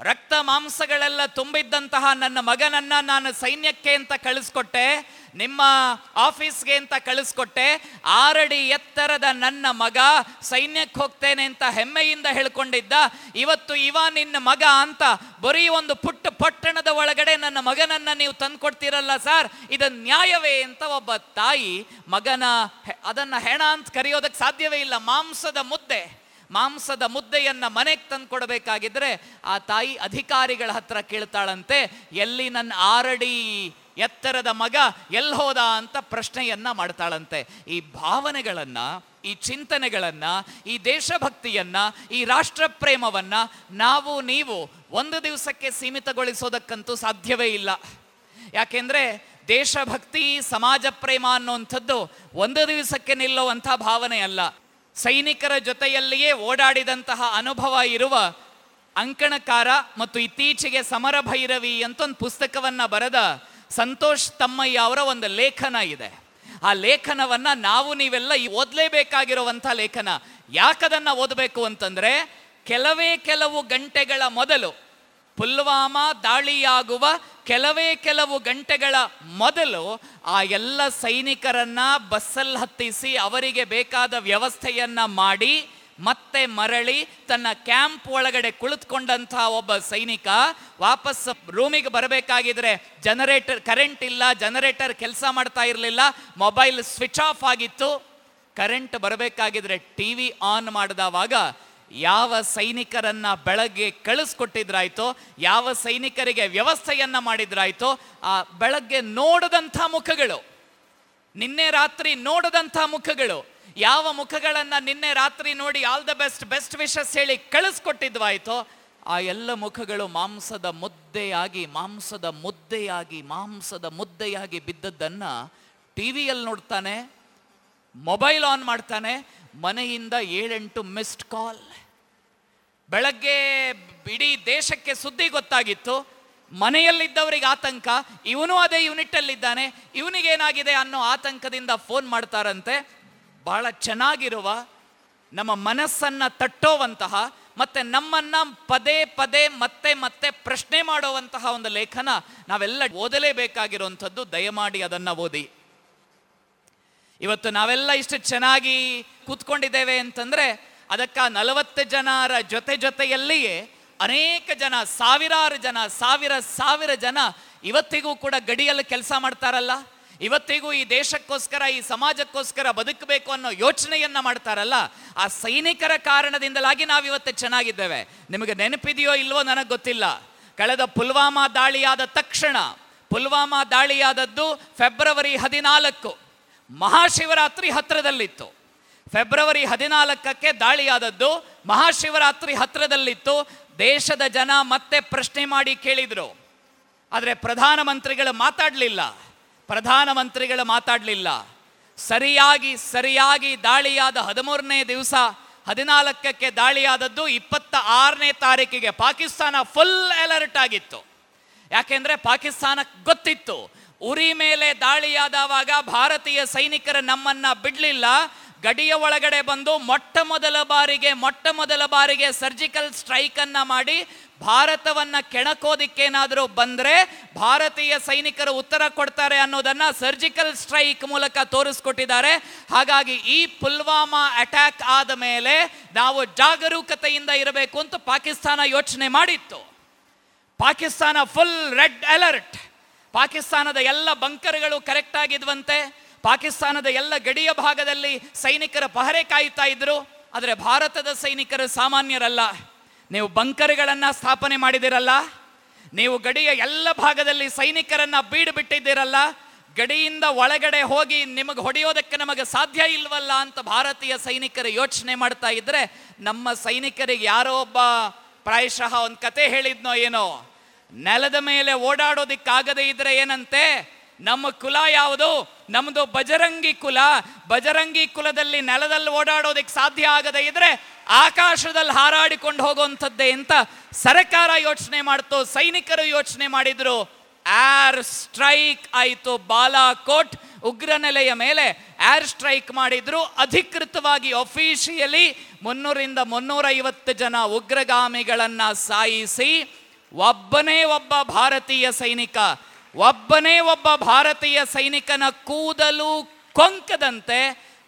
ರಕ್ತ ಮಾಂಸಗಳೆಲ್ಲ ತುಂಬಿದ್ದಂತಹ ನನ್ನ ಮಗನನ್ನ ನಾನು ಸೈನ್ಯಕ್ಕೆ ಅಂತ ಕಳಿಸ್ಕೊಟ್ಟೆ, ನಿಮ್ಮ ಆಫೀಸ್ಗೆ ಅಂತ ಕಳಿಸ್ಕೊಟ್ಟೆ. 6 ಅಡಿ ಎತ್ತರದ ನನ್ನ ಮಗ ಸೈನ್ಯಕ್ಕೆ ಹೋಗ್ತೇನೆ ಅಂತ ಹೆಮ್ಮೆಯಿಂದ ಹೇಳ್ಕೊಂಡಿದ್ದ. ಇವತ್ತು ಇವ ನಿನ್ನ ಮಗ ಅಂತ ಬರೀ ಒಂದು ಪುಟ್ಟ ಪಟ್ಟಣದ ಒಳಗಡೆ ನನ್ನ ಮಗನನ್ನು ನೀವು ತಂದುಕೊಡ್ತೀರಲ್ಲ ಸರ್, ಇದು ನ್ಯಾಯವೇ ಅಂತ ಒಬ್ಬ ತಾಯಿ ಮಗನ, ಅದನ್ನು ಹೆಣ ಅಂತ ಕರೆಯೋದಕ್ಕೆ ಸಾಧ್ಯವೇ ಇಲ್ಲ, ಮಾಂಸದ ಮುದ್ದೆಯನ್ನು ಮನೆಗೆ ತಂದುಕೊಡ್ಬೇಕಾಗಿದ್ರೆ ಆ ತಾಯಿ ಅಧಿಕಾರಿಗಳ ಹತ್ರ ಕೇಳ್ತಾಳಂತೆ, ಎಲ್ಲಿ ನನ್ನ 6 ಅಡಿ ಎತ್ತರದ ಮಗ ಎಲ್ಲಿ ಹೋದ ಅಂತ ಪ್ರಶ್ನೆಯನ್ನ ಮಾಡ್ತಾಳಂತೆ. ಈ ಭಾವನೆಗಳನ್ನು, ಈ ಚಿಂತನೆಗಳನ್ನು, ಈ ದೇಶಭಕ್ತಿಯನ್ನು, ಈ ರಾಷ್ಟ್ರ ಪ್ರೇಮವನ್ನು ನಾವು ನೀವು ಒಂದು ದಿವಸಕ್ಕೆ ಸೀಮಿತಗೊಳಿಸೋದಕ್ಕಂತೂ ಸಾಧ್ಯವೇ ಇಲ್ಲ. ಯಾಕೆಂದರೆ ದೇಶಭಕ್ತಿ, ಸಮಾಜ ಪ್ರೇಮ ಅನ್ನುವಂಥದ್ದು ಒಂದು ದಿವಸಕ್ಕೆ ನಿಲ್ಲುವಂಥ ಭಾವನೆ ಅಲ್ಲ. ಸೈನಿಕರ ಜೊತೆಯಲ್ಲಿಯೇ ಓಡಾಡಿದಂತಹ ಅನುಭವ ಇರುವ ಅಂಕಣಕಾರ ಮತ್ತು ಇತ್ತೀಚೆಗೆ ಸಮರ ಭೈರವಿ ಅಂತ ಒಂದು ಪುಸ್ತಕವನ್ನು ಬರೆದ ಸಂತೋಷ್ ತಮ್ಮಯ್ಯ ಅವರ ಒಂದು ಲೇಖನ ಇದೆ. ಆ ಲೇಖನವನ್ನು ನಾವು ನೀವೆಲ್ಲ ಓದಲೇಬೇಕಾಗಿರುವಂಥ ಲೇಖನ. ಯಾಕದನ್ನು ಓದಬೇಕು ಅಂತಂದರೆ, ಕೆಲವು ಗಂಟೆಗಳ ಮೊದಲು, ಪುಲ್ವಾಮಾ ದಾಳಿಯಾಗುವ ಕೆಲವು ಗಂಟೆಗಳ ಮೊದಲು ಆ ಎಲ್ಲ ಸೈನಿಕರನ್ನು ಬಸ್ಸಲ್ಲಿ ಹತ್ತಿಸಿ ಅವರಿಗೆ ಬೇಕಾದ ವ್ಯವಸ್ಥೆಯನ್ನು ಮಾಡಿ ಮತ್ತೆ ಮರಳಿ ತನ್ನ ಕ್ಯಾಂಪ್ ಒಳಗಡೆ ಕುಳಿತುಕೊಂಡಂಥ ಒಬ್ಬ ಸೈನಿಕ ವಾಪಸ್ ರೂಮಿಗೆ ಬರಬೇಕಾಗಿದ್ರೆ ಜನರೇಟರ್ ಕರೆಂಟ್ ಇಲ್ಲ, ಜನರೇಟರ್ ಕೆಲಸ ಮಾಡ್ತಾ ಇರಲಿಲ್ಲ, ಮೊಬೈಲ್ ಸ್ವಿಚ್ ಆಫ್ ಆಗಿತ್ತು. ಕರೆಂಟ್ ಬರಬೇಕಾಗಿದ್ರೆ ಟಿವಿ ಆನ್ ಮಾಡಿದವಾಗ ಯಾವ ಸೈನಿಕರನ್ನು ಬೆಳಗ್ಗೆ ಕಳಿಸ್ಕೊಟ್ಟಿದ್ರಾಯ್ತೋ, ಯಾವ ಸೈನಿಕರಿಗೆ ವ್ಯವಸ್ಥೆಯನ್ನು ಮಾಡಿದ್ರಾಯ್ತೋ, ಆ ಬೆಳಗ್ಗೆ ನೋಡದಂಥ ಮುಖಗಳು, ನಿನ್ನೆ ರಾತ್ರಿ ನೋಡದಂಥ ಮುಖಗಳು, ಯಾವ ಮುಖಗಳನ್ನು ನಿನ್ನೆ ರಾತ್ರಿ ನೋಡಿ all the best, best wishes ಹೇಳಿ ಕಳಿಸ್ಕೊಟ್ಟಿದ್ವಾಯ್ತೋ, ಆ ಎಲ್ಲ ಮುಖಗಳು ಮಾಂಸದ ಮುದ್ದೆಯಾಗಿ ಬಿದ್ದದ್ದನ್ನು ಟಿವಿಯಲ್ಲಿ ನೋಡ್ತಾನೆ, ಮೊಬೈಲ್ ಆನ್ ಮಾಡ್ತಾನೆ, ಮನೆಯಿಂದ 7-8 ಮಿಸ್ಡ್ ಕಾಲ್. ಬೆಳಗ್ಗೆ ಇಡೀ ದೇಶಕ್ಕೆ ಸುದ್ದಿ ಗೊತ್ತಾಗಿತ್ತು, ಮನೆಯಲ್ಲಿದ್ದವರಿಗೆ ಆತಂಕ, ಇವನು ಅದೇ ಯೂನಿಟಲ್ಲಿದ್ದಾನೆ, ಇವನಿಗೇನಾಗಿದೆ ಅನ್ನೋ ಆತಂಕದಿಂದ ಫೋನ್ ಮಾಡ್ತಾರಂತೆ. ಬಹಳ ಚೆನ್ನಾಗಿರುವ, ನಮ್ಮ ಮನಸ್ಸನ್ನು ತಟ್ಟೋವಂತಹ ಮತ್ತು ನಮ್ಮನ್ನು ಪದೇ ಪದೇ ಮತ್ತೆ ಮತ್ತೆ ಪ್ರಶ್ನೆ ಮಾಡುವಂತಹ ಒಂದು ಲೇಖನ. ನಾವೆಲ್ಲ ಓದಲೇಬೇಕಾಗಿರುವಂಥದ್ದು. ದಯಮಾಡಿ ಅದನ್ನು ಓದಿ. ಇವತ್ತು ನಾವೆಲ್ಲ ಇಷ್ಟು ಚೆನ್ನಾಗಿ ಕೂತ್ಕೊಂಡಿದ್ದೇವೆ ಅಂತಂದರೆ ಅದಕ್ಕೆ 40 ಜನರ ಜೊತೆಯಲ್ಲಿಯೇ ಅನೇಕ ಜನ, ಸಾವಿರ ಜನ ಇವತ್ತಿಗೂ ಕೂಡ ಗಡಿಯಲ್ಲಿ ಕೆಲಸ ಮಾಡ್ತಾರಲ್ಲ, ಇವತ್ತಿಗೂ ಈ ದೇಶಕ್ಕೋಸ್ಕರ, ಈ ಸಮಾಜಕ್ಕೋಸ್ಕರ ಬದುಕಬೇಕು ಅನ್ನೋ ಯೋಚನೆಯನ್ನು ಮಾಡ್ತಾರಲ್ಲ, ಆ ಸೈನಿಕರ ಕಾರಣದಿಂದಲಾಗಿ ನಾವಿವತ್ತು ಚೆನ್ನಾಗಿದ್ದೇವೆ. ನಿಮಗೆ ನೆನಪಿದೆಯೋ ಇಲ್ವೋ ನನಗೆ ಗೊತ್ತಿಲ್ಲ, ಕಳೆದ ಪುಲ್ವಾಮಾ ದಾಳಿಯಾದ ತಕ್ಷಣ, ಪುಲ್ವಾಮಾ ದಾಳಿಯಾದದ್ದು ಫೆಬ್ರವರಿ 14, ಮಹಾಶಿವರಾತ್ರಿ ಹತ್ತಿರದಲ್ಲಿತ್ತು. ಫೆಬ್ರವರಿ 14ಕ್ಕೆ ದಾಳಿಯಾದದ್ದು ಮಹಾಶಿವರಾತ್ರಿ ಹತ್ತಿರದಲ್ಲಿತ್ತು. ದೇಶದ ಜನ ಮತ್ತೆ ಪ್ರಶ್ನೆ ಮಾಡಿ ಕೇಳಿದರು, ಆದರೆ ಪ್ರಧಾನಮಂತ್ರಿಗಳು ಮಾತಾಡಲಿಲ್ಲ. ಸರಿಯಾಗಿ ದಾಳಿಯಾದ 13ನೇ ದಿವಸ, 14ಕ್ಕೆ ದಾಳಿಯಾದದ್ದು 26ನೇ ತಾರೀಕಿಗೆ ಪಾಕಿಸ್ತಾನ ಫುಲ್ ಅಲರ್ಟ್ ಆಗಿತ್ತು. ಯಾಕೆಂದರೆ ಪಾಕಿಸ್ತಾನಕ್ಕೆ ಗೊತ್ತಿತ್ತು, ಉರಿ ಮೇಲೆ ದಾಳಿಯಾದವಾಗ ಭಾರತೀಯ ಸೈನಿಕರು ನಮ್ಮನ್ನು ಬಿಡಲಿಲ್ಲ, ಗಡಿಯ ಒಳಗಡೆ ಬಂದು ಮೊಟ್ಟ ಮೊದಲ ಬಾರಿಗೆ ಸರ್ಜಿಕಲ್ ಸ್ಟ್ರೈಕನ್ನು ಮಾಡಿ ಭಾರತವನ್ನು ಕೆಣಕೋದಿಕ್ಕೇನಾದರೂ ಬಂದರೆ ಭಾರತೀಯ ಸೈನಿಕರು ಉತ್ತರ ಕೊಡ್ತಾರೆ ಅನ್ನೋದನ್ನು ಸರ್ಜಿಕಲ್ ಸ್ಟ್ರೈಕ್ ಮೂಲಕ ತೋರಿಸ್ಕೊಟ್ಟಿದ್ದಾರೆ. ಹಾಗಾಗಿ ಈ ಪುಲ್ವಾಮಾ ಅಟ್ಯಾಕ್ ಆದ ಮೇಲೆ ನಾವು ಜಾಗರೂಕತೆಯಿಂದ ಇರಬೇಕು ಅಂತ ಪಾಕಿಸ್ತಾನ ಯೋಚನೆ ಮಾಡಿತ್ತು. Pakistan full red alert. ಪಾಕಿಸ್ತಾನದ ಎಲ್ಲ ಬಂಕರ್ಗಳು ಕರೆಕ್ಟ್ ಆಗಿದ್ವಂತೆ, ಪಾಕಿಸ್ತಾನದ ಎಲ್ಲ ಗಡಿಯ ಭಾಗದಲ್ಲಿ ಸೈನಿಕರ ಪಹರೆ ಕಾಯುತ್ತಾ ಇದ್ದರು. ಆದರೆ ಭಾರತದ ಸೈನಿಕರು ಸಾಮಾನ್ಯರಲ್ಲ, ನೀವು ಬಂಕರ್ಗಳನ್ನು ಸ್ಥಾಪನೆ ಮಾಡಿದಿರಲ್ಲ, ನೀವು ಗಡಿಯ ಎಲ್ಲ ಭಾಗದಲ್ಲಿ ಸೈನಿಕರನ್ನ ಬೀಡು ಬಿಟ್ಟಿದ್ದೀರಲ್ಲ, ಗಡಿಯಿಂದ ಒಳಗಡೆ ಹೋಗಿ ನಿಮಗೆ ಹೊಡೆಯೋದಕ್ಕೆ ನಮಗೆ ಸಾಧ್ಯ ಇಲ್ವಲ್ಲ ಅಂತ ಭಾರತೀಯ ಸೈನಿಕರು ಯೋಚನೆ ಮಾಡ್ತಾ ಇದ್ರೆ, ನಮ್ಮ ಸೈನಿಕರಿಗೆ ಯಾರೋ ಒಬ್ಬ ಪ್ರಾಯಶಃ ಒಂದು ಕತೆ ಹೇಳಿದ್ನೋ ಏನೋ, ನೆಲದ ಮೇಲೆ ಓಡಾಡೋದಿಕ್ಕಾಗದೇ ಇದ್ರೆ ಏನಂತೆ, ನಮ್ಮ ಕುಲ ಯಾವುದು, ನಮ್ಮದು ಬಜರಂಗಿ ಕುಲ, ಬಜರಂಗಿ ಕುಲದಲ್ಲಿ ನೆಲದಲ್ಲಿ ಓಡಾಡೋದಕ್ಕೆ ಸಾಧ್ಯ ಆಗದೇ ಇದ್ರೆ ಆಕಾಶದಲ್ಲಿ ಹಾರಾಡಿಕೊಂಡು ಹೋಗುವಂಥದ್ದೇ ಅಂತ ಸರ್ಕಾರ ಯೋಚನೆ ಮಾಡ್ತು, ಸೈನಿಕರು ಯೋಚನೆ ಮಾಡಿದ್ರು. ಏರ್ ಸ್ಟ್ರೈಕ್ ಆಯಿತು, ಬಾಲಾಕೋಟ್ ಉಗ್ರನೆಲೆಯ ಮೇಲೆ ಏರ್ ಸ್ಟ್ರೈಕ್ ಮಾಡಿದ್ರು. ಅಧಿಕೃತವಾಗಿ ಅಫಿಷಿಯಲಿ 300-350 ಜನ ಉಗ್ರಗಾಮಿಗಳನ್ನು ಸಾಯಿಸಿ ಒಬ್ಬನೇ ಒಬ್ಬ ಭಾರತೀಯ ಸೈನಿಕನ ಕೂದಲು ಕೊಂಕದಂತೆ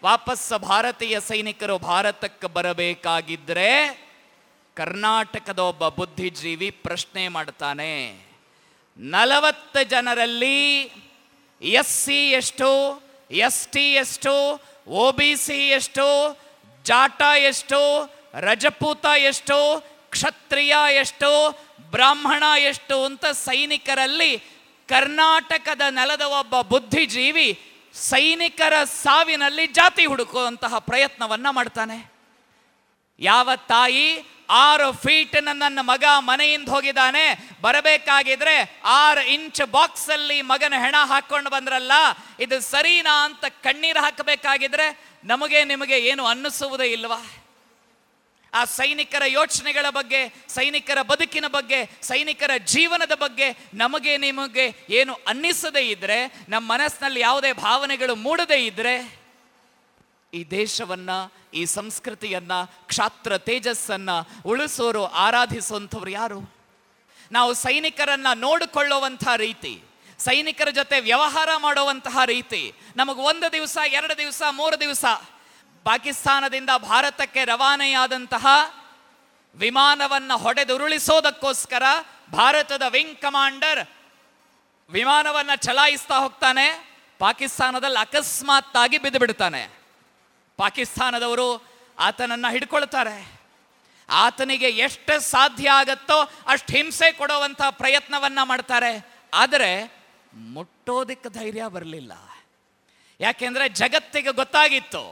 ವಾಪಸ್ ಭಾರತೀಯ ಸೈನಿಕರು ಭಾರತಕ್ಕೆ ಬರಬೇಕಾಗಿದ್ರೆ ಕರ್ನಾಟಕದ ಒಬ್ಬ ಬುದ್ಧಿಜೀವಿ ಪ್ರಶ್ನೆ ಮಾಡ್ತಾನೆ, 40 ಜನರಲ್ಲಿ SC ಎಷ್ಟು, ST ಎಷ್ಟು, OBC ಎಷ್ಟು, ಜಾಟ ಎಷ್ಟು, ರಜಪೂತ ಎಷ್ಟು, ಕ್ಷತ್ರಿಯ ಎಷ್ಟು, ಬ್ರಾಹ್ಮಣ ಎಷ್ಟು ಅಂತ ಸೈನಿಕರಲ್ಲಿ ಕರ್ನಾಟಕದ ನೆಲದ ಒಬ್ಬ ಬುದ್ಧಿಜೀವಿ ಸೈನಿಕರ ಸಾವಿನಲ್ಲಿ ಜಾತಿ ಹುಡುಕುವಂತಹ ಪ್ರಯತ್ನವನ್ನು ಮಾಡ್ತಾನೆ. ಯಾವ ತಾಯಿ 6 ಫೀಟ್ ನನ್ನ ಮಗ ಮನೆಯಿಂದ ಹೋಗಿದ್ದಾನೆ, ಬರಬೇಕಾಗಿದ್ರೆ 6 ಇಂಚ್ ಬಾಕ್ಸಲ್ಲಿ ಮಗನ ಹೆಣ ಹಾಕ್ಕೊಂಡು ಬಂದ್ರಲ್ಲ, ಇದು ಸರಿನಾ ಅಂತ ಕಣ್ಣೀರು ಹಾಕಬೇಕಾಗಿದ್ರೆ ನಮಗೆ ನಿಮಗೆ ಏನು ಅನ್ನಿಸುವುದೇ ಇಲ್ವಾ? ಆ ಸೈನಿಕರ ಯೋಚನೆಗಳ ಬಗ್ಗೆ, ಸೈನಿಕರ ಬದುಕಿನ ಬಗ್ಗೆ, ಸೈನಿಕರ ಜೀವನದ ಬಗ್ಗೆ ನಮಗೆ ನಿಮಗೆ ಏನು ಅನ್ನಿಸದೇ ಇದ್ದರೆ, ನಮ್ಮ ಮನಸ್ಸಿನಲ್ಲಿ ಯಾವುದೇ ಭಾವನೆಗಳು ಮೂಡದೇ ಇದ್ದರೆ, ಈ ದೇಶವನ್ನು, ಈ ಸಂಸ್ಕೃತಿಯನ್ನು, ಕ್ಷಾತ್ರ ತೇಜಸ್ಸನ್ನು ಉಳಿಸೋರು, ಆರಾಧಿಸುವಂಥವ್ರು ಯಾರು? ನಾವು ಸೈನಿಕರನ್ನು ನೋಡಿಕೊಳ್ಳುವಂಥ ರೀತಿ, ಸೈನಿಕರ ಜೊತೆ ವ್ಯವಹಾರ ಮಾಡುವಂತಹ ರೀತಿ, ನಮಗೆ 1 ದಿವಸ, 2 ದಿವಸ, 3 ದಿವಸ ಪಾಕಿಸ್ತಾನದಿಂದ ಭಾರತಕ್ಕೆ ರವಾನೆಯಾದಂತಹ ವಿಮಾನವನ್ನು ಹೊಡೆದುರುಳಿಸೋದಕ್ಕೋಸ್ಕರ ಭಾರತದ ವಿಂಗ್ ಕಮಾಂಡರ್ ವಿಮಾನವನ್ನು ಚಲಾಯಿಸ್ತಾ ಹೋಗ್ತಾನೆ, ಪಾಕಿಸ್ತಾನದಲ್ಲಿ ಅಕಸ್ಮಾತ್ತಾಗಿ ಬಿದ್ದು ಬಿಡ್ತಾನೆ. ಪಾಕಿಸ್ತಾನದವರು ಆತನನ್ನು ಹಿಡ್ಕೊಳ್ತಾರೆ. ಆತನಿಗೆ ಎಷ್ಟು ಸಾಧ್ಯ ಆಗತ್ತೋ ಅಷ್ಟು ಹಿಂಸೆ ಕೊಡುವಂಥ ಪ್ರಯತ್ನವನ್ನು ಮಾಡ್ತಾರೆ. ಆದರೆ ಮುಟ್ಟೋದಕ್ಕೆ ಧೈರ್ಯ ಬರಲಿಲ್ಲ. ಯಾಕೆಂದರೆ ಜಗತ್ತಿಗೆ ಗೊತ್ತಾಗಿತ್ತು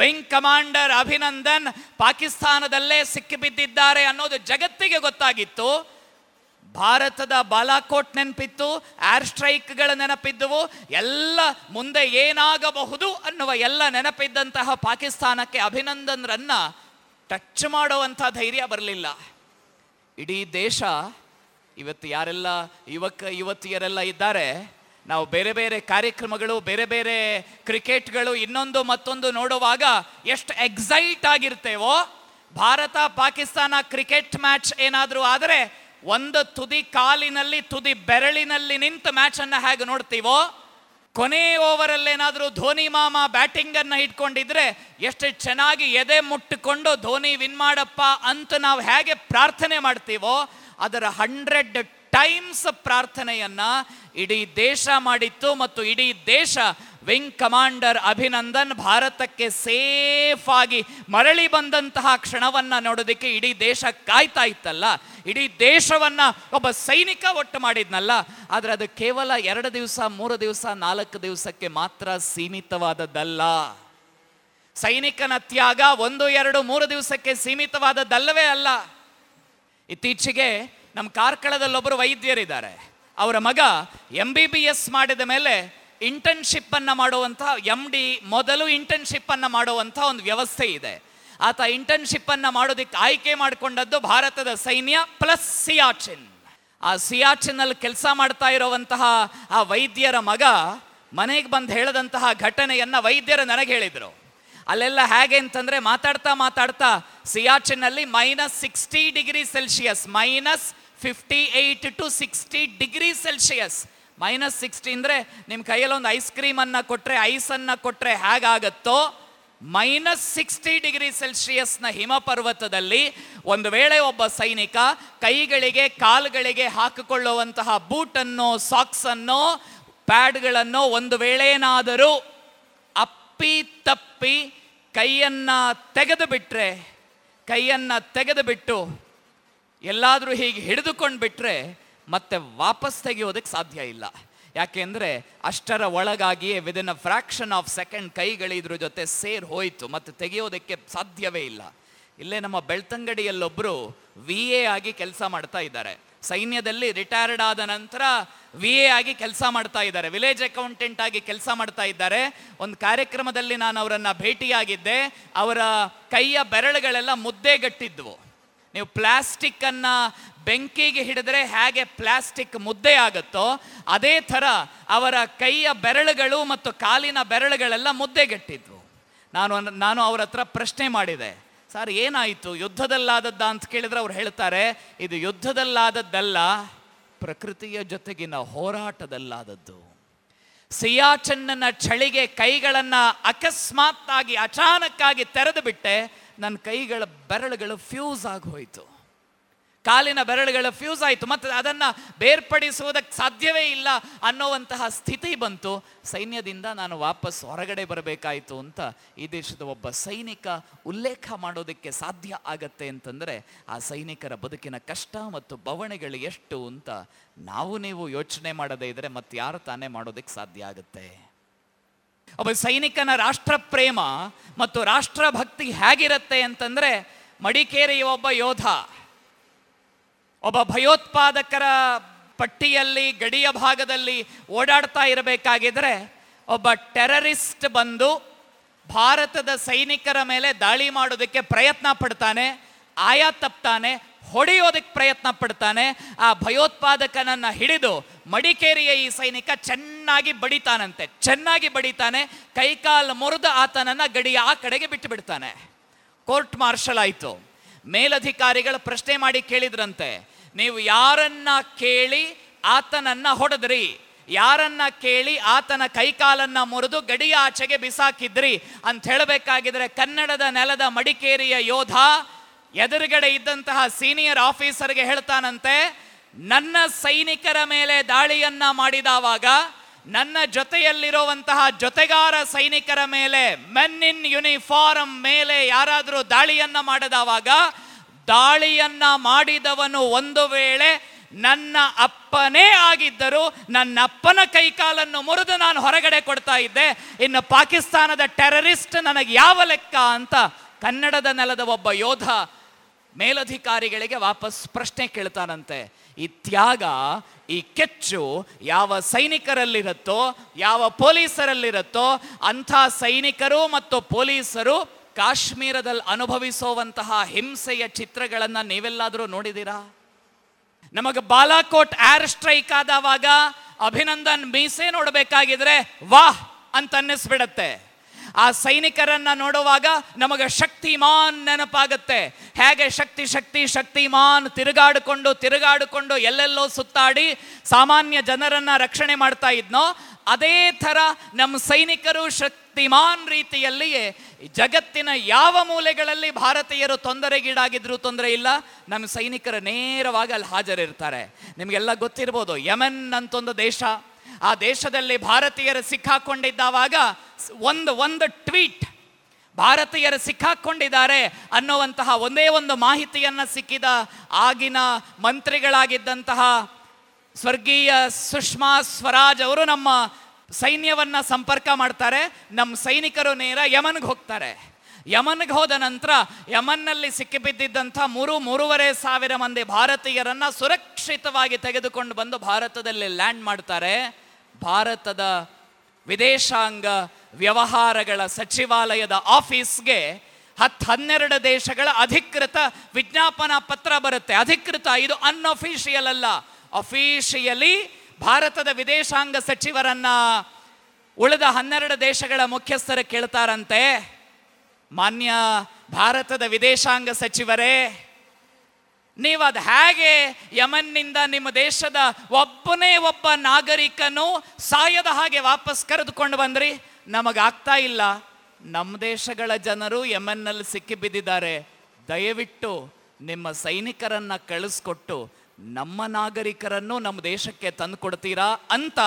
ವಿಂಗ್ ಕಮಾಂಡರ್ ಅಭಿನಂದನ್ ಪಾಕಿಸ್ತಾನದಲ್ಲೇ ಸಿಕ್ಕಿಬಿದ್ದಿದ್ದಾರೆ ಅನ್ನೋದು ಜಗತ್ತಿಗೆ ಗೊತ್ತಾಗಿತ್ತು. ಭಾರತದ ಬಾಲಾಕೋಟ್ ನೆನಪಿತ್ತು, ಏರ್ ಸ್ಟ್ರೈಕ್ಗಳ ನೆನಪಿದ್ದವು, ಎಲ್ಲ ಮುಂದೆ ಏನಾಗಬಹುದು ಅನ್ನುವ ಎಲ್ಲ ನೆನಪಿದ್ದಂತಹ ಪಾಕಿಸ್ತಾನಕ್ಕೆ ಅಭಿನಂದನ್ರನ್ನು ಟಚ್ ಮಾಡುವಂಥ ಧೈರ್ಯ ಬರಲಿಲ್ಲ. ಇಡೀ ದೇಶ, ಇವತ್ತು ಯಾರೆಲ್ಲ ಯುವತಿಯರೆಲ್ಲ ಇದ್ದಾರೆ, ನಾವು ಬೇರೆ ಬೇರೆ ಕಾರ್ಯಕ್ರಮಗಳು, ಬೇರೆ ಬೇರೆ ಕ್ರಿಕೆಟ್ಗಳು, ಇನ್ನೊಂದು ಮತ್ತೊಂದು ನೋಡುವಾಗ ಎಷ್ಟು ಎಕ್ಸೈಟ್ ಆಗಿರ್ತೇವೋ, ಭಾರತ ಪಾಕಿಸ್ತಾನ ಕ್ರಿಕೆಟ್ ಮ್ಯಾಚ್ ಏನಾದರೂ ಆದರೆ ಒಂದು ತುದಿ ಕಾಲಿನಲ್ಲಿ, ತುದಿ ಬೆರಳಿನಲ್ಲಿ ನಿಂತ ಮ್ಯಾಚನ್ನು ಹೇಗೆ ನೋಡ್ತೀವೋ, ಕೊನೆ ಓವರಲ್ಲೇನಾದರೂ ಧೋನಿ ಮಾಮ ಬ್ಯಾಟಿಂಗನ್ನು ಇಟ್ಕೊಂಡಿದ್ರೆ ಎಷ್ಟು ಚೆನ್ನಾಗಿ ಎದೆ ಮುಟ್ಟಿಕೊಂಡು ಧೋನಿ ವಿನ್ ಮಾಡಪ್ಪ ಅಂತ ನಾವು ಹೇಗೆ ಪ್ರಾರ್ಥನೆ ಮಾಡ್ತೀವೋ ಅದರ 100 ಟೈಮ್ಸ್ ಪ್ರಾರ್ಥನೆಯನ್ನು ಇಡೀ ದೇಶ ಮಾಡಿತ್ತು. ಮತ್ತು ಇಡೀ ದೇಶ ವಿಂಗ್ ಕಮಾಂಡರ್ ಅಭಿನಂದನ್ ಭಾರತಕ್ಕೆ ಸೇಫ್ ಆಗಿ ಮರಳಿ ಬಂದಂತಹ ಕ್ಷಣವನ್ನು ನೋಡೋದಕ್ಕೆ ಇಡೀ ದೇಶ ಕಾಯ್ತಾ ಇತ್ತಲ್ಲ. ಇಡೀ ದೇಶವನ್ನು ಒಬ್ಬ ಸೈನಿಕ ಒಟ್ಟು ಮಾಡಿದ್ನಲ್ಲ. ಆದರೆ ಅದು ಕೇವಲ 2 ದಿವಸ, 3 ದಿವಸ, 4 ದಿವಸಕ್ಕೆ ಮಾತ್ರ ಸೀಮಿತವಾದದ್ದಲ್ಲ. ಸೈನಿಕನ ತ್ಯಾಗ 1, 2, 3 ದಿವಸಕ್ಕೆ ಸೀಮಿತವಾದದ್ದಲ್ಲವೇ ಅಲ್ಲ. ಇತ್ತೀಚೆಗೆ ನಮ್ಮ ಕಾರ್ಕಳದಲ್ಲೊಬ್ಬರು ವೈದ್ಯರಿದ್ದಾರೆ. ಅವರ ಮಗ MBBS ಮಾಡಿದ ಮೇಲೆ ಇಂಟರ್ನ್ಶಿಪ್ಪನ್ನು ಮಾಡುವಂಥ, MD ಮೊದಲು ಇಂಟರ್ನ್ಶಿಪ್ಪನ್ನು ಮಾಡುವಂಥ ಒಂದು ವ್ಯವಸ್ಥೆ ಇದೆ. ಆತ ಇಂಟರ್ನ್ಶಿಪ್ಪನ್ನು ಮಾಡೋದಕ್ಕೆ ಆಯ್ಕೆ ಮಾಡಿಕೊಂಡದ್ದು ಭಾರತದ ಸೈನ್ಯ ಪ್ಲಸ್ ಸಿಯಾಚಿನ್. ಆ ಸಿಯಾಚಿನಲ್ಲಿ ಕೆಲಸ ಮಾಡ್ತಾ ಇರೋವಂತಹ ಆ ವೈದ್ಯರ ಮಗ ಮನೆಗೆ ಬಂದು ಹೇಳಿದಂತಹ ಘಟನೆಯನ್ನು ವೈದ್ಯರು ನನಗೆ ಹೇಳಿದರು. ಅಲ್ಲೆಲ್ಲ ಹೇಗೆ ಅಂತಂದರೆ, ಮಾತಾಡ್ತಾ ಸಿಯಾಚಿನಲ್ಲಿ -60 degree Celsius, -58 to 60 degree Celsius. -60 ಅಂದರೆ ನಿಮ್ಮ ಕೈಯಲ್ಲೊಂದು ಐಸ್ ಕ್ರೀಮನ್ನು ಕೊಟ್ಟರೆ, ಐಸನ್ನು ಕೊಟ್ಟರೆ ಹೇಗಾಗತ್ತೋ, -60 ಡಿಗ್ರಿ ಸೆಲ್ಸಿಯಸ್ನ ಹಿಮಪರ್ವತದಲ್ಲಿ ಒಂದು ವೇಳೆ ಒಬ್ಬ ಸೈನಿಕ ಕೈಗಳಿಗೆ, ಕಾಲುಗಳಿಗೆ ಹಾಕಿಕೊಳ್ಳುವಂತಹ ಬೂಟನ್ನು, ಸಾಕ್ಸನ್ನು, ಪ್ಯಾಡ್ಗಳನ್ನು ಒಂದು ವೇಳೆನಾದರೂ ಅಪ್ಪಿ ತಪ್ಪಿ ಕೈಯನ್ನು ತೆಗೆದುಬಿಟ್ಟು ಎಲ್ಲಾದರೂ ಹೀಗೆ ಹಿಡಿದುಕೊಂಡು ಬಿಟ್ಟರೆ ಮತ್ತೆ ವಾಪಸ್ ತೆಗೆಯೋದಕ್ಕೆ ಸಾಧ್ಯ ಇಲ್ಲ. ಯಾಕೆಂದರೆ ಅಷ್ಟರ ಒಳಗಾಗಿಯೇ within a fraction of second ಕೈಗಳಿದ್ರ ಜೊತೆ ಸೇರ್ ಹೋಯಿತು, ಮತ್ತು ತೆಗೆಯೋದಕ್ಕೆ ಸಾಧ್ಯವೇ ಇಲ್ಲ. ಇಲ್ಲೇ ನಮ್ಮ ಬೆಳ್ತಂಗಡಿಯಲ್ಲೊಬ್ಬರು ವಿ ಎ ಆಗಿ ಕೆಲಸ ಮಾಡ್ತಾ ಇದ್ದಾರೆ. ಸೈನ್ಯದಲ್ಲಿ ರಿಟೈರ್ಡ್ ಆದ ನಂತರ ವಿ ಎ ಆಗಿ ಕೆಲಸ ಮಾಡ್ತಾ ಇದ್ದಾರೆ, ವಿಲೇಜ್ ಅಕೌಂಟೆಂಟ್ ಆಗಿ ಕೆಲಸ ಮಾಡ್ತಾ ಇದ್ದಾರೆ. ಒಂದು ಕಾರ್ಯಕ್ರಮದಲ್ಲಿ ನಾನು ಅವರನ್ನು ಭೇಟಿಯಾಗಿದ್ದೆ. ಅವರ ಕೈಯ ಬೆರಳುಗಳೆಲ್ಲ ಮುದ್ದೆಗಟ್ಟಿದ್ವು. ನೀವು ಪ್ಲಾಸ್ಟಿಕ್ಕನ್ನು ಬೆಂಕಿಗೆ ಹಿಡಿದ್ರೆ ಹೇಗೆ ಪ್ಲಾಸ್ಟಿಕ್ ಮುದ್ದೆ ಆಗುತ್ತೋ ಅದೇ ಥರ ಅವರ ಕೈಯ ಬೆರಳುಗಳು ಮತ್ತು ಕಾಲಿನ ಬೆರಳುಗಳೆಲ್ಲ ಮುದ್ದೆಗಟ್ಟಿದ್ವು. ನಾನು ಅವ್ರ ಹತ್ರ ಪ್ರಶ್ನೆ ಮಾಡಿದೆ, ಸರ್ ಏನಾಯಿತು, ಯುದ್ಧದಲ್ಲಾದದ್ದ ಅಂತ ಕೇಳಿದ್ರೆ ಅವ್ರು ಹೇಳ್ತಾರೆ, ಇದು ಯುದ್ಧದಲ್ಲಾದದ್ದಲ್ಲ, ಪ್ರಕೃತಿಯ ಜೊತೆಗಿನ ಹೋರಾಟದಲ್ಲಾದದ್ದು. ಸಿಯಾಚನ್ನ ಚಳಿಗೆ ಕೈಗಳನ್ನು ಅಕಸ್ಮಾತ್ತಾಗಿ ಅಚಾನಕ್ಕಾಗಿ ತೆರೆದು ಬಿಟ್ಟೆ, ನನ್ನ ಕೈಗಳ ಬೆರಳುಗಳು ಫ್ಯೂಸ್ ಆಗಿ ಹೋಯಿತು, ಕಾಲಿನ ಬೆರಳುಗಳು ಫ್ಯೂಸ್ ಆಯಿತು, ಮತ್ತು ಅದನ್ನು ಬೇರ್ಪಡಿಸುವುದಕ್ಕೆ ಸಾಧ್ಯವೇ ಇಲ್ಲ ಅನ್ನೋವಂತಹ ಸ್ಥಿತಿ ಬಂತು. ಸೈನ್ಯದಿಂದ ನಾನು ವಾಪಸ್ ಹೊರಗಡೆ ಬರಬೇಕಾಯಿತು ಅಂತ ಈ ದೇಶದ ಒಬ್ಬ ಸೈನಿಕ ಉಲ್ಲೇಖ ಮಾಡೋದಕ್ಕೆ ಸಾಧ್ಯ ಆಗತ್ತೆ ಅಂತಂದರೆ ಆ ಸೈನಿಕರ ಬದುಕಿನ ಕಷ್ಟ ಮತ್ತು ಬವಣೆಗಳು ಎಷ್ಟು ಅಂತ ನಾವು ನೀವು ಯೋಚನೆ ಮಾಡದೇ ಇದ್ದರೆ ಮತ್ತೆ ಯಾರು ತಾನೇ ಮಾಡೋದಕ್ಕೆ ಸಾಧ್ಯ ಆಗುತ್ತೆ. ಒಬ್ಬ ಸೈನಿಕನ ರಾಷ್ಟ್ರ ಪ್ರೇಮ ಮತ್ತು ರಾಷ್ಟ್ರ ಭಕ್ತಿ ಹೇಗಿರುತ್ತೆ ಅಂತಂದರೆ, ಮಡಿಕೇರಿಯ ಒಬ್ಬ ಯೋಧ, ಒಬ್ಬ ಭಯೋತ್ಪಾದಕರ ಪಟ್ಟಿಯಲ್ಲಿ ಗಡಿಯ ಭಾಗದಲ್ಲಿ ಓಡಾಡ್ತಾ ಇರಬೇಕಾಗಿದ್ರೆ ಒಬ್ಬ ಟೆರರಿಸ್ಟ್ ಬಂದು ಭಾರತದ ಸೈನಿಕರ ಮೇಲೆ ದಾಳಿ ಮಾಡೋದಕ್ಕೆ ಪ್ರಯತ್ನ ಪಡ್ತಾನೆ, ಆಯ ತಪ್ತಾನೆ, ಹೊಡೆಯೋದಕ್ಕೆ ಪ್ರಯತ್ನ ಪಡ್ತಾನೆ. ಆ ಭಯೋತ್ಪಾದಕನನ್ನು ಹಿಡಿದು ಮಡಿಕೇರಿಯ ಈ ಸೈನಿಕ ಚೆನ್ನಾಗಿ ಬಡಿತಾನೆ, ಕೈಕಾಲು ಮುರಿದು ಆತನನ್ನು ಗಡಿಯ ಆ ಕಡೆಗೆ ಬಿಟ್ಟು ಬಿಡ್ತಾನೆ. ಕೋರ್ಟ್ ಮಾರ್ಷಲ್ ಆಯಿತು. ಮೇಲಧಿಕಾರಿಗಳು ಪ್ರಶ್ನೆ ಮಾಡಿ ಕೇಳಿದ್ರಂತೆ, ನೀವು ಯಾರನ್ನ ಕೇಳಿ ಆತನನ್ನ ಹೊಡೆದ್ರಿ, ಯಾರನ್ನ ಕೇಳಿ ಆತನ ಕೈಕಾಲನ್ನ ಮುರಿದು ಗಡಿಯ ಆಚೆಗೆ ಬಿಸಾಕಿದ್ರಿ ಅಂತ ಹೇಳಬೇಕಾಗಿದ್ರೆ, ಕನ್ನಡದ ನೆಲದ ಮಡಿಕೇರಿಯ ಯೋಧ ಎದುರುಗಡೆ ಇದ್ದಂತಹ ಸೀನಿಯರ್ ಆಫೀಸರ್ಗೆ ಹೇಳ್ತಾನಂತೆ, ನನ್ನ ಸೈನಿಕರ ಮೇಲೆ ದಾಳಿಯನ್ನ ಮಾಡಿದವಾಗ ನನ್ನ ಜೊತೆಯಲ್ಲಿರುವಂತಹ ಜೊತೆಗಾರ ಸೈನಿಕರ ಮೇಲೆ, ಮೆನ್ ಇನ್ ಯೂನಿಫಾರ್ಮ್ ಮೇಲೆ ಯಾರಾದರೂ ದಾಳಿಯನ್ನು ಮಾಡಿದವಾಗ, ದಾಳಿಯನ್ನು ಮಾಡಿದವನು ಒಂದು ವೇಳೆ ನನ್ನ ಅಪ್ಪನೇ ಆಗಿದ್ದರೂ ನನ್ನ ಅಪ್ಪನ ಕೈಕಾಲನ್ನು ಮುರಿದು ನಾನು ಹೊರಗಡೆ ಕೊಡ್ತಾ ಇದ್ದೆ, ಇನ್ನು ಪಾಕಿಸ್ತಾನದ ಟೆರರಿಸ್ಟ್ ನನಗೆ ಯಾವ ಲೆಕ್ಕ ಅಂತ ಕನ್ನಡದ ನೆಲದ ಒಬ್ಬ ಯೋಧ ಮೇಲಧಿಕಾರಿಗಳಿಗೆ ವಾಪಸ್ ಪ್ರಶ್ನೆ ಕೇಳ್ತಾನಂತೆ. ಈ ತ್ಯಾಗ, ಈ ಕೆಚ್ಚು ಯಾವ ಸೈನಿಕರಲ್ಲಿರುತ್ತೋ, ಯಾವ ಪೊಲೀಸರಲ್ಲಿರುತ್ತೋ, ಅಂಥ ಸೈನಿಕರು ಮತ್ತು ಪೊಲೀಸರು ಕಾಶ್ಮೀರದಲ್ಲಿ ಅನುಭವಿಸುವಂತಹ ಹಿಂಸೆಯ ಚಿತ್ರಗಳನ್ನು ನೀವೆಲ್ಲಾದರೂ ನೋಡಿದ್ದೀರಾ? ನಮಗೆ ಬಾಲಾಕೋಟ್ ಏರ್ ಸ್ಟ್ರೈಕ್ ಆದವಾಗ ಅಭಿನಂದನ್ ಮೀಸೆ ನೋಡಬೇಕಾಗಿದ್ರೆ ವಾಹ್ ಅಂತ ಅನ್ನಿಸ್ಬಿಡತ್ತೆ. ಆ ಸೈನಿಕರನ್ನು ನೋಡುವಾಗ ನಮಗೆ ಶಕ್ತಿಮಾನ್ ನೆನಪಾಗುತ್ತೆ. ಹೇಗೆ ಶಕ್ತಿಮಾನ್ ತಿರುಗಾಡಿಕೊಂಡು ಎಲ್ಲೆಲ್ಲೋ ಸುತ್ತಾಡಿ ಸಾಮಾನ್ಯ ಜನರನ್ನು ರಕ್ಷಣೆ ಮಾಡ್ತಾ ಇದ್ನೋ, ಅದೇ ಥರ ನಮ್ಮ ಸೈನಿಕರು ಶಕ್ತಿಮಾನ್ ರೀತಿಯಲ್ಲಿಯೇ ಜಗತ್ತಿನ ಯಾವ ಮೂಲೆಗಳಲ್ಲಿ ಭಾರತೀಯರು ತೊಂದರೆಗೀಡಾಗಿದ್ರೂ ತೊಂದರೆ ಇಲ್ಲ, ನಮ್ಮ ಸೈನಿಕರು ನೇರವಾಗಿ ಅಲ್ಲಿ ಹಾಜರಿರ್ತಾರೆ. ನಿಮಗೆಲ್ಲ ಗೊತ್ತಿರ್ಬೋದು, ಯಮನ್ ಅಂತೊಂದು ದೇಶ, ಆ ದೇಶದಲ್ಲಿ ಭಾರತೀಯರು ಸಿಕ್ಕಾಕೊಂಡಿದ್ದಾವಾಗ ಒಂದು ಟ್ವೀಟ್, ಭಾರತೀಯರು ಸಿಕ್ಕಾಕೊಂಡಿದ್ದಾರೆ ಅನ್ನುವಂತಹ ಒಂದೇ ಒಂದು ಮಾಹಿತಿಯನ್ನು ಸಿಕ್ಕಿದ ಆಗಿನ ಮಂತ್ರಿಗಳಾಗಿದ್ದಂತಹ ಸ್ವರ್ಗೀಯ ಸುಷ್ಮಾ ಸ್ವರಾಜ್ ಅವರು ನಮ್ಮ ಸೈನ್ಯವನ್ನು ಸಂಪರ್ಕ ಮಾಡ್ತಾರೆ. ನಮ್ಮ ಸೈನಿಕರು ನೇರ ಯಮನ್ಗೆ ಹೋಗ್ತಾರೆ. ಯಮನ್ಗೆ ಹೋದ ನಂತರ ಯಮನ್ನಲ್ಲಿ ಸಿಕ್ಕಿಬಿದ್ದಿದ್ದಂಥ 3,500 ಮಂದಿ ಭಾರತೀಯರನ್ನು ಸುರಕ್ಷಿತವಾಗಿ ತೆಗೆದುಕೊಂಡು ಬಂದು ಭಾರತದಲ್ಲಿ ಲ್ಯಾಂಡ್ ಮಾಡ್ತಾರೆ. ಭಾರತದ ವಿದೇಶಾಂಗ ವ್ಯವಹಾರಗಳ ಸಚಿವಾಲಯದ ಆಫೀಸ್ಗೆ 12 ದೇಶಗಳ ಅಧಿಕೃತ ವಿಜ್ಞಾಪನಾ ಪತ್ರ ಬರುತ್ತೆ. ಅಧಿಕೃತ, ಇದು ಅನ್ಅಫಿಷಿಯಲ್ ಅಲ್ಲ. ಅಫಿಷಿಯಲಿ ಭಾರತದ ವಿದೇಶಾಂಗ ಸಚಿವರನ್ನ ಉಳಿದ 12 ದೇಶಗಳ ಮುಖ್ಯಸ್ಥರು ಕೇಳ್ತಾರಂತೆ, ಮಾನ್ಯ ಭಾರತದ ವಿದೇಶಾಂಗ ಸಚಿವರೇ, ನೀವು ಅದು ಹೇಗೆ ಯಮನ್ನಿಂದ ನಿಮ್ಮ ದೇಶದ ಒಬ್ಬ ನಾಗರಿಕನು ಸಾಯದ ಹಾಗೆ ವಾಪಸ್ ಕರೆದುಕೊಂಡು ಬಂದ್ರಿ? ನಮಗಾಗ್ತಾ ಇಲ್ಲ, ನಮ್ಮ ದೇಶಗಳ ಜನರು ಯಮನ್ನಲ್ಲಿ ಸಿಕ್ಕಿಬಿದ್ದಿದ್ದಾರೆ, ದಯವಿಟ್ಟು ನಿಮ್ಮ ಸೈನಿಕರನ್ನು ಕಳಿಸ್ಕೊಟ್ಟು ನಮ್ಮ ನಾಗರಿಕರನ್ನು ನಮ್ಮ ದೇಶಕ್ಕೆ ತಂದು ಕೊಡ್ತೀರಾ ಅಂತ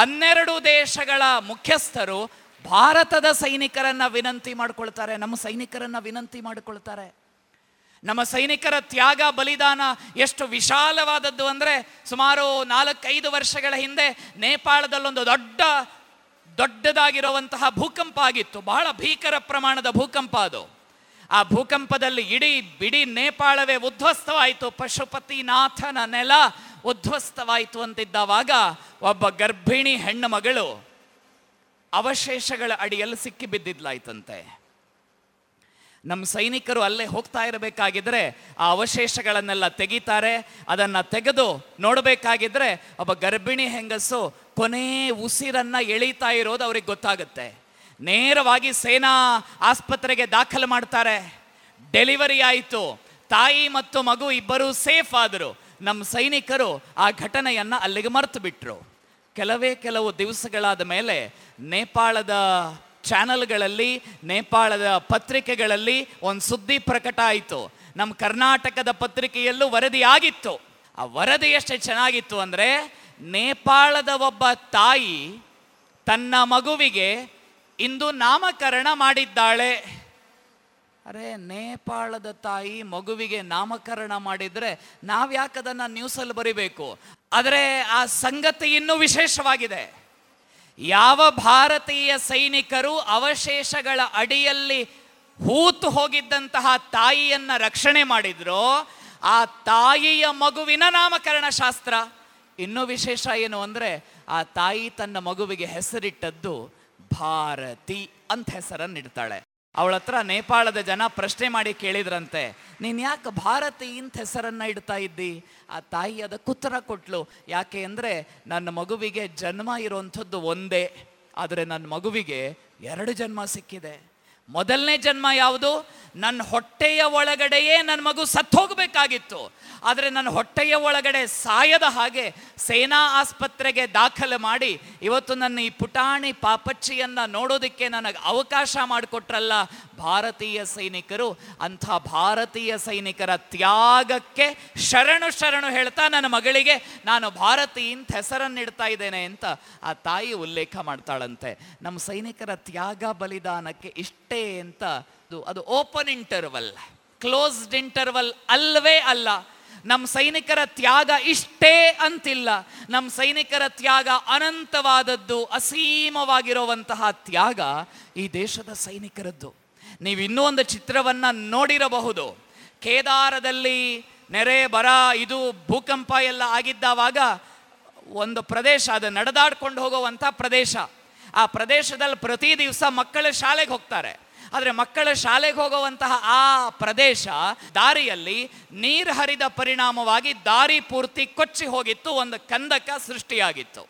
12 ದೇಶಗಳ ಮುಖ್ಯಸ್ಥರು ಭಾರತದ ಸೈನಿಕರನ್ನು ವಿನಂತಿ ಮಾಡಿಕೊಳ್ತಾರೆ. ನಮ್ಮ ಸೈನಿಕರನ್ನು ವಿನಂತಿ ಮಾಡಿಕೊಳ್ತಾರೆ. ನಮ್ಮ ಸೈನಿಕರ ತ್ಯಾಗ ಬಲಿದಾನ ಎಷ್ಟು ವಿಶಾಲವಾದದ್ದು ಅಂದರೆ, ಸುಮಾರು 4-5 ವರ್ಷಗಳ ಹಿಂದೆ ನೇಪಾಳದಲ್ಲೊಂದು ದೊಡ್ಡದಾಗಿರುವಂತಹ ಭೂಕಂಪ ಆಗಿತ್ತು. ಬಹಳ ಭೀಕರ ಪ್ರಮಾಣದ ಭೂಕಂಪ ಅದು. ಆ ಭೂಕಂಪದಲ್ಲಿ ಬಿಡಿ ನೇಪಾಳವೇ ಉದ್ಧ್ವಸ್ತವಾಯಿತು. ಪಶುಪತಿನಾಥನ ನೆಲ ಉದ್ಧ್ವಸ್ತವಾಯಿತು ಅಂತಿದ್ದಾವಾಗ ಒಬ್ಬ ಗರ್ಭಿಣಿ ಹೆಣ್ಣು ಮಗಳು ಅವಶೇಷಗಳ ಅಡಿಯಲ್ಲಿ ಸಿಕ್ಕಿ ಬಿದ್ದಿದ್ಲಾಯ್ತಂತೆ. ನಮ್ಮ ಸೈನಿಕರು ಅಲ್ಲೇ ಹೋಗ್ತಾ ಇರಬೇಕಾಗಿದ್ರೆ ಆ ಅವಶೇಷಗಳನ್ನೆಲ್ಲ ತೆಗಿತಾರೆ. ಅದನ್ನು ತೆಗೆದು ನೋಡಬೇಕಾಗಿದ್ರೆ ಒಬ್ಬ ಗರ್ಭಿಣಿ ಹೆಂಗಸು ಕೊನೆ ಉಸಿರನ್ನು ಎಳೀತಾ ಇರೋದು ಅವ್ರಿಗೆ ಗೊತ್ತಾಗುತ್ತೆ. ನೇರವಾಗಿ ಸೇನಾ ಆಸ್ಪತ್ರೆಗೆ ದಾಖಲು ಮಾಡ್ತಾರೆ. ಡೆಲಿವರಿ ಆಯಿತು, ತಾಯಿ ಮತ್ತು ಮಗು ಇಬ್ಬರೂ ಸೇಫ್ ಆದರು. ನಮ್ಮ ಸೈನಿಕರು ಆ ಘಟನೆಯನ್ನು ಅಲ್ಲಿಗೆ ಮರೆತು ಬಿಟ್ಟರು. ಕೆಲವು ದಿವಸಗಳಾದ ಮೇಲೆ ನೇಪಾಳದ ಚಾನಲ್ಗಳಲ್ಲಿ, ನೇಪಾಳದ ಪತ್ರಿಕೆಗಳಲ್ಲಿ ಒಂದು ಸುದ್ದಿ ಪ್ರಕಟ ಆಯಿತು. ನಮ್ಮ ಕರ್ನಾಟಕದ ಪತ್ರಿಕೆಯಲ್ಲೂ ವರದಿ ಆಗಿತ್ತು. ಆ ವರದಿ ಎಷ್ಟು ಚೆನ್ನಾಗಿತ್ತು ಅಂದರೆ, ನೇಪಾಳದ ಒಬ್ಬ ತಾಯಿ ತನ್ನ ಮಗುವಿಗೆ ಇಂದು ನಾಮಕರಣ ಮಾಡಿದ್ದಾಳೆ. ಅರೆ, ನೇಪಾಳದ ತಾಯಿ ಮಗುವಿಗೆ ನಾಮಕರಣ ಮಾಡಿದರೆ ನಾವ್ಯಾಕೆ ಅದನ್ನು ನ್ಯೂಸಲ್ಲಿ ಬರಿಬೇಕು? ಆದರೆ ಆ ಸಂಗತಿ ಇನ್ನೂ ವಿಶೇಷವಾಗಿದೆ. ಯಾವ ಭಾರತೀಯ ಸೈನಿಕರು ಅವಶೇಷಗಳ ಅಡಿಯಲ್ಲಿ ಹೂತು ಹೋಗಿದ್ದಂತಹ ತಾಯಿಯನ್ನು ರಕ್ಷಣೆ ಮಾಡಿದ್ರೋ ಆ ತಾಯಿಯ ಮಗುವಿನ ನಾಮಕರಣ ಶಾಸ್ತ್ರ. ಇನ್ನೂ ವಿಶೇಷ ಏನು ಅಂದರೆ, ಆ ತಾಯಿ ತನ್ನ ಮಗುವಿಗೆ ಹೆಸರಿಟ್ಟದ್ದು ಭಾರತಿ ಅಂತ ಹೆಸರನ್ನು ಇಡ್ತಾಳೆ. ಅವಳ ಹತ್ರ ನೇಪಾಳದ ಜನ ಪ್ರಶ್ನೆ ಮಾಡಿ ಕೇಳಿದ್ರಂತೆ, ನೀನು ಯಾಕೆ ಭಾರತಿ ಇಂಥ ಹೆಸರನ್ನು ಇಡ್ತಾ ಇದ್ದಿ? ಆ ತಾಯಿ ಅದಕ್ಕೆ ಉತ್ತರ ಕೊಟ್ಲು, ಯಾಕೆ ಅಂದರೆ ನನ್ನ ಮಗುವಿಗೆ ಜನ್ಮ ಇರುವಂಥದ್ದು ಒಂದೇ, ಆದರೆ ನನ್ನ ಮಗುವಿಗೆ 2 ಜನ್ಮ ಸಿಕ್ಕಿದೆ. ಮೊದಲನೇ ಜನ್ಮ ಯಾವುದು? ನನ್ನ ಹೊಟ್ಟೆಯ ಒಳಗಡೆಯೇ ನನ್ನ ಮಗು ಸತ್ತು ಹೋಗಬೇಕಾಗಿತ್ತು, ಆದರೆ ನನ್ನ ಹೊಟ್ಟೆಯ ಒಳಗಡೆ ಸಾಯದ ಹಾಗೆ ಸೇನಾ ಆಸ್ಪತ್ರೆಗೆ ದಾಖಲೆ ಮಾಡಿ ಇವತ್ತು ನನ್ನ ಈ ಪುಟಾಣಿ ಪಾಪಚ್ಚಿಯನ್ನು ನೋಡೋದಕ್ಕೆ ನನಗೆ ಅವಕಾಶ ಮಾಡಿಕೊಟ್ರಲ್ಲ ಭಾರತೀಯ ಸೈನಿಕರು. ಅಂಥ ಭಾರತೀಯ ಸೈನಿಕರ ತ್ಯಾಗಕ್ಕೆ ಶರಣು ಹೇಳ್ತಾ ನನ್ನ ಮಗಳಿಗೆ ನಾನು ಭಾರತಿ ಇಂಥ ಹೆಸರನ್ನಿಡ್ತಾ ಇದ್ದೇನೆ ಅಂತ ಆ ತಾಯಿ ಉಲ್ಲೇಖ ಮಾಡ್ತಾಳಂತೆ. ನಮ್ಮ ಸೈನಿಕರ ತ್ಯಾಗ ಬಲಿದಾನಕ್ಕೆ ಇಷ್ಟೇ ಅಂತ ಅದು ಓಪನ್ ಇಂಟರ್ವಲ್, ಕ್ಲೋಸ್ಡ್ ಇಂಟರ್ವಲ್ ಅಲ್ಲವೇ ಅಲ್ಲ. ನಮ್ಮ ಸೈನಿಕರ ತ್ಯಾಗ ಇಷ್ಟೇ ಅಂತಿಲ್ಲ. ನಮ್ಮ ಸೈನಿಕರ ತ್ಯಾಗ ಅನಂತವಾದದ್ದು, ಅಸೀಮವಾಗಿರುವಂತಹ ತ್ಯಾಗ ಈ ದೇಶದ ಸೈನಿಕರದ್ದು. ನೀವು ಇನ್ನೂ ಒಂದು ಚಿತ್ರವನ್ನು ನೋಡಿರಬಹುದು. ಕೇದಾರದಲ್ಲಿ ನೆರೆ ಬರ, ಇದು ಭೂಕಂಪ ಎಲ್ಲ ಆಗಿದ್ದಾವಾಗ ಒಂದು ಪ್ರದೇಶ, ಅದು ನಡೆದಾಡ್ಕೊಂಡು ಹೋಗುವಂಥ ಪ್ರದೇಶ. ಆ ಪ್ರದೇಶದಲ್ಲಿ ಪ್ರತಿ ದಿವಸ ಮಕ್ಕಳು ಶಾಲೆಗೆ ಹೋಗ್ತಾರೆ. ಆದರೆ ಮಕ್ಕಳ ಶಾಲೆಗೆ ಹೋಗುವಂತಹ ಆ ಪ್ರದೇಶ ದಾರಿಯಲ್ಲಿ ನೀರು ಹರಿದ ಪರಿಣಾಮವಾಗಿ ದಾರಿ ಪೂರ್ತಿ ಕೊಚ್ಚಿ ಹೋಗಿತ್ತು. ಒಂದು ಕಂದಕ ಸೃಷ್ಟಿಯಾಗಿತ್ತು.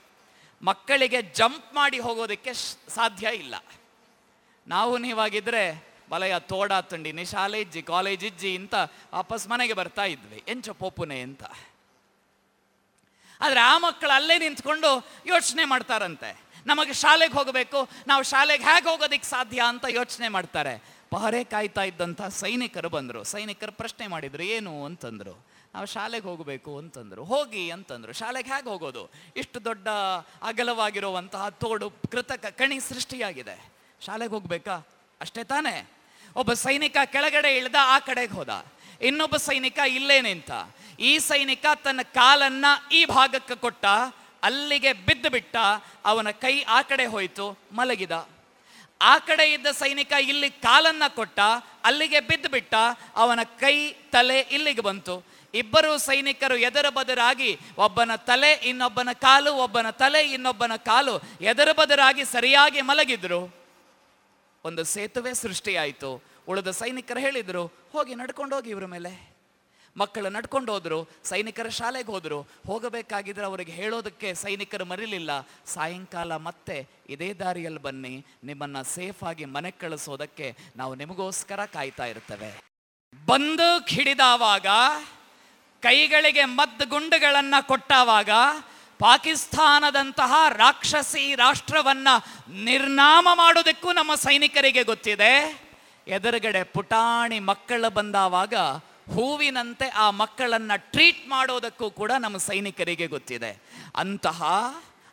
ಮಕ್ಕಳಿಗೆ ಜಂಪ್ ಮಾಡಿ ಹೋಗೋದಕ್ಕೆ ಸಾಧ್ಯ ಇಲ್ಲ. ನಾವು ನೀವಾಗಿದ್ದರೆ ಬಲಯ ತೋಡ ತುಂಡಿನಿ, ಶಾಲೆ ಇಜ್ಜಿ, ಕಾಲೇಜ್ ಇಜ್ಜಿ ಅಂತ ವಾಪಸ್ ಮನೆಗೆ ಬರ್ತಾ ಇದ್ವಿ, ಎಂಚ ಪೋಪುನೆ ಅಂತ. ಆದರೆ ಆ ಮಕ್ಕಳು ಅಲ್ಲೇ ನಿಂತ್ಕೊಂಡು ಯೋಚನೆ ಮಾಡ್ತಾರಂತೆ, ನಮಗೆ ಶಾಲೆಗೆ ಹೋಗಬೇಕು, ನಾವು ಶಾಲೆಗೆ ಹೇಗೆ ಹೋಗೋದಕ್ಕೆ ಸಾಧ್ಯ ಅಂತ ಯೋಚನೆ ಮಾಡ್ತಾರೆ. ಪಹರೆ ಕಾಯ್ತಾ ಇದ್ದಂಥ ಸೈನಿಕರು ಬಂದರು. ಸೈನಿಕರು ಪ್ರಶ್ನೆ ಮಾಡಿದರು, ಏನು ಅಂತಂದರು. ನಾವು ಶಾಲೆಗೆ ಹೋಗಬೇಕು ಅಂತಂದರು. ಹೋಗಿ ಅಂತಂದರು. ಶಾಲೆಗೆ ಹೇಗೆ ಹೋಗೋದು? ಇಷ್ಟು ದೊಡ್ಡ ಅಗಲವಾಗಿರುವಂತಹ ತೋಡು, ಕೃತಕ ಕಣಿ ಸೃಷ್ಟಿಯಾಗಿದೆ, ಶಾಲೆಗೆ ಹೋಗಬೇಕಾ? ಅಷ್ಟೇ ತಾನೇ. ಒಬ್ಬ ಸೈನಿಕ ಕೆಳಗಡೆ ಇಳಿದ, ಆ ಕಡೆಗೆ ಹೋದ. ಇನ್ನೊಬ್ಬ ಸೈನಿಕ ಇಲ್ಲೇ ನಿಂತ. ಈ ಸೈನಿಕ ತನ್ನ ಕಾಲನ್ನು ಈ ಭಾಗಕ್ಕೆ ಕೊಟ್ಟ, ಅಲ್ಲಿಗೆ ಬಿದ್ದು ಬಿಟ್ಟ. ಅವನ ಕೈ ಆ ಕಡೆ ಹೋಯಿತು, ಮಲಗಿದ. ಆ ಕಡೆ ಇದ್ದ ಸೈನಿಕ ಇಲ್ಲಿ ಕಾಲನ್ನು ಕೊಟ್ಟ, ಅಲ್ಲಿಗೆ ಬಿದ್ದು ಬಿಟ್ಟ. ಅವನ ಕೈ, ತಲೆ ಇಲ್ಲಿಗೆ ಬಂತು. ಇಬ್ಬರು ಸೈನಿಕರು ಎದುರು ಬದರಾಗಿ, ಒಬ್ಬನ ತಲೆ ಇನ್ನೊಬ್ಬನ ಕಾಲು, ಒಬ್ಬನ ತಲೆ ಇನ್ನೊಬ್ಬನ ಕಾಲು ಎದುರು ಬದರಾಗಿ ಸರಿಯಾಗಿ ಮಲಗಿದ್ರು. ಒಂದು ಸೇತುವೆ ಸೃಷ್ಟಿಯಾಯಿತು. ಉಳಿದ ಸೈನಿಕರು ಹೇಳಿದರು, ಹೋಗಿ ನಡ್ಕೊಂಡೋಗಿ ಇವ್ರ ಮೇಲೆ. ಮಕ್ಕಳು ನಡ್ಕೊಂಡು ಹೋದರು. ಸೈನಿಕರ ಶಾಲೆಗೆ ಹೋದರು. ಹೋಗಬೇಕಾಗಿದ್ರೆ ಅವರಿಗೆ ಹೇಳೋದಕ್ಕೆ ಸೈನಿಕರು ಮರಿಲಿಲ್ಲ. ಸಾಯಂಕಾಲ ಮತ್ತೆ ಇದೇ ದಾರಿಯಲ್ಲಿ ಬನ್ನಿ, ನಿಮ್ಮನ್ನು ಸೇಫಾಗಿ ಮನೆಗೆ ಕಳಿಸೋದಕ್ಕೆ ನಾವು ನಿಮಗೋಸ್ಕರ ಕಾಯ್ತಾ ಇರ್ತೇವೆ. ಬಂದೂಕ್ ಹಿಡಿದಾವಾಗ, ಕೈಗಳಿಗೆ ಮದ್ದು ಗುಂಡುಗಳನ್ನು ಕೊಟ್ಟಾವಾಗ ಪಾಕಿಸ್ತಾನದಂತಹ ರಾಕ್ಷಸಿ ರಾಷ್ಟ್ರವನ್ನು ನಿರ್ನಾಮ ಮಾಡೋದಕ್ಕೂ ನಮ್ಮ ಸೈನಿಕರಿಗೆ ಗೊತ್ತಿದೆ. ಎದುರುಗಡೆ ಪುಟಾಣಿ ಮಕ್ಕಳು ಬಂದಾವಾಗ ಹೂವಿನಂತೆ ಆ ಮಕ್ಕಳನ್ನು ಟ್ರೀಟ್ ಮಾಡೋದಕ್ಕೂ ಕೂಡ ನಮ್ಮ ಸೈನಿಕರಿಗೆ ಗೊತ್ತಿದೆ. ಅಂತಹ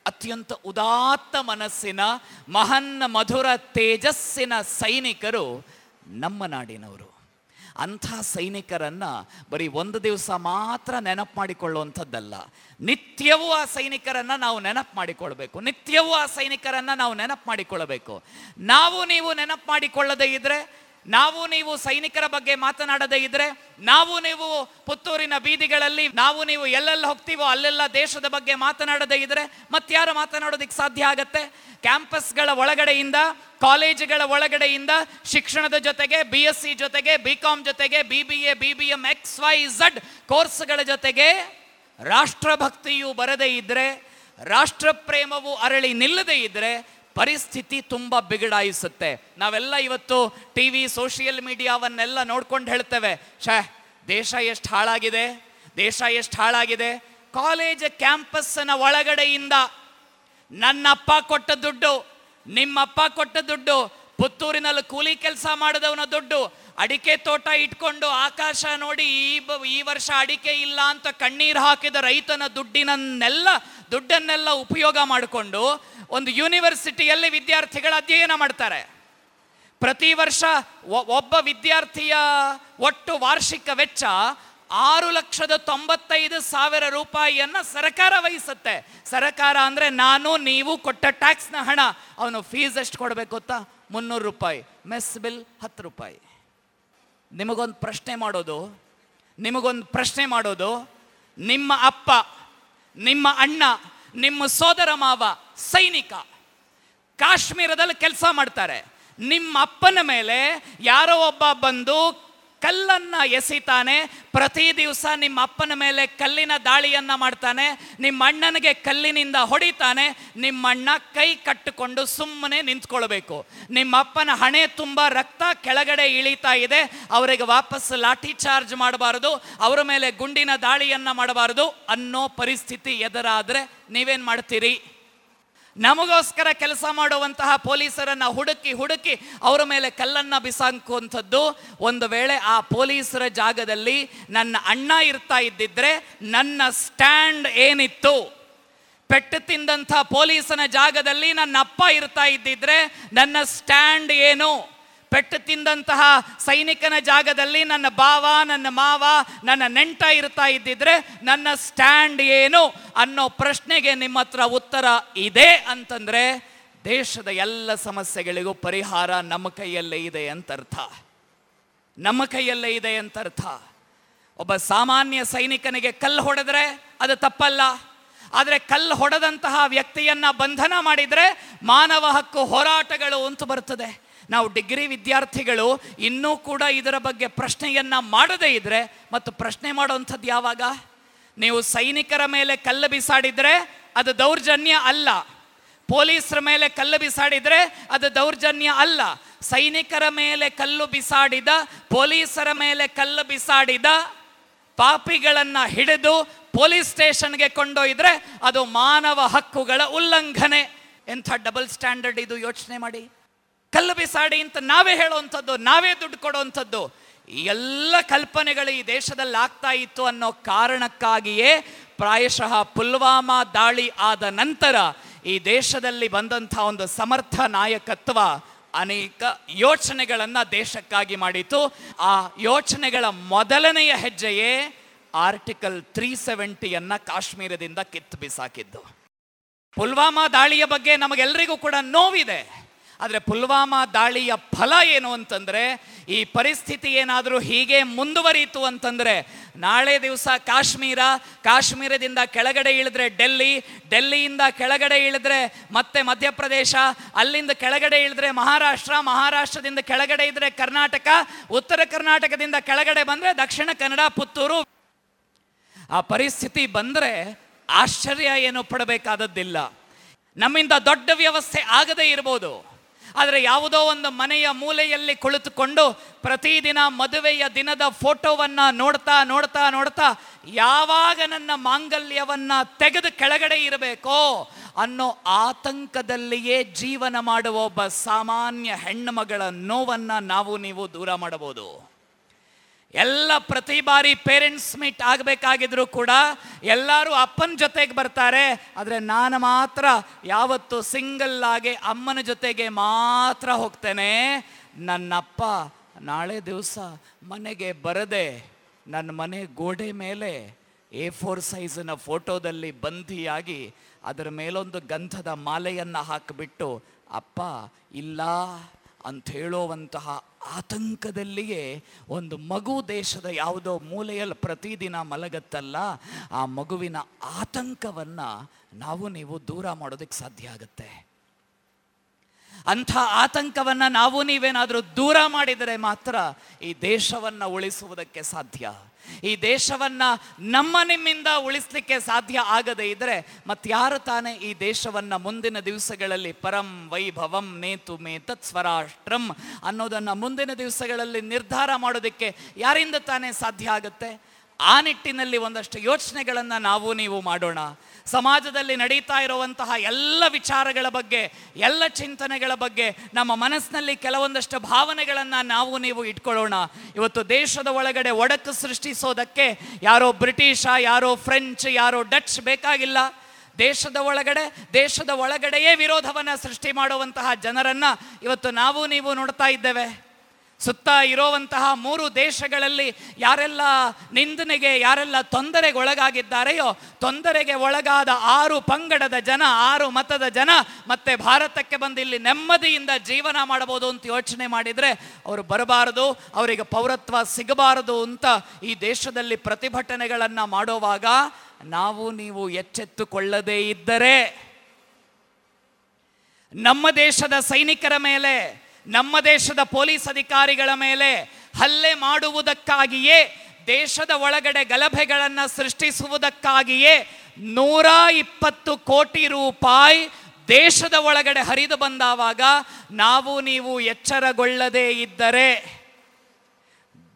ಅತ್ಯಂತ ಉದಾತ್ತ ಮನಸ್ಸಿನ, ಮಹನ್ ಮಧುರ ತೇಜಸ್ಸಿನ ಸೈನಿಕರು ನಮ್ಮ ನಾಡಿನವರು. ಅಂಥ ಸೈನಿಕರನ್ನು ಬರೀ ಒಂದು ದಿವಸ ಮಾತ್ರ ನೆನಪು ಮಾಡಿಕೊಳ್ಳುವಂಥದ್ದಲ್ಲ, ನಿತ್ಯವೂ ಆ ಸೈನಿಕರನ್ನು ನಾವು ನೆನಪು ಮಾಡಿಕೊಳ್ಬೇಕು, ನಿತ್ಯವೂ ಆ ಸೈನಿಕರನ್ನು ನಾವು ನೆನಪು ಮಾಡಿಕೊಳ್ಳಬೇಕು. ನಾವು ನೀವು ನೆನಪು ಮಾಡಿಕೊಳ್ಳದೇ ಇದ್ದರೆ, ನಾವು ನೀವು ಸೈನಿಕರ ಬಗ್ಗೆ ಮಾತನಾಡದೇ ಇದ್ದರೆ, ನಾವು ನೀವು ಪುತ್ತೂರಿನ ಬೀದಿಗಳಲ್ಲಿ ನಾವು ನೀವು ಎಲ್ಲೆಲ್ಲಿ ಹೋಗ್ತೀವೋ ಅಲ್ಲೆಲ್ಲ ದೇಶದ ಬಗ್ಗೆ ಮಾತನಾಡದೇ ಇದ್ದರೆ ಮತ್ತಾರು ಮಾತನಾಡೋದಕ್ಕೆ ಸಾಧ್ಯ ಆಗತ್ತೆ? ಕ್ಯಾಂಪಸ್ಗಳ ಒಳಗಡೆಯಿಂದ, ಕಾಲೇಜುಗಳ ಒಳಗಡೆಯಿಂದ, ಶಿಕ್ಷಣದ ಜೊತೆಗೆ BSc ಜೊತೆಗೆ BCom ಜೊತೆಗೆ BBA BBM XYZ ಕೋರ್ಸ್ಗಳ ಜೊತೆಗೆ ರಾಷ್ಟ್ರಭಕ್ತಿಯು ಬರದೇ ಇದ್ದರೆ, ರಾಷ್ಟ್ರಪ್ರೇಮವು ಅರಳಿ ನಿಲ್ಲದೇ ಇದ್ದರೆ ಪರಿಸ್ಥಿತಿ ತುಂಬ ಬಿಗಡಾಯಿಸುತ್ತೆ. ನಾವೆಲ್ಲ ಇವತ್ತು TV ಸೋಷಿಯಲ್ ಮೀಡಿಯಾವನ್ನೆಲ್ಲ ನೋಡ್ಕೊಂಡು ಹೇಳ್ತೇವೆ, ದೇಶ ಎಷ್ಟು ಹಾಳಾಗಿದೆ, ದೇಶ ಎಷ್ಟು ಹಾಳಾಗಿದೆ. ಕಾಲೇಜ್ ಕ್ಯಾಂಪಸ್ಸಿನ ಒಳಗಡೆಯಿಂದ ನನ್ನಪ್ಪ ಕೊಟ್ಟ ದುಡ್ಡು, ನಿಮ್ಮಪ್ಪ ಕೊಟ್ಟ ದುಡ್ಡು, ಪುತ್ತೂರಿನಲ್ಲಿ ಕೂಲಿ ಕೆಲಸ ಮಾಡಿದವನ ದುಡ್ಡು, ಅಡಿಕೆ ತೋಟ ಇಟ್ಕೊಂಡು ಆಕಾಶ ನೋಡಿ ಈ ವರ್ಷ ಅಡಿಕೆ ಇಲ್ಲ ಅಂತ ಕಣ್ಣೀರು ಹಾಕಿದ ರೈತನ ದುಡ್ಡನ್ನೆಲ್ಲ ಉಪಯೋಗ ಮಾಡಿಕೊಂಡು ಒಂದು ಯೂನಿವರ್ಸಿಟಿಯಲ್ಲಿ ವಿದ್ಯಾರ್ಥಿಗಳು ಅಧ್ಯಯನ ಮಾಡ್ತಾರೆ. ಪ್ರತಿ ವರ್ಷ ಒಬ್ಬ ವಿದ್ಯಾರ್ಥಿಯ ಒಟ್ಟು ವಾರ್ಷಿಕ ವೆಚ್ಚ 6,95,000 ರೂಪಾಯಿಯನ್ನು ಸರಕಾರ ವಹಿಸುತ್ತೆ. ಸರಕಾರ ಅಂದರೆ ನಾನು ನೀವು ಕೊಟ್ಟ ಟ್ಯಾಕ್ಸ್ನ ಹಣ. ಅವನು ಫೀಸ್ ಎಷ್ಟು ಕೊಡಬೇಕು ಗೊತ್ತಾ? 300 ರೂಪಾಯಿ. ಮೆಸ್ ಬಿಲ್ 10 ರೂಪಾಯಿ. ನಿಮಗೊಂದು ಪ್ರಶ್ನೆ ಮಾಡೋದು, ನಿಮ್ಮ ಅಪ್ಪ, ನಿಮ್ಮ ಅಣ್ಣ, ನಿಮ್ಮ ಸೋದರ ಮಾವ ಸೈನಿಕ, ಕಾಶ್ಮೀರದಲ್ಲಿ ಕೆಲಸ ಮಾಡ್ತಾರೆ. ನಿಮ್ಮ ಅಪ್ಪನ ಮೇಲೆ ಯಾರೋ ಒಬ್ಬ ಬಂದು ಕಲ್ಲನ್ನು ಎಸಿತಾನೆ, ಪ್ರತಿ ದಿವಸ ನಿಮ್ಮ ಅಪ್ಪನ ಮೇಲೆ ಕಲ್ಲಿನ ದಾಳಿಯನ್ನು ಮಾಡ್ತಾನೆ, ನಿಮ್ಮ ಅಣ್ಣನಿಗೆ ಕಲ್ಲಿನಿಂದ ಹೊಡಿತಾನೆ. ನಿಮ್ಮಣ್ಣ ಕೈ ಕಟ್ಟಿಕೊಂಡು ಸುಮ್ಮನೆ ನಿಂತ್ಕೊಳ್ಬೇಕು. ನಿಮ್ಮ ಅಪ್ಪನ ಹಣೆ ತುಂಬ ರಕ್ತ ಕೆಳಗಡೆ ಇಳಿತಾ ಇದೆ, ಅವರಿಗೆ ವಾಪಸ್ ಲಾಠಿ ಚಾರ್ಜ್ ಮಾಡಬಾರದು, ಅವರ ಮೇಲೆ ಗುಂಡಿನ ದಾಳಿಯನ್ನು ಮಾಡಬಾರದು ಅನ್ನೋ ಪರಿಸ್ಥಿತಿ ಎದುರಾದರೆ ನೀವೇನು ಮಾಡ್ತೀರಿ? ನಮಗೋಸ್ಕರ ಕೆಲಸ ಮಾಡುವಂತಹ ಪೊಲೀಸರನ್ನು ಹುಡುಕಿ ಅವರ ಮೇಲೆ ಕಲ್ಲನ್ನು ಬಿಸಾಕುವಂಥದ್ದು. ಒಂದು ವೇಳೆ ಆ ಪೊಲೀಸರ ಜಾಗದಲ್ಲಿ ನನ್ನ ಅಣ್ಣ ಇರ್ತಾ ಇದ್ದಿದ್ರೆ ನನ್ನ ಸ್ಟ್ಯಾಂಡ್ ಏನಿತ್ತು? ಪೆಟ್ಟು ತಿಂದಂಥ ಪೊಲೀಸನ ಜಾಗದಲ್ಲಿ ನನ್ನ ಅಪ್ಪ ಇರ್ತಾ ಇದ್ದಿದ್ರೆ ನನ್ನ ಸ್ಟ್ಯಾಂಡ್ ಏನು? ಪೆಟ್ಟು ತಿಂದಂತಹ ಸೈನಿಕನ ಜಾಗದಲ್ಲಿ ನನ್ನ ಬಾವ, ನನ್ನ ಮಾವ, ನನ್ನ ನೆಂಟ ಇರ್ತಾ ಇದ್ದಿದ್ರೆ ನನ್ನ ಸ್ಟ್ಯಾಂಡ್ ಏನು ಅನ್ನೋ ಪ್ರಶ್ನೆಗೆ ನಿಮ್ಮ ಹತ್ರ ಉತ್ತರ ಇದೆ ಅಂತಂದರೆ ದೇಶದ ಎಲ್ಲ ಸಮಸ್ಯೆಗಳಿಗೂ ಪರಿಹಾರ ನಮ್ಮ ಕೈಯಲ್ಲೇ ಇದೆ ಅಂತ ಅರ್ಥ. ನಮ್ಮ ಕೈಯಲ್ಲೇ ಇದೆ ಅಂತ ಅರ್ಥ. ಒಬ್ಬ ಸಾಮಾನ್ಯ ಸೈನಿಕನಿಗೆ ಕಲ್ಲು ಹೊಡೆದ್ರೆ ಅದು ತಪ್ಪಲ್ಲ, ಆದರೆ ಕಲ್ಲು ಹೊಡೆದಂತಹ ವ್ಯಕ್ತಿಯನ್ನು ಬಂಧನ ಮಾಡಿದರೆ ಮಾನವ ಹಕ್ಕು ಹೋರಾಟಗಳು ಅಂತ ಬರ್ತದೆ. ನಾವು ಡಿಗ್ರಿ ವಿದ್ಯಾರ್ಥಿಗಳು ಇನ್ನೂ ಕೂಡ ಇದರ ಬಗ್ಗೆ ಪ್ರಶ್ನೆಯನ್ನು ಮಾಡದೇ ಇದ್ದರೆ ಮತ್ತು ಪ್ರಶ್ನೆ ಮಾಡೋವಂಥದ್ದು ಯಾವಾಗ? ನೀವು ಸೈನಿಕರ ಮೇಲೆ ಕಲ್ಲು ಬಿಸಾಡಿದರೆ ಅದು ದೌರ್ಜನ್ಯ ಅಲ್ಲ, ಪೊಲೀಸರ ಮೇಲೆ ಕಲ್ಲು ಬಿಸಾಡಿದರೆ ಅದು ದೌರ್ಜನ್ಯ ಅಲ್ಲ. ಸೈನಿಕರ ಮೇಲೆ ಕಲ್ಲು ಬಿಸಾಡಿದ, ಪೊಲೀಸರ ಮೇಲೆ ಕಲ್ಲು ಬಿಸಾಡಿದ ಪಾಪಿಗಳನ್ನು ಹಿಡಿದು ಪೊಲೀಸ್ ಸ್ಟೇಷನ್ಗೆ ಕೊಂಡೊಯ್ದರೆ ಅದು ಮಾನವ ಹಕ್ಕುಗಳ ಉಲ್ಲಂಘನೆ. ಎಂಥ ಡಬಲ್ ಸ್ಟ್ಯಾಂಡರ್ಡ್ ಇದು, ಯೋಚನೆ ಮಾಡಿ. ಕಲ್ಲು ಬಿಸಾಡಿ ಅಂತ ನಾವೇ ಹೇಳುವಂಥದ್ದು, ನಾವೇ ದುಡ್ಡು ಕೊಡುವಂಥದ್ದು, ಎಲ್ಲ ಕಲ್ಪನೆಗಳು ಈ ದೇಶದಲ್ಲಿ ಆಗ್ತಾ ಇತ್ತು ಅನ್ನೋ ಕಾರಣಕ್ಕಾಗಿಯೇ ಪ್ರಾಯಶಃ ಪುಲ್ವಾಮಾ ದಾಳಿ ಆದ ನಂತರ ಈ ದೇಶದಲ್ಲಿ ಬಂದಂಥ ಒಂದು ಸಮರ್ಥ ನಾಯಕತ್ವ ಅನೇಕ ಯೋಚನೆಗಳನ್ನು ದೇಶಕ್ಕಾಗಿ ಮಾಡಿತು. ಆ ಯೋಚನೆಗಳ ಮೊದಲನೆಯ ಹೆಜ್ಜೆಯೇ ಆರ್ಟಿಕಲ್ 370ನ್ನು ಕಾಶ್ಮೀರದಿಂದ ಕಿತ್ತು ಬಿಸಾಕಿದ್ದು. ಪುಲ್ವಾಮಾ ದಾಳಿಯ ಬಗ್ಗೆ ನಮಗೆಲ್ಲರಿಗೂ ಕೂಡ ನೋವಿದೆ, ಆದರೆ ಪುಲ್ವಾಮಾ ದಾಳಿಯ ಫಲ ಏನು ಅಂತಂದರೆ, ಈ ಪರಿಸ್ಥಿತಿ ಏನಾದರೂ ಹೀಗೆ ಮುಂದುವರಿಯಿತು ಅಂತಂದರೆ ನಾಳೆ ದಿವಸ ಕಾಶ್ಮೀರದಿಂದ ಕೆಳಗಡೆ ಇಳಿದ್ರೆ ಡೆಲ್ಲಿಯಿಂದ ಕೆಳಗಡೆ ಇಳಿದ್ರೆ ಮತ್ತೆ ಮಧ್ಯಪ್ರದೇಶ, ಅಲ್ಲಿಂದ ಕೆಳಗಡೆ ಇಳಿದ್ರೆ ಮಹಾರಾಷ್ಟ್ರದಿಂದ ಕೆಳಗಡೆ ಇದ್ದರೆ ಕರ್ನಾಟಕ, ಉತ್ತರ ಕರ್ನಾಟಕದಿಂದ ಕೆಳಗಡೆ ಬಂದರೆ ದಕ್ಷಿಣ ಕನ್ನಡ, ಪುತ್ತೂರು. ಆ ಪರಿಸ್ಥಿತಿ ಬಂದರೆ ಆಶ್ಚರ್ಯ ಏನು ಪಡಬೇಕಾದದ್ದಿಲ್ಲ. ನಮ್ಮಿಂದ ದೊಡ್ಡ ವ್ಯವಸ್ಥೆ ಆಗದೇ ಇರ್ಬೋದು, ಆದರೆ ಯಾವುದೋ ಒಂದು ಮನೆಯ ಮೂಲೆಯಲ್ಲಿ ಕುಳಿತುಕೊಂಡು ಪ್ರತಿದಿನ ಮದುವೆಯ ದಿನದ ಫೋಟೋವನ್ನು ನೋಡ್ತಾ ಯಾವಾಗ ನನ್ನ ಮಾಂಗಲ್ಯವನ್ನು ತೆಗೆದು ಕೆಳಗಡೆ ಇರಬೇಕೋ ಅನ್ನೋ ಆತಂಕದಲ್ಲಿಯೇ ಜೀವನ ಮಾಡುವ ಒಬ್ಬ ಸಾಮಾನ್ಯ ಹೆಣ್ಣುಮಗಳ ನೋವನ್ನು ನಾವು ನೀವು ದೂರ ಮಾಡಬಹುದು. ಎಲ್ಲ ಪ್ರತಿ ಬಾರಿ ಪೇರೆಂಟ್ಸ್ ಮೀಟ್ ಆಗಬೇಕಾಗಿದ್ರು ಕೂಡ ಎಲ್ಲರೂ ಅಪ್ಪನ ಜೊತೆಗೆ ಬರ್ತಾರೆ, ಆದರೆ ನಾನು ಮಾತ್ರ ಯಾವತ್ತು ಸಿಂಗಲ್ ಆಗಿ ಅಮ್ಮನ ಜೊತೆಗೆ ಮಾತ್ರ ಹೋಗ್ತೇನೆ. ನನ್ನಪ್ಪ ನಾಳೆ ದಿವಸ ಮನೆಗೆ ಬರದೆ ನನ್ನ ಮನೆ ಗೋಡೆ ಮೇಲೆ A4 ಸೈಜಿನ ಫೋಟೋದಲ್ಲಿ ಬಂಧಿಯಾಗಿ ಅದರ ಮೇಲೊಂದು ಗಂಧದ ಮಾಲೆಯನ್ನು ಹಾಕಿಬಿಟ್ಟು ಅಪ್ಪ ಇಲ್ಲ ಅಂತ ಹೇಳುವಂತಹ ಆತಂಕದಲ್ಲಿಯೇ ಒಂದು ಮಗು ದೇಶದ ಯಾವುದೋ ಮೂಲೆಯಲ್ಲಿ ಪ್ರತಿದಿನ ಮಲಗತ್ತಲ್ಲ, ಆ ಮಗುವಿನ ಆತಂಕವನ್ನು ನಾವು ನೀವು ದೂರ ಮಾಡೋದಕ್ಕೆ ಸಾಧ್ಯ ಆಗುತ್ತೆ. ಅಂಥ ಆತಂಕವನ್ನು ನಾವು ನೀವೇನಾದರೂ ದೂರ ಮಾಡಿದರೆ ಮಾತ್ರ ಈ ದೇಶವನ್ನು ಉಳಿಸುವುದಕ್ಕೆ ಸಾಧ್ಯ. ಈ ದೇಶವನ್ನು ನಮ್ಮ ನಿಮ್ಮಿಂದ ಉಳಿಸಲಿಕ್ಕೆ ಸಾಧ್ಯ ಆಗದೇ ಇದ್ದರೆ ಮತ್ತಾರು ತಾನೇ ಈ ದೇಶವನ್ನು ಮುಂದಿನ ದಿವಸಗಳಲ್ಲಿ ಪರಂ ವೈಭವಂ ನೇತು ಮೇ ತತ್ ಸ್ವರಾಷ್ಟ್ರಂ ಅನ್ನೋದನ್ನು ಮುಂದಿನ ದಿವಸಗಳಲ್ಲಿ ನಿರ್ಧಾರ ಮಾಡೋದಕ್ಕೆ ಯಾರಿಂದ ತಾನೇ ಸಾಧ್ಯ ಆಗುತ್ತೆ? ಆ ನಿಟ್ಟಿನಲ್ಲಿ ಒಂದಷ್ಟು ಯೋಚನೆಗಳನ್ನು ನಾವು ನೀವು ಮಾಡೋಣ. ಸಮಾಜದಲ್ಲಿ ನಡೀತಾ ಇರುವಂತಹ ಎಲ್ಲ ವಿಚಾರಗಳ ಬಗ್ಗೆ, ಎಲ್ಲ ಚಿಂತನೆಗಳ ಬಗ್ಗೆ ನಮ್ಮ ಮನಸ್ಸಿನಲ್ಲಿ ಕೆಲವೊಂದಷ್ಟು ಭಾವನೆಗಳನ್ನು ನಾವು ನೀವು ಇಟ್ಕೊಳ್ಳೋಣ. ಇವತ್ತು ದೇಶದ ಒಳಗಡೆ ಒಡಕು ಸೃಷ್ಟಿಸೋದಕ್ಕೆ ಯಾರೋ ಬ್ರಿಟಿಷ, ಯಾರೋ ಫ್ರೆಂಚ್, ಯಾರೋ ಡಚ್ ಬೇಕಾಗಿಲ್ಲ. ದೇಶದ ಒಳಗಡೆಯೇ ವಿರೋಧವನ್ನು ಸೃಷ್ಟಿ ಮಾಡುವಂತಹ ಜನರನ್ನು ಇವತ್ತು ನಾವು ನೀವು ನೋಡ್ತಾ ಇದ್ದೇವೆ. ಸುತ್ತ ಇರೋವಂತಹ 3 ದೇಶಗಳಲ್ಲಿ ಯಾರೆಲ್ಲ ನಿಂದನೆಗೆ, ಯಾರೆಲ್ಲ ತೊಂದರೆಗೆ ಒಳಗಾಗಿದ್ದಾರೆಯೋ, ತೊಂದರೆಗೆ ಒಳಗಾದ 6 ಪಂಗಡದ ಜನ, 6 ಮತದ ಜನ ಮತ್ತೆ ಭಾರತಕ್ಕೆ ಬಂದು ಇಲ್ಲಿ ನೆಮ್ಮದಿಯಿಂದ ಜೀವನ ಮಾಡಬಹುದು ಅಂತ ಯೋಚನೆ ಮಾಡಿದರೆ ಅವರು ಬರಬಾರದು, ಅವರಿಗೆ ಪೌರತ್ವ ಸಿಗಬಾರದು ಅಂತ ಈ ದೇಶದಲ್ಲಿ ಪ್ರತಿಭಟನೆಗಳನ್ನು ಮಾಡುವಾಗ ನಾವು ನೀವು ಎಚ್ಚೆತ್ತುಕೊಳ್ಳದೇ ಇದ್ದರೆ ನಮ್ಮ ದೇಶದ ಸೈನಿಕರ ಮೇಲೆ, ನಮ್ಮ ದೇಶದ ಪೊಲೀಸ್ ಅಧಿಕಾರಿಗಳ ಮೇಲೆ ಹಲ್ಲೆ ಮಾಡುವುದಕ್ಕಾಗಿಯೇ, ದೇಶದ ಒಳಗಡೆ ಗಲಭೆಗಳನ್ನು ಸೃಷ್ಟಿಸುವುದಕ್ಕಾಗಿಯೇ 120 ಕೋಟಿ ರೂಪಾಯಿ ದೇಶದ ಒಳಗಡೆ ಹರಿದು ಬಂದಾವಾಗ ನಾವು ನೀವು ಎಚ್ಚರಗೊಳ್ಳದೇ ಇದ್ದರೆ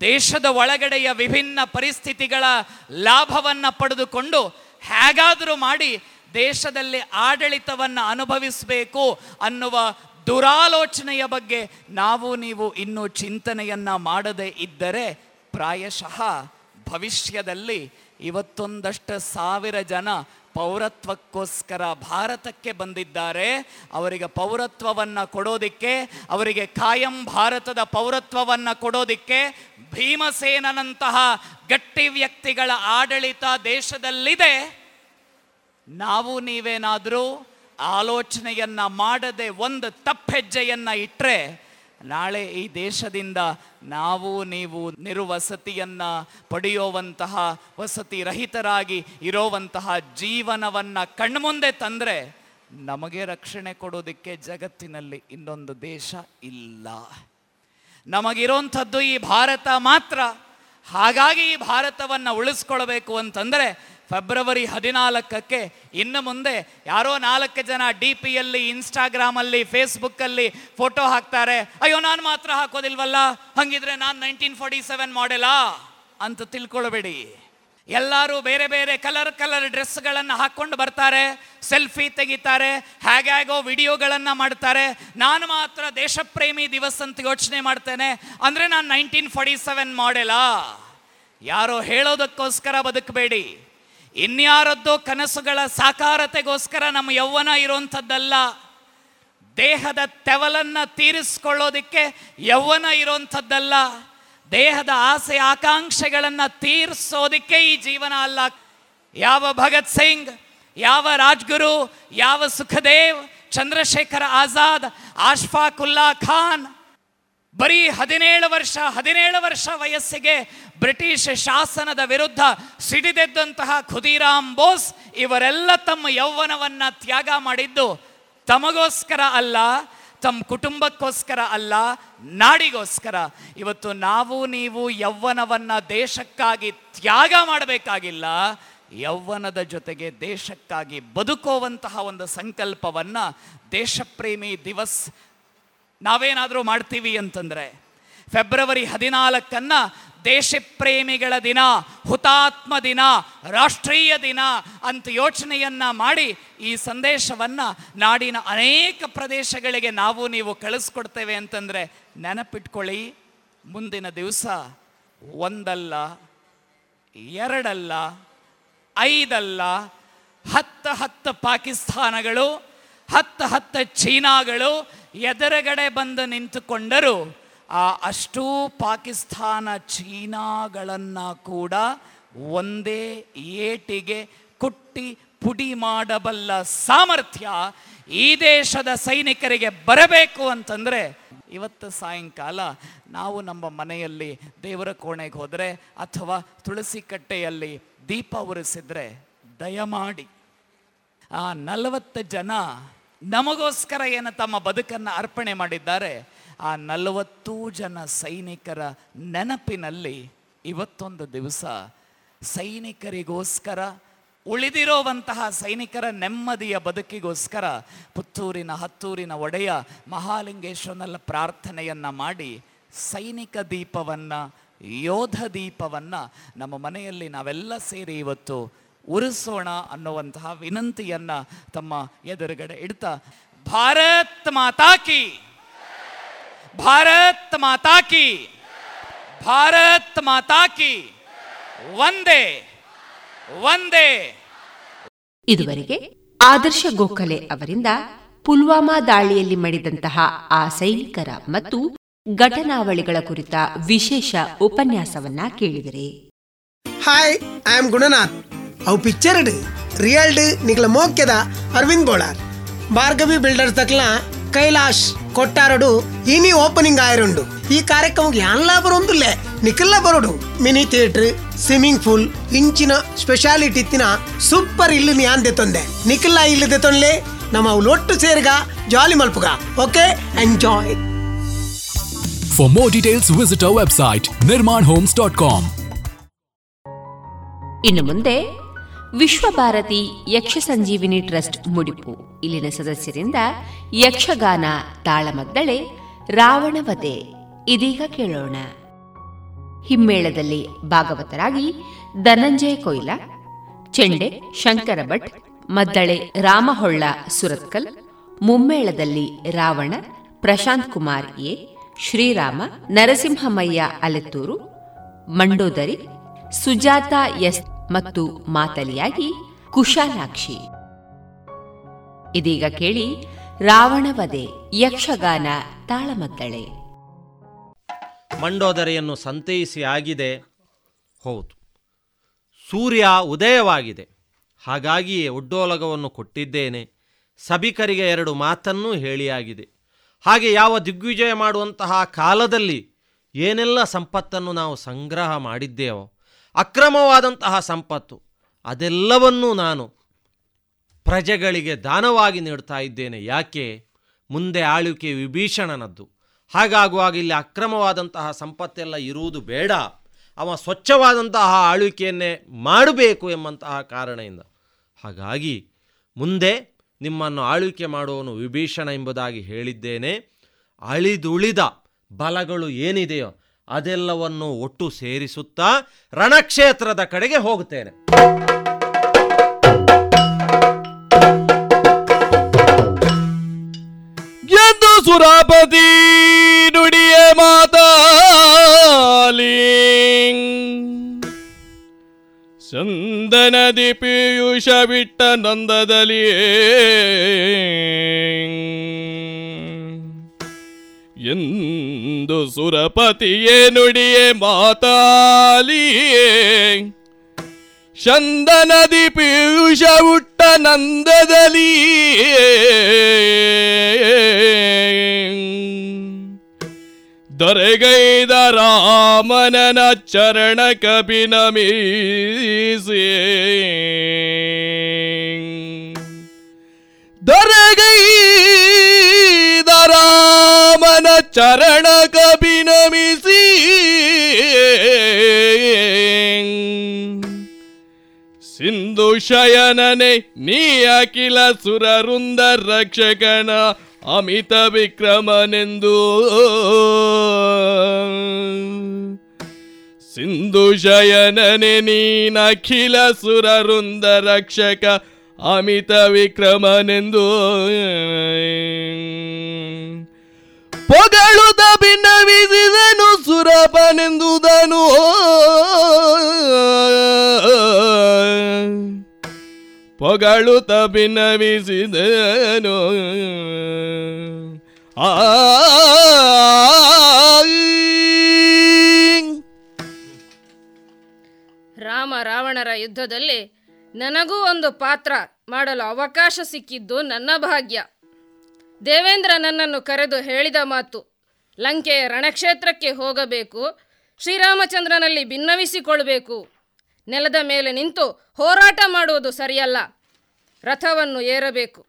ದೇಶದ ಒಳಗಡೆಯ ವಿಭಿನ್ನ ಪರಿಸ್ಥಿತಿಗಳ ಲಾಭವನ್ನು ಪಡೆದುಕೊಂಡು ಹೇಗಾದರೂ ಮಾಡಿ ದೇಶದಲ್ಲಿ ಆಡಳಿತವನ್ನು ಅನುಭವಿಸಬೇಕು ಅನ್ನುವ ದುರಾಲೋಚನೆಯ ಬಗ್ಗೆ ನಾವು ನೀವು ಇನ್ನೂ ಚಿಂತನೆಯನ್ನು ಮಾಡದೇ ಇದ್ದರೆ ಪ್ರಾಯಶಃ ಭವಿಷ್ಯದಲ್ಲಿ ಇವತ್ತೊಂದಷ್ಟು 1,000 ಜನ ಪೌರತ್ವಕ್ಕೋಸ್ಕರ ಭಾರತಕ್ಕೆ ಬಂದಿದ್ದಾರೆ. ಅವರಿಗೆ ಪೌರತ್ವವನ್ನು ಕೊಡೋದಿಕ್ಕೆ, ಅವರಿಗೆ ಕಾಯಂ ಭಾರತದ ಪೌರತ್ವವನ್ನು ಕೊಡೋದಿಕ್ಕೆ ಭೀಮಸೇನಂತಹ ಗಟ್ಟಿ ವ್ಯಕ್ತಿಗಳ ಆಡಳಿತ ದೇಶದಲ್ಲಿದೆ. ನಾವು ನೀವೇನಾದರೂ ಆಲೋಚನೆಯನ್ನು ಮಾಡದೆ ಒಂದು ತಪ್ಪೆಜ್ಜೆಯನ್ನು ಇಟ್ಟರೆ ನಾಳೆ ಈ ದೇಶದಿಂದ ನಾವು ನೀವು ನಿರ್ವಸತಿಯನ್ನು ಪಡೆಯುವಂತಹ, ವಸತಿ ರಹಿತರಾಗಿ ಇರೋವಂತಹ ಜೀವನವನ್ನು ಕಣ್ಮುಂದೆ ತಂದರೆ ನಮಗೆ ರಕ್ಷಣೆ ಕೊಡೋದಕ್ಕೆ ಜಗತ್ತಿನಲ್ಲಿ ಇನ್ನೊಂದು ದೇಶ ಇಲ್ಲ. ನಮಗಿರೋಂಥದ್ದು ಈ ಭಾರತ ಮಾತ್ರ. ಹಾಗಾಗಿ ಈ ಭಾರತವನ್ನು ಉಳಿಸ್ಕೊಳ್ಬೇಕು ಅಂತಂದರೆ ಫೆಬ್ರವರಿ 14ಕ್ಕೆ ಇನ್ನು ಮುಂದೆ ಯಾರೋ 4 ಜನ DP ಯಲ್ಲಿ, ಇನ್ಸ್ಟಾಗ್ರಾಮಲ್ಲಿ, ಫೇಸ್ಬುಕ್ಕಲ್ಲಿ ಫೋಟೋ ಹಾಕ್ತಾರೆ. ಅಯ್ಯೋ ನಾನು ಮಾತ್ರ ಹಾಕೋದಿಲ್ವಲ್ಲ, ಹಾಗಿದ್ರೆ ನಾನು 1947 ಮಾಡೆಲಾ ಅಂತ ತಿಳ್ಕೊಳ್ಬೇಡಿ. ಎಲ್ಲರೂ ಬೇರೆ ಬೇರೆ ಕಲರ್ ಡ್ರೆಸ್ಗಳನ್ನು ಹಾಕ್ಕೊಂಡು ಬರ್ತಾರೆ, ಸೆಲ್ಫಿ ತೆಗಿತಾರೆ, ಹೇಗೋ ವಿಡಿಯೋಗಳನ್ನು ಮಾಡ್ತಾರೆ. ನಾನು ಮಾತ್ರ ದೇಶಪ್ರೇಮಿ ದಿವಸ್ ಅಂತ ಯೋಚನೆ ಮಾಡ್ತೇನೆ ಅಂದರೆ ನಾನು 1947 ಮಾಡೆಲಾ? ಯಾರೋ ಹೇಳೋದಕ್ಕೋಸ್ಕರ ಬದುಕಬೇಡಿ. ಇನ್ಯಾರದ್ದೋ ಕನಸುಗಳ ಸಾಕಾರತೆಗೋಸ್ಕರ ನಮ್ಮ ಯೌವನ ಇರೋಂಥದ್ದಲ್ಲ. ದೇಹದ ತೆವಲನ್ನು ತೀರಿಸ್ಕೊಳ್ಳೋದಕ್ಕೆ ಯೌವನ ಇರೋಂಥದ್ದಲ್ಲ. ದೇಹದ ಆಸೆ ಆಕಾಂಕ್ಷೆಗಳನ್ನು ತೀರಿಸೋದಕ್ಕೆ ಈ ಜೀವನ ಅಲ್ಲ. ಯಾವ ಭಗತ್ ಸಿಂಗ್, ಯಾವ ರಾಜ್ಗುರು, ಯಾವ ಸುಖದೇವ್, ಚಂದ್ರಶೇಖರ್ ಆಜಾದ್, ಅಶ್ಫಾಕುಲ್ಲಾ ಖಾನ್ ಬರೀ 17 ವರ್ಷ ವಯಸ್ಸಿಗೆ ಬ್ರಿಟಿಷ್ ಶಾಸನದ ವಿರುದ್ಧ ಸಿಡಿದೆದ್ದಂತಹ ಖುದೀರಾಮ್ ಬೋಸ್ ಇವರೆಲ್ಲ ತಮ್ಮ ಯೌವನವನ್ನು ತ್ಯಾಗ ಮಾಡಿದ್ದು ತಮಗೋಸ್ಕರ ಅಲ್ಲ, ತಮ್ಮ ಕುಟುಂಬಕ್ಕೋಸ್ಕರ ಅಲ್ಲ, ನಾಡಿಗೋಸ್ಕರ. ಇವತ್ತು ನಾವು ನೀವು ಯೌವನವನ್ನು ದೇಶಕ್ಕಾಗಿ ತ್ಯಾಗ ಮಾಡಬೇಕಾಗಿಲ್ಲ, ಯೌವನದ ಜೊತೆಗೆ ದೇಶಕ್ಕಾಗಿ ಬದುಕುವಂತಹ ಒಂದು ಸಂಕಲ್ಪವನ್ನು ದೇಶಪ್ರೇಮಿ ದಿವಸ್ ನಾವೇನಾದರೂ ಮಾಡ್ತೀವಿ ಅಂತಂದರೆ ಫೆಬ್ರವರಿ 14ಅನ್ನು ದೇಶಪ್ರೇಮಿಗಳ ದಿನ, ಹುತಾತ್ಮ ದಿನ, ರಾಷ್ಟ್ರೀಯ ದಿನ ಅಂತ ಯೋಚನೆಯನ್ನು ಮಾಡಿ ಈ ಸಂದೇಶವನ್ನು ನಾಡಿನ ಅನೇಕ ಪ್ರದೇಶಗಳಿಗೆ ನಾವು ನೀವು ಕಳಿಸ್ಕೊಡ್ತೇವೆ ಅಂತಂದರೆ ನೆನಪಿಟ್ಕೊಳ್ಳಿ, ಮುಂದಿನ ದಿವಸ 1 ಅಲ್ಲ 2 ಅಲ್ಲ 5 ಅಲ್ಲ 10 ಪಾಕಿಸ್ತಾನಗಳು, 10 ಚೀನಾಗಳು ಎದುರುಗಡೆ ಬಂದು ನಿಂತುಕೊಂಡರೂ ಆ ಅಷ್ಟೂ ಪಾಕಿಸ್ತಾನ ಚೀನಾಗಳನ್ನು ಕೂಡ ಒಂದೇ ಏಟಿಗೆ ಕುಟ್ಟಿ ಪುಡಿ ಮಾಡಬಲ್ಲ ಸಾಮರ್ಥ್ಯ ಈ ದೇಶದ ಸೈನಿಕರಿಗೆ ಬರಬೇಕು ಅಂತಂದರೆ ಇವತ್ತು ಸಾಯಂಕಾಲ ನಾವು ನಮ್ಮ ಮನೆಯಲ್ಲಿ ದೇವರ ಕೋಣೆಗೆ ಹೋದರೆ ಅಥವಾ ತುಳಸಿ ಕಟ್ಟೆಯಲ್ಲಿ ದೀಪ ಉರಿಸಿದರೆ ದಯಮಾಡಿ ಆ 40 ಜನ ನಮಗೋಸ್ಕರ ಏನು ತಮ್ಮ ಬದುಕನ್ನು ಅರ್ಪಣೆ ಮಾಡಿದ್ದಾರೆ, ಆ 40 ಜನ ಸೈನಿಕರ ನೆನಪಿನಲ್ಲಿ ಇವತ್ತೊಂದು ದಿವಸ ಸೈನಿಕರಿಗೋಸ್ಕರ, ಉಳಿದಿರೋವಂತಹ ಸೈನಿಕರ ನೆಮ್ಮದಿಯ ಬದುಕಿಗೋಸ್ಕರ ಪುತ್ತೂರಿನ ಹತ್ತೂರಿನ ಒಡೆಯ ಮಹಾಲಿಂಗೇಶ್ವರನಲ್ಲ ಪ್ರಾರ್ಥನೆಯನ್ನು ಮಾಡಿ ಸೈನಿಕ ದೀಪವನ್ನು, ಯೋಧ ದೀಪವನ್ನು ನಮ್ಮ ಮನೆಯಲ್ಲಿ ನಾವೆಲ್ಲ ಸೇರಿ ಇವತ್ತು ಉರಿಸೋಣ ಅನ್ನುವಂತಹ ವಿನಂತಿಯನ್ನು ತಮ್ಮ ಎದುರುಗಡೆ ಇಡ್ತಾ ಭಾರತ್ ಮಾತಾ ಕಿ, ಭಾರತ್ ಮಾತಾ ಕಿ, ಭಾರತ್ ಮಾತಾ ಕಿ, ವಂದೇ ವಂದೇ. ಇದುವರೆಗೆ ಆದರ್ಶ ಗೋಖಲೆ ಅವರಿಂದ ಪುಲ್ವಾಮಾ ದಾಳಿಯಲ್ಲಿ ಮಡಿದಂತಹ ಆ ಸೈನಿಕರ ಮತ್ತು ಘಟನಾವಳಿಗಳ ಕುರಿತ ವಿಶೇಷ ಉಪನ್ಯಾಸವನ್ನ ಕೇಳಿದರೆ. Hi, I am Gunanath. ಅವು ಪಿಕ್ಚರ್ಡ್ ರಿಯಲ್ಡ್ ನಿಕ್ಲ ಮೋಕ್ಯದ ಅರವಿಂದ್ ಗೋಳಾರ್ ಭಾರ್ಗವಿ ಬಿಲ್ಡರ್ಸ್ ತಕ್ಲ ಕೈಲಾಶ್ ಕೊಟ್ಟಾರಡು ಇನಿ ಓಪನಿಂಗ್ ಆಯರುಂಡು. ಈ ಕಾರ್ಯಕ್ರಮಕ್ಕೆ ಎಲ್ಲ ಬರೋಂದುಲ್ಲೇ ನಿಖಿಲ್ಲ ಬರೋಡು ಮಿನಿ ಥಿಯೇಟರ್, ಸ್ವಿಮ್ಮಿಂಗ್ ಪೂಲ್ ಇಂಚಿನ ಸ್ಪೆಷಾಲಿಟಿ ಇತ್ತಿನ ಸೂಪರ್ ಇಲ್ಲು ಯಾಂದೆ ತೊಂದೆ ನಿಖಿಲ್ಲ ಇಲ್ಲದೆ ತೊಂದ್ಲೆ ನಮ್ಮ ಒಟ್ಟು ಸೇರ್ಗ ಜಾಲಿ ಮಲ್ಪುಗ. Okay, enjoy. For more details visit our website nirmanhomes.com. ಇನ್ನು ಮುಂದೆ ವಿಶ್ವಭಾರತಿ ಯಕ್ಷ ಸಂಜೀವಿನಿ ಟ್ರಸ್ಟ್ ಮುಡಿಪು ಇಲ್ಲಿನ ಸದಸ್ಯರಿಂದ ಯಕ್ಷಗಾನ, ತಾಳಮದ್ದಳೆ, ರಾವಣವಧೆ ಇದೀಗ ಕೇಳೋಣ. ಹಿಮ್ಮೇಳದಲ್ಲಿ ಭಾಗವತರಾಗಿ ಧನಂಜಯ ಕೊಯ್ಲ, ಚೆಂಡೆ ಶಂಕರ ಭಟ್, ಮದ್ದಳೆ ರಾಮಹೊಳ್ಳ ಸುರತ್ಕಲ್, ಮುಮ್ಮೇಳದಲ್ಲಿ ರಾವಣ ಪ್ರಶಾಂತ್ ಕುಮಾರ್ ಎ, ಶ್ರೀರಾಮ ನರಸಿಂಹಮಯ್ಯ ಅಲೆತ್ತೂರು, ಮಂಡೋದರಿ ಸುಜಾತ ಎಸ್ ಮತ್ತು ಮಾತಲಿಯಾಗಿ ಕುಶಾಲಾಕ್ಷಿ. ಇದೀಗ ಕೇಳಿ ರಾವಣವಧೆ ಯಕ್ಷಗಾನ, ತಾಳಮದ್ದಳೆ. ಮಂಡೋದರೆಯನ್ನು ಸಂತೈಸಿ ಆಗಿದೆ, ಹೌದು, ಸೂರ್ಯ ಉದಯವಾಗಿದೆ, ಹಾಗಾಗಿಯೇ ಒಡ್ಡೋಲಗವನ್ನು ಕೊಟ್ಟಿದ್ದೇನೆ, ಸಭಿಕರಿಗೆ 2 ಮಾತನ್ನೂ ಹೇಳಿಯಾಗಿದೆ. ಹಾಗೆ ಯಾವ ದಿಗ್ವಿಜಯ ಮಾಡುವಂತಹ ಕಾಲದಲ್ಲಿ ಏನೆಲ್ಲ ಸಂಪತ್ತನ್ನು ನಾವು ಸಂಗ್ರಹ ಮಾಡಿದ್ದೇವೋ, ಅಕ್ರಮವಾದಂತಹ ಸಂಪತ್ತು, ಅದೆಲ್ಲವನ್ನೂ ನಾನು ಪ್ರಜೆಗಳಿಗೆ ದಾನವಾಗಿ ನೀಡ್ತಾ ಇದ್ದೇನೆ. ಯಾಕೆ? ಮುಂದೆ ಆಳ್ವಿಕೆ ವಿಭೀಷಣನದ್ದು. ಹಾಗಾಗುವಾಗ ಇಲ್ಲಿ ಅಕ್ರಮವಾದಂತಹ ಸಂಪತ್ತೆಲ್ಲ ಇರುವುದು ಬೇಡ, ಅವ ಸ್ವಚ್ಛವಾದಂತಹ ಆಳ್ವಿಕೆಯನ್ನೇ ಮಾಡಬೇಕು ಎಂಬಂತಹ ಕಾರಣದಿಂದ. ಹಾಗಾಗಿ ಮುಂದೆ ನಿಮ್ಮನ್ನು ಆಳ್ವಿಕೆ ಮಾಡುವವನು ವಿಭೀಷಣ ಎಂಬುದಾಗಿ ಹೇಳಿದ್ದೇನೆ. ಅಳಿದುಳಿದ ಬಲಗಳು ಏನಿದೆಯೋ ಅದೆಲ್ಲವನ್ನು ಒಟ್ಟು ಸೇರಿಸುತ್ತಾ ರಣಕ್ಷೇತ್ರದ ಕಡೆಗೆ ಹೋಗುತ್ತೇನೆ. ಎಂದು ಸುರಪತಿ ನುಡಿಯ ಮಾತಾಲಿ ಚಂದನದಿ ಪಿಯೂಷ ಬಿಟ್ಟ ನಂದದಲಿಯೇ ಎಂದು ಸುರಪತಿಯೇ ನುಡಿಯೇ ಮಾತಾಲಿಯೇ ಚಂದನದಿ ಪಿಯೂಷ ಹುಟ್ಟ ನಂದದಲಿಯೇ ದೊರೆಗೈದ ರಾಮನನ ಚರಣ ಕಬಿನಮೀಸೆ ದೊರೆಗೈದ ರಾಮನ ಚರಣ ಕಬಿನಮಿಸಿ ಸಿಂಧು ಶಯನನೆ ನೀ ಅಖಿಲ ಸುರರುಂದ ರಕ್ಷಕನ ಅಮಿತ ವಿಕ್ರಮನೆಂದು ಸಿಂಧು ಶಯನನೆ ನೀನಖಿಲ ಸುರರುಂದ ರಕ್ಷಕ ಅಮಿತ ವಿಕ್ರಮನೆಂದು ಪೊಗಳುದ ಭಿನ್ನವಿಸಿದನು ಸುರಪನೆಂದುದನು ಪೊಗಳುತ ಭಿನ್ನವಿಸಿದನು. ಯುದ್ಧದಲ್ಲಿ ನನಗೂ ಒಂದು ಪಾತ್ರ ಮಾಡಲು ಅವಕಾಶ ಸಿಕ್ಕಿದ್ದು ನನ್ನ ಭಾಗ್ಯ. ದೇವೇಂದ್ರ ನನ್ನನ್ನು ಕರೆದು ಹೇಳಿದ ಮಾತು, ಲಂಕೆಯ ರಣಕ್ಷೇತ್ರಕ್ಕೆ ಹೋಗಬೇಕು, ಶ್ರೀರಾಮಚಂದ್ರನಲ್ಲಿ ಭಿನ್ನವಿಸಿಕೊಳ್ಳಬೇಕು, ನೆಲದ ಮೇಲೆ ನಿಂತು ಹೋರಾಟ ಮಾಡುವುದು ಸರಿಯಲ್ಲ, ರಥವನ್ನು ಏರಬೇಕು.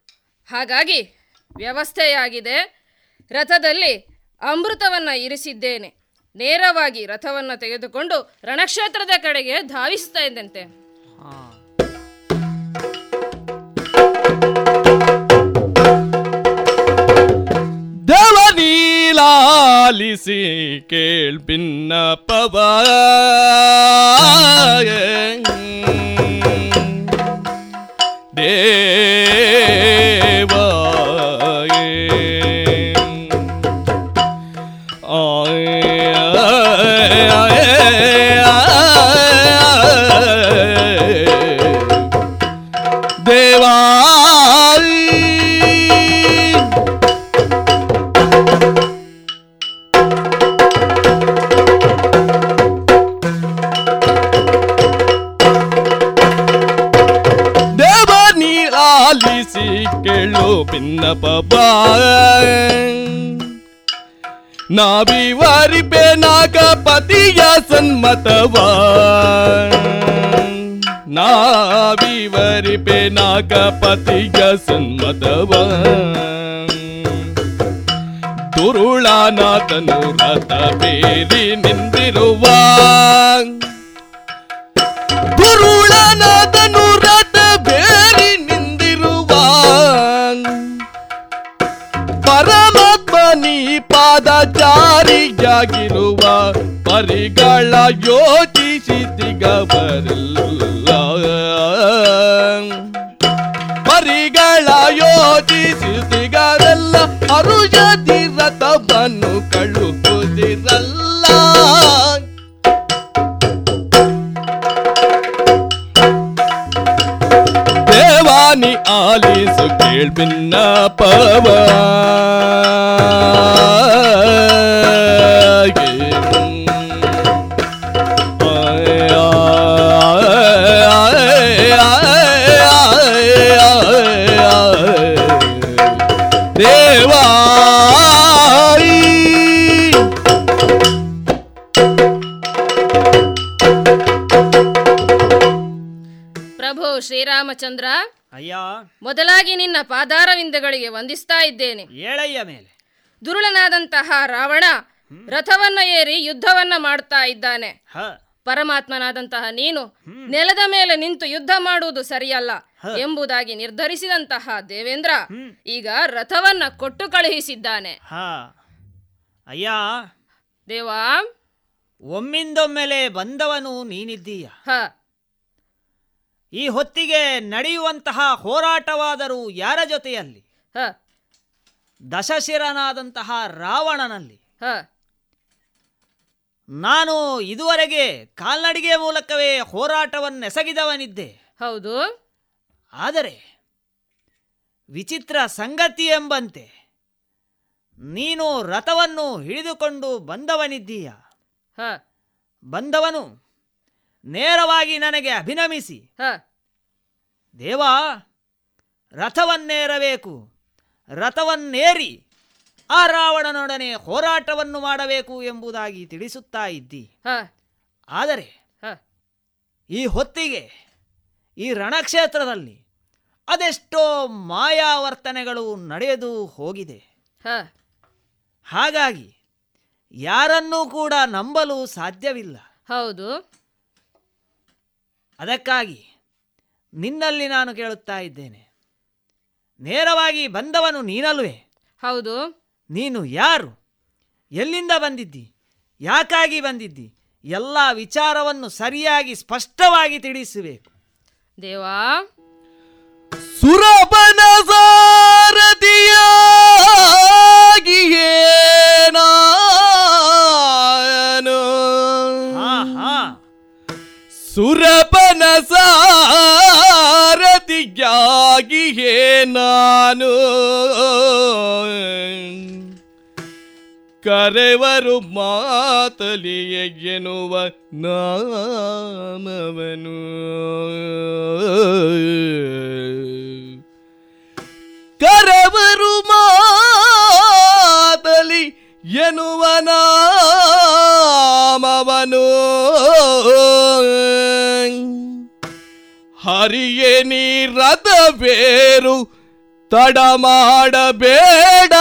ಹಾಗಾಗಿ ವ್ಯವಸ್ಥೆಯಾಗಿದೆ, ರಥದಲ್ಲಿ ಅಮೃತವನ್ನು ಇರಿಸಿದ್ದೇನೆ, ನೇರವಾಗಿ ರಥವನ್ನು ತೆಗೆದುಕೊಂಡು ರಣಕ್ಷೇತ್ರದ ಕಡೆಗೆ ಧಾವಿಸುತ್ತಾ ಇದ್ದಂತೆ. ದಲನೀಲಾಲಿಸಿ ಕೇಳ್ಬಿನ್ನಪವ ದೇವಾ ನಾವಿವಾರಿ ಪೇ ನಾಗಪತಿಯ ಸನ್ಮತವ ನಾವಿವಾರಿ ಪೇ ನಾಗಪತಿಯ ಸನ್ಮತವ ದುರುಳಾನಾಥನು ರಥ ಬೇರಿ ನಿಂದಿರುವ ದುರುಳಾನಾಥನು ರಥ ಬೇರಿ ನಿಂದಿರುವ ಪರಮಾತ್ಮ ನೀ ಪಾದಚಾರಿಯಾಗಿರುವ ಪರಿಗಳ ಯೋಚಿಸಿತಿಗ ಬರಲ್ಲ ಪರಿಗಳ ಯೋಚಿಸಿತಿಗರಲ್ಲ ಅರುಜತಿ ರಥವನ್ನು ಕಳುಹುದಿರಲ್ಲ ದೇವಾನಿ ಆಲಿಸು ಕೇಳ್ಬಿನ್ನ ಪವ ಶ್ರೀರಾಮಚಂದ್ರ ಅಯ್ಯ, ಮೊದಲಾಗಿ ನಿನ್ನ ಪಾದಾರವಿಂದಗಳಿಗೆ ವಂದಿಸ್ತಾ ಇದ್ದೇನೆ. ಏಳಯ್ಯ ಮೇಲೆ ದುರುಳನಾದಂತಹ ರಾವಣ ರಥವನ್ನ ಏರಿ ಯುದ್ಧವನ್ನ ಮಾಡ್ತಾ ಇದ್ದಾನೆ. ಪರಮಾತ್ಮನಾದಂತಹ ನೀನು ನೆಲದ ಮೇಲೆ ನಿಂತು ಯುದ್ಧ ಮಾಡುವುದು ಸರಿಯಲ್ಲ ಎಂಬುದಾಗಿ ನಿರ್ಧರಿಸಿದಂತಹ ದೇವೇಂದ್ರ ಈಗ ರಥವನ್ನ ಕೊಟ್ಟು ಕಳುಹಿಸಿದ್ದಾನೆ. ಅಯ್ಯ ದೇವಾ, ಒಮ್ಮಿಂದೊಮ್ಮೆಲೆ ಬಂದವನು ನೀನಿದ್ದೀಯ. ಈ ಹೊತ್ತಿಗೆ ನಡೆಯುವಂತಹ ಹೋರಾಟವಾದರೂ ಯಾರ ಜೊತೆಯಲ್ಲಿ? ದಶಶಿರನಾದಂತಹ ರಾವಣನಲ್ಲಿ. ನಾನು ಇದುವರೆಗೆ ಕಾಲ್ನಡಿಗೆ ಮೂಲಕವೇ ಹೋರಾಟವನ್ನೆಸಗಿದವನಿದ್ದೆ. ಹೌದು, ಆದರೆ ವಿಚಿತ್ರ ಸಂಗತಿ ಎಂಬಂತೆ ನೀನು ರಥವನ್ನು ಹಿಡಿದುಕೊಂಡು ಬಂದವನಿದ್ದೀಯ. ಬಂದವನು ನೇರವಾಗಿ ನನಗೆ ಅಭಿನಮಿಸಿ, ದೇವಾ, ರಥವನ್ನೇರಬೇಕು, ರಥವನ್ನೇರಿ ಆ ರಾವಣನೊಡನೆ ಹೋರಾಟವನ್ನು ಮಾಡಬೇಕು ಎಂಬುದಾಗಿ ತಿಳಿಸುತ್ತಾ ಇದ್ದಿ. ಆದರೆ ಈ ಹೊತ್ತಿಗೆ ಈ ರಣಕ್ಷೇತ್ರದಲ್ಲಿ ಅದೆಷ್ಟೋ ಮಾಯಾವರ್ತನೆಗಳು ನಡೆದು ಹೋಗಿದೆ. ಹಾಗಾಗಿ ಯಾರನ್ನೂ ಕೂಡ ನಂಬಲು ಸಾಧ್ಯವಿಲ್ಲ. ಹೌದು, ಅದಕ್ಕಾಗಿ ನಿನ್ನಲ್ಲಿ ನಾನು ಕೇಳುತ್ತಾ ಇದ್ದೇನೆ, ನೇರವಾಗಿ ಬಂದವನು ನೀನಲ್ವೇ? ಹೌದು. ನೀನು ಯಾರು? ಎಲ್ಲಿಂದ ಬಂದಿದ್ದಿ? ಯಾಕಾಗಿ ಬಂದಿದ್ದಿ? ಎಲ್ಲ ವಿಚಾರವನ್ನು ಸರಿಯಾಗಿ ಸ್ಪಷ್ಟವಾಗಿ ತಿಳಿಸಬೇಕು ದೇವಾ. ಸುರಬನ ಸಾರದಿಯಾಗಿಯೇ ನಾನು ಸುರಬನ ಸಾರದಿಯಾಗಿಯೇ ನಾನು ಕರೆವರು ಮಾತಲಿಯ ಎನ್ನುವ ನಾಮವನು. ಕರೆವರು ಮಾತಲಿ ಎನ್ನುವ ನಾಮವನು ಹರಿಯೇ ನೀರದ ಬೇರು ತಡ ಮಾಡಬೇಡ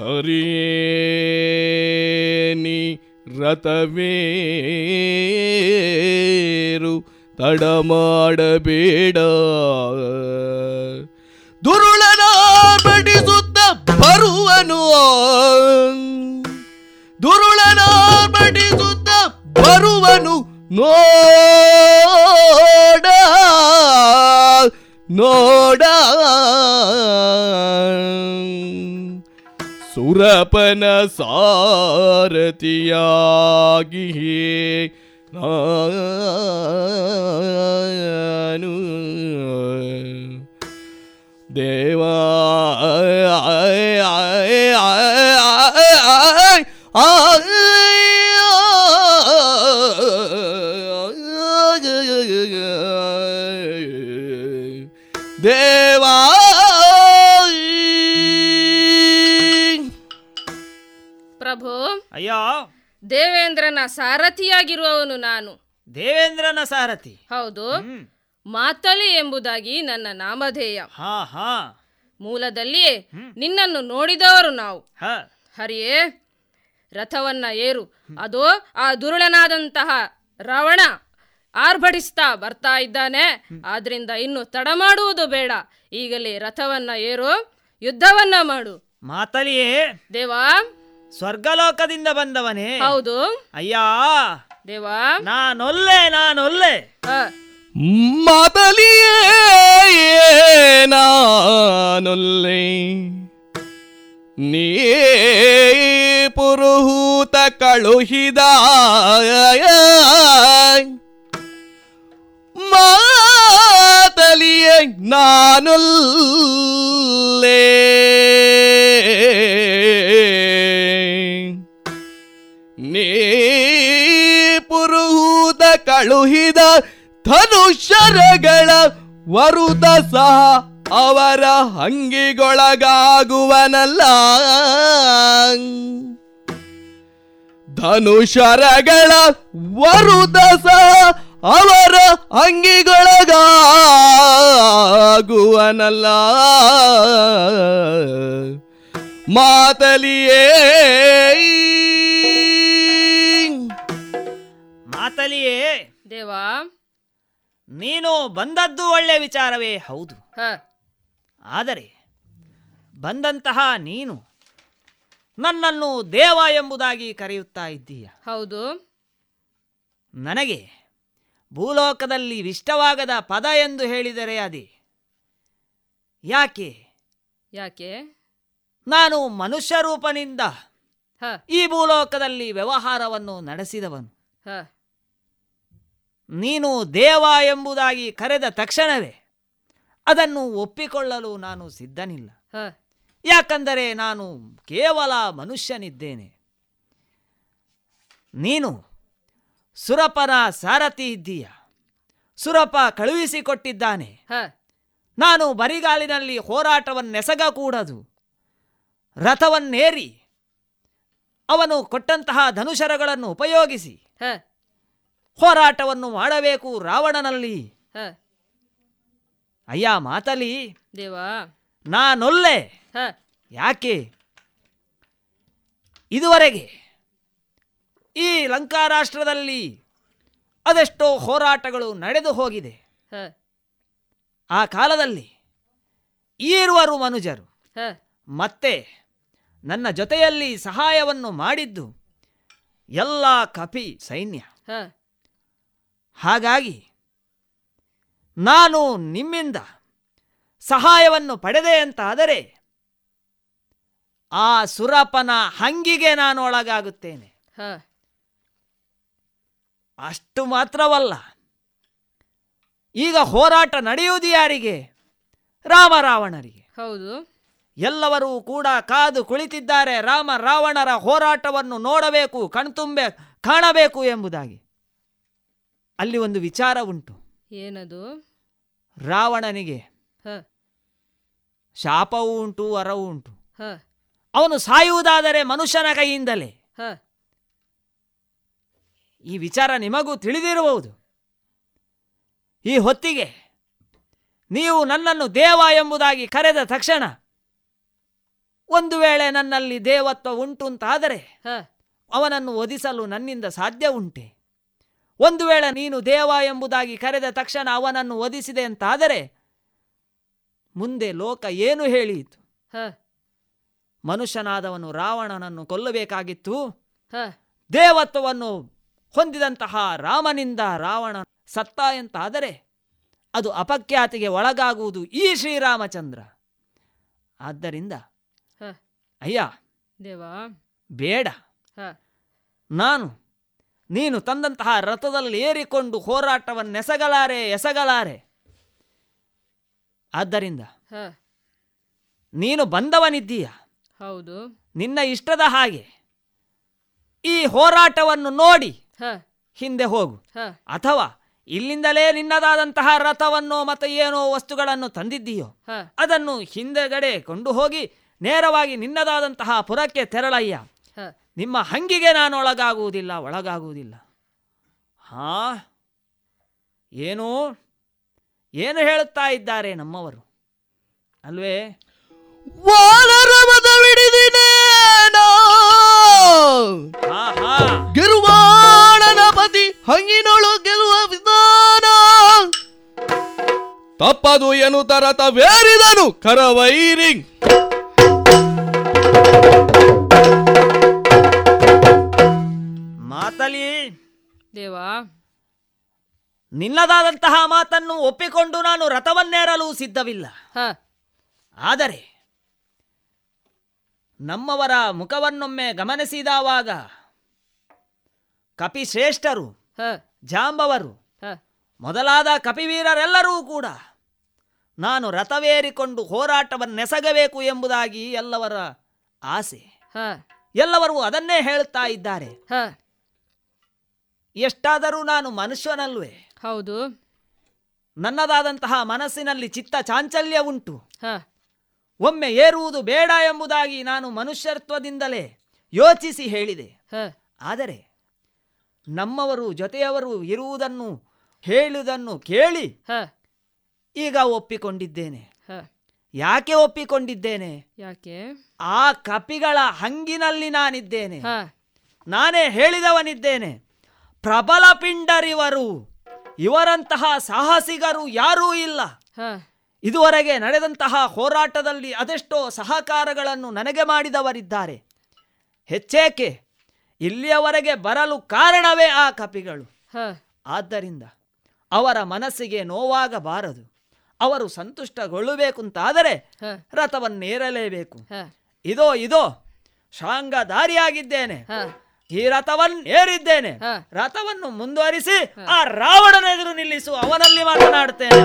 ಹರಿಯೇನಿ ರಥವೇರು ತಡ ಮಾಡಬೇಡ ದುರುಳನ ಬಡಿಸುತ್ತ ಬರುವನು ದುರುಳನ ಬಡಿಸುತ್ತ ಬರುವನು ನೋಡ ನೋಡ ಸುರಪನ ಸಾರಥಿಯಾಗಿ ನಾನು ದೇವ ದೇವಾ. ಪ್ರಭು ಅಯ್ಯೋ, ದೇವೇಂದ್ರನ ಸಾರಥಿಯಾಗಿರುವವನು ನಾನು. ದೇವೇಂದ್ರನ ಸಾರಥಿ? ಹೌದು, ಮಾತಲಿ ಎಂಬುದಾಗಿ ನನ್ನ ನಾಮಧೇಯ. ಮೂಲದಲ್ಲಿಯೇ ನಿನ್ನನ್ನು ನೋಡಿದವರು ನಾವು. ಹರಿಯೇ, ರಥವನ್ನ ಏರು, ಅದು ಆ ದುರುಳನಾದಂತಹ ರಾವಣ ಆರ್ಭಟಿಸ್ತಾ ಬರ್ತಾ ಇದ್ದಾನೆ. ಆದ್ರಿಂದ ಇನ್ನು ತಡ ಮಾಡುವುದು ಬೇಡ, ಈಗಲೇ ರಥವನ್ನ ಏರು, ಯುದ್ಧವನ್ನ ಮಾಡು. ಮಾತಲಿಯೇ ದೇವಾ, ಸ್ವರ್ಗಲೋಕದಿಂದ ಬಂದವನೇ? ಹೌದು ಅಯ್ಯ ದೇವಾ, ನಾನೊಲ್ಲೆ ನಾನೊಲ್ಲೆ. ಮಾತಲಿಯೇ ನಾನೊಲ್ಲೆ ನೀ ಪುರುಹೂತ ಕಳುಹಿದ ಮಾತಲಿಯೇ ನಾನುಲ್ಲೇ ನೀ ಪುರುಹೂತ ಕಳುಹಿದ ಧನುಷರಗಳ ವರುತ ಸಹ ಅವರ ಹಂಗಿಗೊಳಗಾಗುವನಲ್ಲ. ಧನುಷರಗಳ ವರುತ ಸಹ ಅವರ ಅಂಗಿಗೊಳಗಾಗುವನಲ್ಲ. ಮಾತಲಿಯೇ ಮಾತಲಿಯೇ ದೇವಾ, ನೀನು ಬಂದದ್ದು ಒಳ್ಳೆ ವಿಚಾರವೇ ಹೌದು. ಆದರೆ ಬಂದಂತಹ ನೀನು ನನ್ನನ್ನು ದೇವ ಎಂಬುದಾಗಿ ಕರೆಯುತ್ತಾ ಇದ್ದೀಯ. ಹೌದು, ನನಗೆ ಭೂಲೋಕದಲ್ಲಿ ಇಷ್ಟವಾಗದ ಪದ ಎಂದು ಹೇಳಿದರೆ ಅದೇ. ಯಾಕೆ ಯಾಕೆ ನಾನು ಮನುಷ್ಯ ರೂಪನಿಂದ ಈ ಭೂಲೋಕದಲ್ಲಿ ವ್ಯವಹಾರವನ್ನು ನಡೆಸಿದವನು. ನೀನು ದೇವ ಎಂಬುದಾಗಿ ಕರೆದ ತಕ್ಷಣವೇ ಅದನ್ನು ಒಪ್ಪಿಕೊಳ್ಳಲು ನಾನು ಸಿದ್ಧನಿಲ್ಲ. ಯಾಕಂದರೆ ನಾನು ಕೇವಲ ಮನುಷ್ಯನಿದ್ದೇನೆ. ನೀನು ಸುರಪನ ಸಾರಥಿ ಇದ್ದೀಯ. ಸುರಪ ಕಳುಹಿಸಿಕೊಟ್ಟಿದ್ದಾನೆ. ನಾನು ಬರಿಗಾಲಿನಲ್ಲಿ ಹೋರಾಟವನ್ನೆಸಗಕೂಡದು. ರಥವನ್ನೇರಿ ಅವನು ಕೊಟ್ಟಂತಹ ಧನುಷರಗಳನ್ನು ಉಪಯೋಗಿಸಿ ಹೋರಾಟವನ್ನು ಮಾಡಬೇಕು ರಾವಣನಲ್ಲಿ. ಅಯ್ಯ ಮಾತಲಿ ದೇವಾ, ನಾನೊಲ್ಲೆ. ಯಾಕೆ ಇದುವರೆಗೆ ಈ ಲಂಕಾ ರಾಷ್ಟ್ರದಲ್ಲಿ ಅದೆಷ್ಟೋ ಹೋರಾಟಗಳು ನಡೆದು ಹೋಗಿದೆ. ಆ ಕಾಲದಲ್ಲಿ ಈರುವರು ಮನುಜರು ಮತ್ತೆ ನನ್ನ ಜೊತೆಯಲ್ಲಿ ಸಹಾಯವನ್ನು ಮಾಡಿದ್ದು ಎಲ್ಲ ಕಪಿ ಸೈನ್ಯ. ಹಾಗಾಗಿ ನಾನು ನಿಮ್ಮಿಂದ ಸಹಾಯವನ್ನು ಪಡೆದೆ ಅಂತಾದರೆ ಆ ಸುರಪನ ಹಂಗಿಗೆ ನಾನು ಒಳಗಾಗುತ್ತೇನೆ. ಅಷ್ಟು ಮಾತ್ರವಲ್ಲ, ಈಗ ಹೋರಾಟ ನಡೆಯುವುದು ಯಾರಿಗೆ? ರಾಮರಾವಣರಿಗೆ. ಹೌದು. ಎಲ್ಲವರೂ ಕೂಡ ಕಾದು ಕುಳಿತಿದ್ದಾರೆ ರಾಮ ರಾವಣರ ಹೋರಾಟವನ್ನು ನೋಡಬೇಕು, ಕಣ್ತುಂಬೆ ಕಾಣಬೇಕು ಎಂಬುದಾಗಿ. ಅಲ್ಲಿ ಒಂದು ವಿಚಾರ ಉಂಟು. ಏನದು? ರಾವಣನಿಗೆ ಶಾಪವೂ ಉಂಟು, ವರವೂ ಉಂಟು. ಅವನು ಸಾಯುವುದಾದರೆ ಮನುಷ್ಯನ ಕೈಯಿಂದಲೇ. ಈ ವಿಚಾರ ನಿಮಗೂ ತಿಳಿದಿರಬಹುದು. ಈ ಹೊತ್ತಿಗೆ ನೀವು ನನ್ನನ್ನು ದೇವ ಎಂಬುದಾಗಿ ಕರೆದ ತಕ್ಷಣ ಒಂದು ವೇಳೆ ನನ್ನಲ್ಲಿ ದೇವತ್ವ ಉಂಟು ಅಂತಾದರೆ ಅವನನ್ನು ಒದಿಸಲು ನನ್ನಿಂದ ಸಾಧ್ಯ ಉಂಟೆ? ಒಂದು ವೇಳೆ ನೀನು ದೇವ ಎಂಬುದಾಗಿ ಕರೆದ ತಕ್ಷಣ ಅವನನ್ನು ಒದಿಸಿದೆ ಅಂತಾದರೆ ಮುಂದೆ ಲೋಕ ಏನು ಹೇಳಿತು? ಮನುಷ್ಯನಾದವನು ರಾವಣನನ್ನು ಕೊಲ್ಲಬೇಕಾಗಿತ್ತು. ದೇವತ್ವವನ್ನು ಹೊಂದಿದಂತಹ ರಾಮನಿಂದ ರಾವಣ ಸತ್ತ ಎಂತಾದರೆ ಅದು ಅಪಖ್ಯಾತಿಗೆ ಒಳಗಾಗುವುದು ಈ ಶ್ರೀರಾಮಚಂದ್ರ. ಆದ್ದರಿಂದ ಅಯ್ಯ ದೇವಾ ಬೇಡ, ನೀನು ತಂದಂತಹ ರಥದಲ್ಲಿ ಏರಿಕೊಂಡು ಹೋರಾಟವನ್ನು ಎಸಗಲಾರೆ. ಆದ್ದರಿಂದ ನೀನು ಬಂದವನಿದ್ದೀಯ, ಹೌದು, ನಿನ್ನ ಇಷ್ಟದ ಹಾಗೆ ಈ ಹೋರಾಟವನ್ನು ನೋಡಿ ಹಿಂದೆ ಹೋಗು, ಅಥವಾ ಇಲ್ಲಿಂದಲೇ ನಿನ್ನದಾದಂತಹ ರಥವನ್ನು ಮತ್ತು ಏನೋ ವಸ್ತುಗಳನ್ನು ತಂದಿದ್ದೀಯೋ ಅದನ್ನು ಹಿಂದೆಗಡೆ ಕೊಂಡು ಹೋಗಿ ನೇರವಾಗಿ ನಿನ್ನದಾದಂತಹ ಪುರಕ್ಕೆ ತೆರಳಯ್ಯ. ನಿಮ್ಮ ಹಂಗಿಗೆ ನಾನು ಒಳಗಾಗುವುದಿಲ್ಲ. ಹಾ, ಏನು ಹೇಳುತ್ತಾ ಇದ್ದಾರೆ ನಮ್ಮವರು ಅಲ್ವೇ? ಹಂಗಿನೊಳು ಗೆಲುವ ವಿಧಾನ ತಪ್ಪದು ಏನು ತರತ ವೇರಿದನು ಕರವೈರಿ. ಮಾತಲಿ ದೇವಾ, ನಿನ್ನದಾದಂತಹ ಮಾತನ್ನು ಒಪ್ಪಿಕೊಂಡು ನಾನು ರಥವನ್ನೇರಲು ಸಿದ್ಧವಿಲ್ಲ. ಆದರೆ ನಮ್ಮವರ ಮುಖವನ್ನೊಮ್ಮೆ ಗಮನಿಸಿದವಾಗ ಕಪಿಶ್ರೇಷ್ಠರು, ಜಾಂಬವರು ಮೊದಲಾದ ಕಪಿವೀರರೆಲ್ಲರೂ ಕೂಡ ನಾನು ರಥವೇರಿಕೊಂಡು ಹೋರಾಟವನ್ನೆಸಗಬೇಕು ಎಂಬುದಾಗಿ ಎಲ್ಲವರ ಆಸೆ, ಎಲ್ಲವರೂ ಅದನ್ನೇ ಹೇಳುತ್ತಾ ಇದ್ದಾರೆ. ಎಷ್ಟಾದರೂ ನಾನು ಮನುಷ್ಯನಲ್ವೇ, ಹೌದು, ನನ್ನದಾದಂತಹ ಮನಸ್ಸಿನಲ್ಲಿ ಚಿತ್ತ ಚಾಂಚಲ್ಯ ಉಂಟು. ಒಮ್ಮೆ ಏರುವುದು ಬೇಡ ಎಂಬುದಾಗಿ ನಾನು ಮನುಷ್ಯತ್ವದಿಂದಲೇ ಯೋಚಿಸಿ ಹೇಳಿದೆ. ಆದರೆ ನಮ್ಮವರು ಜೊತೆಯವರು ಇರುವುದನ್ನು ಹೇಳುವುದನ್ನು ಕೇಳಿ ಈಗ ಒಪ್ಪಿಕೊಂಡಿದ್ದೇನೆ. ಯಾಕೆ ಒಪ್ಪಿಕೊಂಡಿದ್ದೇನೆ? ಯಾಕೆ? ಆ ಕಪಿಗಳ ಹಂಗಿನಲ್ಲಿ ನಾನಿದ್ದೇನೆ, ನಾನೇ ಹೇಳಿದವನಿದ್ದೇನೆ. ಪ್ರಬಲ ಪಿಂಡರಿವರು, ಇವರಂತಹ ಸಾಹಸಿಗರು ಯಾರೂ ಇಲ್ಲ. ಇದುವರೆಗೆ ನಡೆದಂತಹ ಹೋರಾಟದಲ್ಲಿ ಅದೆಷ್ಟೋ ಸಹಕಾರಗಳನ್ನು ನನಗೆ ಮಾಡಿದವರಿದ್ದಾರೆ. ಹೆಚ್ಚೇಕೆ ಇಲ್ಲಿಯವರೆಗೆ ಬರಲು ಕಾರಣವೇ ಆ ಕಪಿಗಳು. ಆದ್ದರಿಂದ ಅವರ ಮನಸ್ಸಿಗೆ ನೋವಾಗಬಾರದು, ಅವರು ಸಂತುಷ್ಟಗೊಳ್ಳಬೇಕು ಅಂತಾದರೆ ರಥವನ್ನೇರಲೇಬೇಕು. ಇದೋ ಶಾಂಗ ದಾರಿಯಾಗಿದ್ದೇನೆ, ಈ ರಥವನ್ನೇರಿದ್ದೇನೆ, ರಥವನ್ನು ಮುಂದುವರಿಸಿ ಆ ರಾವಣನೆದುರು ನಿಲ್ಲಿಸು, ಅವನಲ್ಲಿ ಮಾತನಾಡುತ್ತೇನೆ.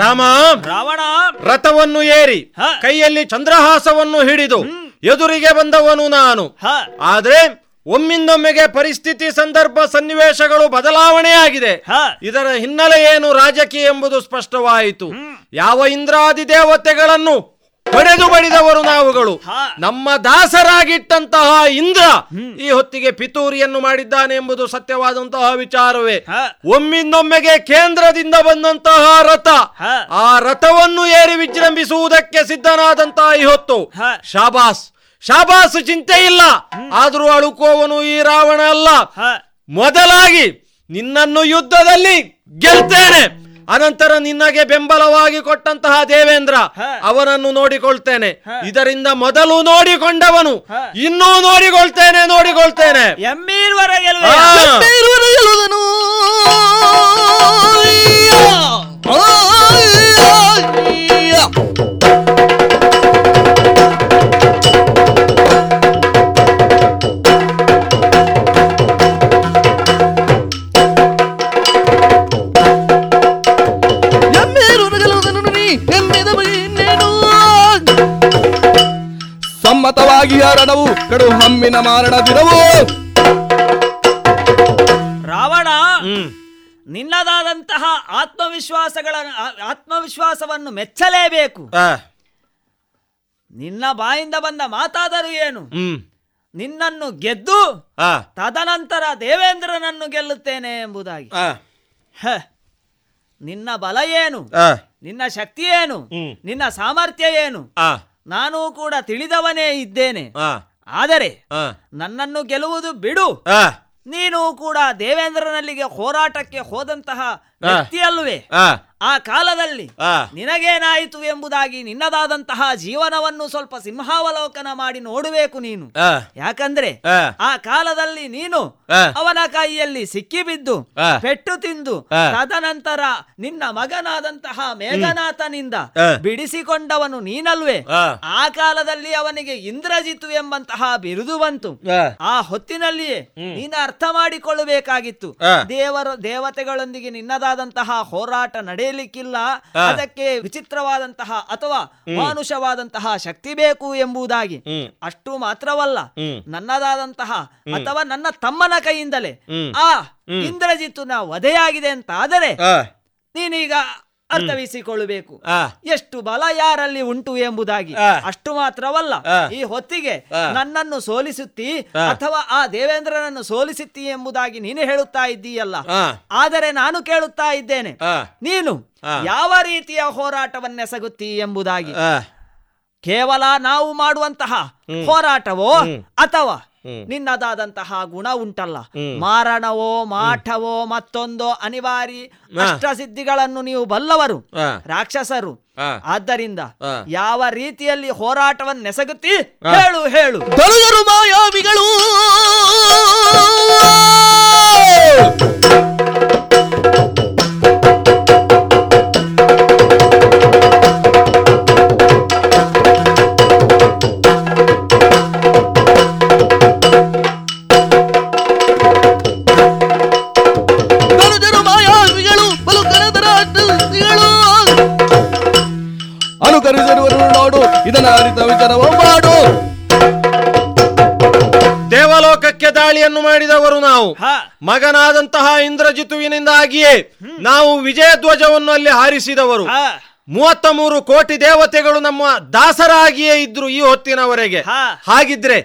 ರಾಮ ರಾವಣ ರಥವನ್ನು ಏರಿ ಕೈಯಲ್ಲಿ ಚಂದ್ರಹಾಸವನ್ನು ಹಿಡಿದು ಎದುರಿಗೆ ಬಂದವನು ನಾನು. ಆದ್ರೆ ಒಮ್ಮಿಂದೊಮ್ಮೆಗೆ ಪರಿಸ್ಥಿತಿ, ಸಂದರ್ಭ, ಸನ್ನಿವೇಶಗಳು ಬದಲಾವಣೆಯಾಗಿದೆ. ಇದರ ಹಿನ್ನೆಲೆ ಏನು ರಾಜಕೀಯ ಎಂಬುದು ಸ್ಪಷ್ಟವಾಯಿತು. ಯಾವ ಇಂದ್ರಾದಿ ದೇವತೆಗಳನ್ನು ಪಡೆದು ಬಡಿದವರು ನಾವುಗಳು. ನಮ್ಮ ದಾಸರಾಗಿಟ್ಟಂತಹ ಇಂದ್ರ ಈ ಹೊತ್ತಿಗೆ ಪಿತೂರಿಯನ್ನು ಮಾಡಿದ್ದಾನೆ ಎಂಬುದು ಸತ್ಯವಾದಂತಹ ವಿಚಾರವೇ. ಒಮ್ಮಿಂದೊಮ್ಮೆಗೆ ಕೇಂದ್ರದಿಂದ ಬಂದಂತಹ ರಥ, ಆ ರಥವನ್ನು ಏರಿ ವಿಜೃಂಭಿಸುವುದಕ್ಕೆ ಸಿದ್ಧನಾದಂತಹ ಈ ಹೊತ್ತು. ಶಾಬಾಸ್ ಶಾಬಾಸು ಚಿಂತೆ ಇಲ್ಲ, ಆದರೂ ಅಳುಕೋವನು ಈ ರಾವಣ ಅಲ್ಲ. ಮೊದಲಾಗಿ ನಿನ್ನನ್ನು ಯುದ್ಧದಲ್ಲಿ ಗೆಲ್ತೇನೆ, ಅನಂತರ ನಿನ್ನಗೆ ಬೆಂಬಲವಾಗಿ ಕೊಟ್ಟಂತಹ ದೇವೇಂದ್ರ ಅವನನ್ನು ನೋಡಿಕೊಳ್ತೇನೆ. ಇದರಿಂದ ಮೊದಲು ನೋಡಿಕೊಂಡವನು ಇನ್ನೂ ನೋಡಿಕೊಳ್ತೇನೆ. ಸಮ್ಮತವಾಗಿ ಹರಣವು ಕಡು ಹಮ್ಮಿನ ಮಾರಣ ಬಿರವು. ರಾವಣ, ನಿನ್ನದಾದಂತಹ ಆತ್ಮವಿಶ್ವಾಸವನ್ನು ಮೆಚ್ಚಲೇಬೇಕು. ನಿನ್ನ ಬಾಯಿಂದ ಬಂದ ಮಾತಾದರೂ ಏನು, ನಿನ್ನನ್ನು ಗೆದ್ದು ತದನಂತರ ದೇವೇಂದ್ರನನ್ನು ಗೆಲ್ಲುತ್ತೇನೆ ಎಂಬುದಾಗಿ. ನಿನ್ನ ಬಲ ಏನು, ನಿನ್ನ ಶಕ್ತಿ ಏನು, ನಿನ್ನ ಸಾಮರ್ಥ್ಯ ಏನು, ನಾನು ಕೂಡ ತಿಳಿದವನೇ ಇದ್ದೇನೆ. ಆದರೆ ನನ್ನನ್ನು ಗೆಲ್ಲುವುದು ಬಿಡು, ನೀನು ಕೂಡ ದೇವೇಂದ್ರನಲ್ಲಿಗೆ ಹೋರಾಟಕ್ಕೆ ಹೋದಂತಹ ವ್ಯಕ್ತಿಯಲ್ವೇ. ಆ ಕಾಲದಲ್ಲಿ ನಿನಗೇನಾಯಿತು ಎಂಬುದಾಗಿ ನಿನ್ನದಾದಂತಹ ಜೀವನವನ್ನು ಸ್ವಲ್ಪ ಸಿಂಹಾವಲೋಕನ ಮಾಡಿ ನೋಡಬೇಕು ನೀನು. ಯಾಕಂದ್ರೆ ಆ ಕಾಲದಲ್ಲಿ ನೀನು ಅವನ ಕೈಯಲ್ಲಿ ಸಿಕ್ಕಿಬಿದ್ದು ಪೆಟ್ಟು ತಿಂದು ತದನಂತರ ನಿನ್ನ ಮಗನಾದಂತಹ ಮೇಘನಾಥನಿಂದ ಬಿಡಿಸಿಕೊಂಡವನು ನೀನಲ್ವೇ. ಆ ಕಾಲದಲ್ಲಿ ಅವನಿಗೆ ಇಂದ್ರಜಿತು ಎಂಬಂತಹ ಬಿರುದು ಬಂತು. ಆ ಹೊತ್ತಿನಲ್ಲಿಯೇ ನೀನು ಅರ್ಥ ಮಾಡಿಕೊಳ್ಳಬೇಕಾಗಿತ್ತು, ದೇವತೆಗಳೊಂದಿಗೆ ನಿನ್ನದಾದಂತಹ ಹೋರಾಟ ನಡೆಯಲಿಕ್ಕಿಲ್ಲ, ಅದಕ್ಕೆ ವಿಚಿತ್ರವಾದಂತಹ ಅಥವಾ ಮಾನುಷವಾದಂತಹ ಶಕ್ತಿ ಬೇಕು ಎಂಬುದಾಗಿ. ಅಷ್ಟು ಮಾತ್ರವಲ್ಲ, ನನ್ನದಾದಂತಹ ಅಥವಾ ನನ್ನ ತಮ್ಮನ ಕೈಯಿಂದಲೇ ಆ ಇಂದ್ರಜಿತುನ ವಧೆಯಾಗಿದೆ ಅಂತ ಆದರೆ ನೀನೀಗ ಅರ್ಥವಿಸಿಕೊಳ್ಳಬೇಕು ಎಷ್ಟು ಬಲ ಯಾರಲ್ಲಿ ಉಂಟು ಎಂಬುದಾಗಿ. ಅಷ್ಟು ಮಾತ್ರವಲ್ಲ, ಈ ಹೊತ್ತಿಗೆ ನನ್ನನ್ನು ಸೋಲಿಸುತ್ತಿ ಅಥವಾ ಆ ದೇವೇಂದ್ರನನ್ನು ಸೋಲಿಸುತ್ತಿ ಎಂಬುದಾಗಿ ನೀನು ಹೇಳುತ್ತಾ ಇದ್ದೀಯಲ್ಲ. ಆದರೆ ನಾನು ಕೇಳುತ್ತಾ ಇದ್ದೇನೆ, ನೀನು ಯಾವ ರೀತಿಯ ಹೋರಾಟವನ್ನೆಸಗುತ್ತಿ ಎಂಬುದಾಗಿ. ಕೇವಲ ನಾವು ಮಾಡುವಂತಹ ಹೋರಾಟವೋ ಅಥವಾ ನಿನ್ನದಾದಂತಹ ಗುಣ ಉಂಟಲ್ಲ, ಮಾರಣವೋ ಮಾಠವೋ ಮತ್ತೊಂದೋ ಅನಿವಾರ್ಯ ಅಷ್ಟಸಿದ್ಧಿಗಳನ್ನು ನೀವು ಬಲ್ಲವರು ರಾಕ್ಷಸರು. ಆದ್ದರಿಂದ ಯಾವ ರೀತಿಯಲ್ಲಿ ಹೋರಾಟವನ್ನೆಸಗುತ್ತಿ ಹೇಳು ಹೇಳು. ದೊರೆದರು ಮಾಯಾವಿಗಳು ದೇವಲೋಕಕ್ಕೆ ದಾಳಿಯನ್ನು ಮಾಡಿದವರು ನಾವು. ಮಗನಾದಂತಹ ಇಂದ್ರಜಿತುವಿನಿಂದಾಗಿಯೇ ನಾವು ವಿಜಯಧ್ವಜವನ್ನು ಅಲ್ಲಿ ಹಾರಿಸಿದವರು. 33 ಕೋಟಿ ದೇವತೆಗಳು ನಮ್ಮ ದಾಸರಾಗಿಯೇ ಇದ್ರು ಈ ಹೊತ್ತಿನವರೆಗೆ. ಹಾಗಿದ್ರೆ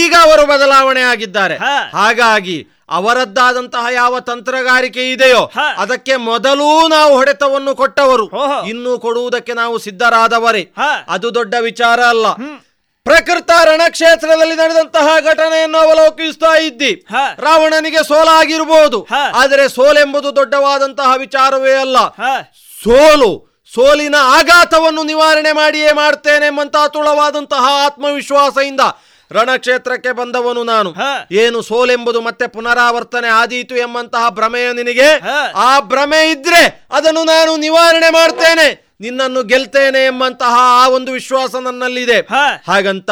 ಈಗ ಅವರು ಬದಲಾವಣೆ ಆಗಿದ್ದಾರೆ. ಹಾಗಾಗಿ ಅವರದ್ದಾದಂತಹ ಯಾವ ತಂತ್ರಗಾರಿಕೆ ಇದೆಯೋ ಅದಕ್ಕೆ ಮೊದಲೂ ನಾವು ಹೊಡೆತವನ್ನು ಕೊಟ್ಟವರು, ಇನ್ನೂ ಕೊಡುವುದಕ್ಕೆ ನಾವು ಸಿದ್ಧರಾದವರೇ. ಅದು ದೊಡ್ಡ ವಿಚಾರ ಅಲ್ಲ. ಪ್ರಕೃತ ರಣಕ್ಷೇತ್ರದಲ್ಲಿ ನಡೆದಂತಹ ಘಟನೆಯನ್ನು ಅವಲೋಕಿಸ್ತಾ ಇದ್ದಿ. ರಾವಣನಿಗೆ ಸೋಲಾಗಿರಬಹುದು, ಆದರೆ ಸೋಲೆಂಬುದು ದೊಡ್ಡವಾದಂತಹ ವಿಚಾರವೇ ಅಲ್ಲ. ಸೋಲಿನ ಆಘಾತವನ್ನು ನಿವಾರಣೆ ಮಾಡಿಯೇ ಮಾಡ್ತೇನೆ ಎಂಬಂತಹ ತುಳವಾದಂತಹ ಆತ್ಮವಿಶ್ವಾಸದಿಂದ ರಣಕ್ಷೇತ್ರಕ್ಕೆ ಬಂದವನು ನಾನು. ಏನು ಸೋಲೆಂಬುದು ಮತ್ತೆ ಪುನರಾವರ್ತನೆ ಆದೀತು ಎಂಬಂತಹ ಭ್ರಮೆಯ ನಿನಗೆ, ಆ ಭ್ರಮೆ ಇದ್ರೆ ಅದನ್ನು ನಾನು ನಿವಾರಣೆ ಮಾಡ್ತೇನೆ, ನಿನ್ನನ್ನು ಗೆಲ್ತೇನೆ ಎಂಬಂತಹ ಆ ಒಂದು ವಿಶ್ವಾಸ ನನ್ನಲ್ಲಿದೆ. ಹಾಗಂತ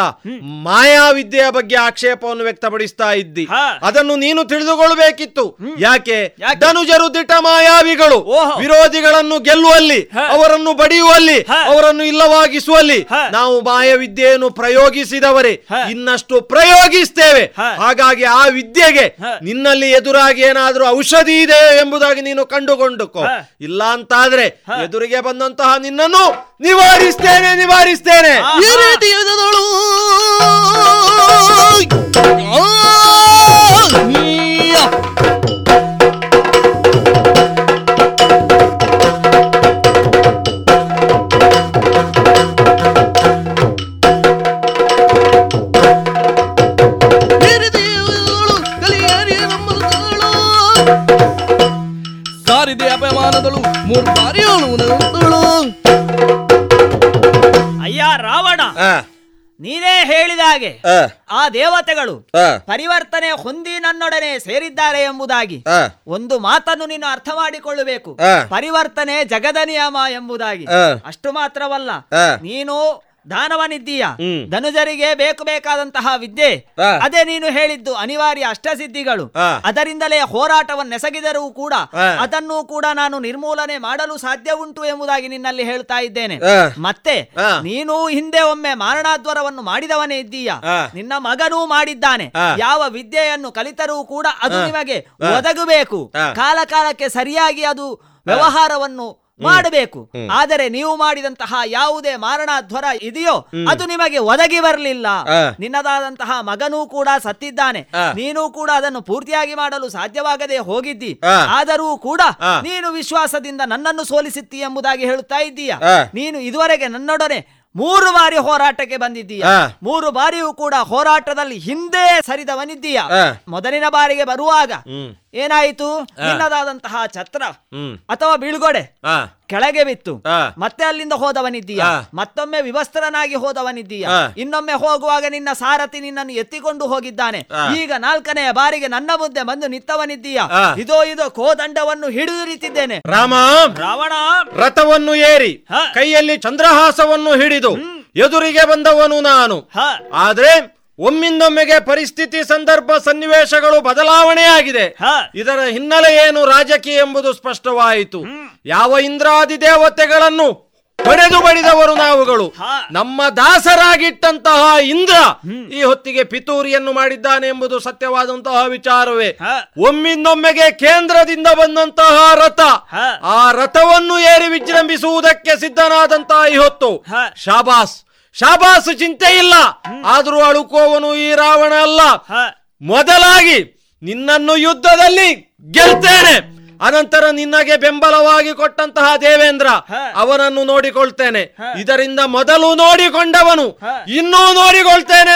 ಮಾಯಾವಿದ್ಯೆಯ ಬಗ್ಗೆ ಆಕ್ಷೇಪವನ್ನು ವ್ಯಕ್ತಪಡಿಸ್ತಾ ಇದ್ದಿ. ಅದನ್ನು ನೀನು ತಿಳಿದುಕೊಳ್ಳಬೇಕಿತ್ತು. ಯಾಕೆ ಧನುಜರು ದಿಟ ಮಾಯಾವಿಗಳು, ವಿರೋಧಿಗಳನ್ನು ಗೆಲ್ಲುವಲ್ಲಿ, ಅವರನ್ನು ಬಡಿಯುವಲ್ಲಿ, ಅವರನ್ನು ಇಲ್ಲವಾಗಿಸುವಲ್ಲಿ ನಾವು ಮಾಯಾವಿದ್ಯೆಯನ್ನು ಪ್ರಯೋಗಿಸಿದವರೇ, ಇನ್ನಷ್ಟು ಪ್ರಯೋಗಿಸ್ತೇವೆ. ಹಾಗಾಗಿ ಆ ವಿದ್ಯೆಗೆ ನಿನ್ನಲ್ಲಿ ಎದುರಾಗಿ ಏನಾದರೂ ಔಷಧಿ ಇದೆ ಎಂಬುದಾಗಿ ನೀನು ಕಂಡುಕೊಂಡುಕೋ. ಇಲ್ಲ ಅಂತಾದ್ರೆ ಎದುರಿಗೆ ಬಂದಂತಹ ನಿನ್ನನ್ನು ನಿವಾರಿಸ್ತೇನೆ. ಈ ರೀತಿಯದಳು ನೀನೇ ಹೇಳಿದ ಹಾಗೆ ಆ ದೇವತೆಗಳು ಪರಿವರ್ತನೆ ಹೊಂದಿ ನನ್ನೊಡನೆ ಸೇರಿದ್ದಾರೆ ಎಂಬುದಾಗಿ ಒಂದು ಮಾತನ್ನು ನೀನು ಅರ್ಥ ಮಾಡಿಕೊಳ್ಳಬೇಕು. ಪರಿವರ್ತನೆ ಜಗದ ನಿಯಮ ಎಂಬುದಾಗಿ. ಅಷ್ಟು ಮಾತ್ರವಲ್ಲ, ನೀನು ದಾನವನಿದ್ದೀಯ, ಧನುಜರಿಗೆ ಬೇಕು ಬೇಕಾದಂತಹ ವಿದ್ಯೆ, ಅದೇ ನೀನು ಹೇಳಿದ್ದು ಅನಿವಾರ್ಯ ಅಷ್ಟಸಿದ್ಧಿಗಳು. ಅದರಿಂದಲೇ ಹೋರಾಟವನ್ನೆಸಗಿದರೂ ಕೂಡ ಅದನ್ನು ಕೂಡ ನಾನು ನಿರ್ಮೂಲನೆ ಮಾಡಲು ಸಾಧ್ಯ ಉಂಟು ಎಂಬುದಾಗಿ ನಿನ್ನಲ್ಲಿ ಹೇಳ್ತಾ ಇದ್ದೇನೆ. ಮತ್ತೆ ನೀನು ಹಿಂದೆ ಒಮ್ಮೆ ಮಾರಣಾದ್ವರವನ್ನು ಮಾಡಿದವನೇ ಇದ್ದೀಯ, ನಿನ್ನ ಮಗನೂ ಮಾಡಿದ್ದಾನೆ. ಯಾವ ವಿದ್ಯೆಯನ್ನು ಕಲಿತರೂ ಕೂಡ ಅದು ನಿಮಗೆ ಒದಗಬೇಕು, ಕಾಲ ಕಾಲಕ್ಕೆ ಸರಿಯಾಗಿ ಅದು ವ್ಯವಹಾರವನ್ನು ಮಾಡಬೇಕು. ಆದರೆ ನೀವು ಮಾಡಿದಂತಹ ಯಾವುದೇ ಮಾರಣಾಧ್ವರ ಇದೆಯೋ ಅದು ನಿಮಗೆ ಒದಗಿ ಬರಲಿಲ್ಲ. ನಿನ್ನದಾದಂತಹ ಮಗನೂ ಕೂಡ ಸತ್ತಿದ್ದಾನೆ, ನೀನು ಕೂಡ ಅದನ್ನು ಪೂರ್ತಿಯಾಗಿ ಮಾಡಲು ಸಾಧ್ಯವಾಗದೆ ಹೋಗಿದ್ದಿ. ಆದರೂ ಕೂಡ ನೀನು ವಿಶ್ವಾಸದಿಂದ ನನ್ನನ್ನು ಸೋಲಿಸಿತ್ತಿ ಎಂಬುದಾಗಿ ಹೇಳುತ್ತಾ ಇದ್ದೀಯ. ನೀನು ಇದುವರೆಗೆ ನನ್ನೊಡನೆ 3 ಬಾರಿ ಹೋರಾಟಕ್ಕೆ ಬಂದಿದ್ದೀಯ, 3 ಬಾರಿಯೂ ಕೂಡ ಹೋರಾಟದಲ್ಲಿ ಹಿಂದೆ ಸರಿದವನಿದ್ದೀಯ. ಮೊದಲಿನ ಬಾರಿಗೆ ಬರುವಾಗ ಏನಾಯಿತು? ನಿನ್ನದಾದಂತಹ ಛತ್ರ ಅಥವಾ ಬೀಳ್ಗೊಡೆ ಕೆಳಗೆ ಬಿತ್ತು, ಮತ್ತೆ ಅಲ್ಲಿಂದ ಹೋದವನಿದ್ದೀಯ, ಮತ್ತೊಮ್ಮೆ ವಿವಸ್ತ್ರನಾಗಿ ಹೋದವನಿದ್ದೀಯ, ಇನ್ನೊಮ್ಮೆ ಹೋಗುವಾಗ ನಿನ್ನ ಸಾರಥಿ ನಿನ್ನನ್ನು ಎತ್ತಿಕೊಂಡು ಹೋಗಿದ್ದಾನೆ, ಈಗ 4ನೇ ಬಾರಿಗೆ ನನ್ನ ಮುಂದೆ ಬಂದು ನಿಂತವನಿದ್ದೀಯ. ಇದೋ ಕೋದಂಡವನ್ನು ಹಿಡಿದಿರಿತಿದ್ದೇನೆ. ರಾಮ ರಾವಣ ರಥವನ್ನು ಏರಿ ಕೈಯಲ್ಲಿ ಚಂದ್ರಹಾಸವನ್ನು ಹಿಡಿದು ಎದುರಿಗೆ ಬಂದವನು ನಾನು. ಆದ್ರೆ ಒಮ್ಮಿಂದೊಮ್ಮೆಗೆ ಪರಿಸ್ಥಿತಿ, ಸಂದರ್ಭ, ಸನ್ನಿವೇಶಗಳು ಬದಲಾವಣೆಯಾಗಿದೆ. ಇದರ ಹಿನ್ನೆಲೆ ಏನು ರಾಜಕೀಯ ಎಂಬುದು ಸ್ಪಷ್ಟವಾಯಿತು. ಯಾವ ಇಂದ್ರಾದಿ ದೇವತೆಗಳನ್ನು ಬಡೆದು ಬಡಿದವರು ನಾವುಗಳು. ನಮ್ಮ ದಾಸರಾಗಿಟ್ಟಂತಹ ಇಂದ್ರ ಈ ಹೊತ್ತಿಗೆ ಪಿತೂರಿಯನ್ನು ಮಾಡಿದ್ದಾನೆ ಎಂಬುದು ಸತ್ಯವಾದಂತಹ ವಿಚಾರವೇ. ಒಮ್ಮಿಂದೊಮ್ಮೆಗೆ ಕೇಂದ್ರದಿಂದ ಬಂದಂತಹ ರಥ, ಆ ರಥವನ್ನು ಏರಿ ವಿಜೃಂಭಿಸುವುದಕ್ಕೆ ಸಿದ್ಧನಾದಂತಹ ಈ ಹೊತ್ತು. ಶಾಬಾಸ್ ಶಾಬಾಸು, ಚಿಂತೆ ಇಲ್ಲ. ಆದರೂ ಅಳುಕೋವನು ಈ ರಾವಣ ಅಲ್ಲ. ಮೊದಲಾಗಿ ನಿನ್ನನ್ನು ಯುದ್ಧದಲ್ಲಿ ಗೆಲ್ತೇನೆ, ಅನಂತರ ನಿನ್ನಗೆ ಬೆಂಬಲವಾಗಿ ಕೊಟ್ಟಂತಹ ದೇವೇಂದ್ರ ಅವನನ್ನು ನೋಡಿಕೊಳ್ತೇನೆ. ಇದರಿಂದ ಮೊದಲು ನೋಡಿಕೊಂಡವನು ಇನ್ನೂ ನೋಡಿಕೊಳ್ತೇನೆ.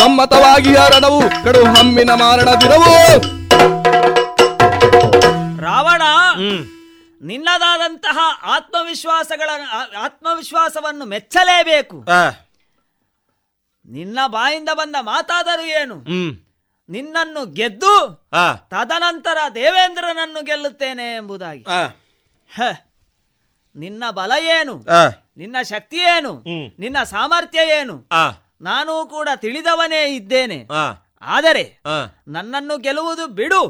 ಸಮ್ಮತವಾಗಿ ಹರಣವು ಕಡು ಹಮ್ಮಿನ ಮಾರಣವಿರವು. ರಾವಣ, ನಿನ್ನದಾದಂತಹ ಆತ್ಮವಿಶ್ವಾಸವನ್ನು ಮೆಚ್ಚಲೇಬೇಕು. ನಿನ್ನ ಬಾಯಿಂದ ಬಂದ ಮಾತಾದರೂ ಏನು, ನಿನ್ನನ್ನು ಗೆದ್ದು ತದನಂತರ ದೇವೇಂದ್ರನನ್ನು ಗೆಲ್ಲುತ್ತೇನೆ ಎಂಬುದಾಗಿ. ನಿನ್ನ ಬಲ ಏನು, ನಿನ್ನ ಶಕ್ತಿ ಏನು, ನಿನ್ನ ಸಾಮರ್ಥ್ಯ ಏನು, ನಾನು ಕೂಡ ತಿಳಿದವನೇ ಇದ್ದೇನೆ. ಆದರೆ ನನ್ನನ್ನು ಗೆಲ್ಲುವುದು ಬಿಡು,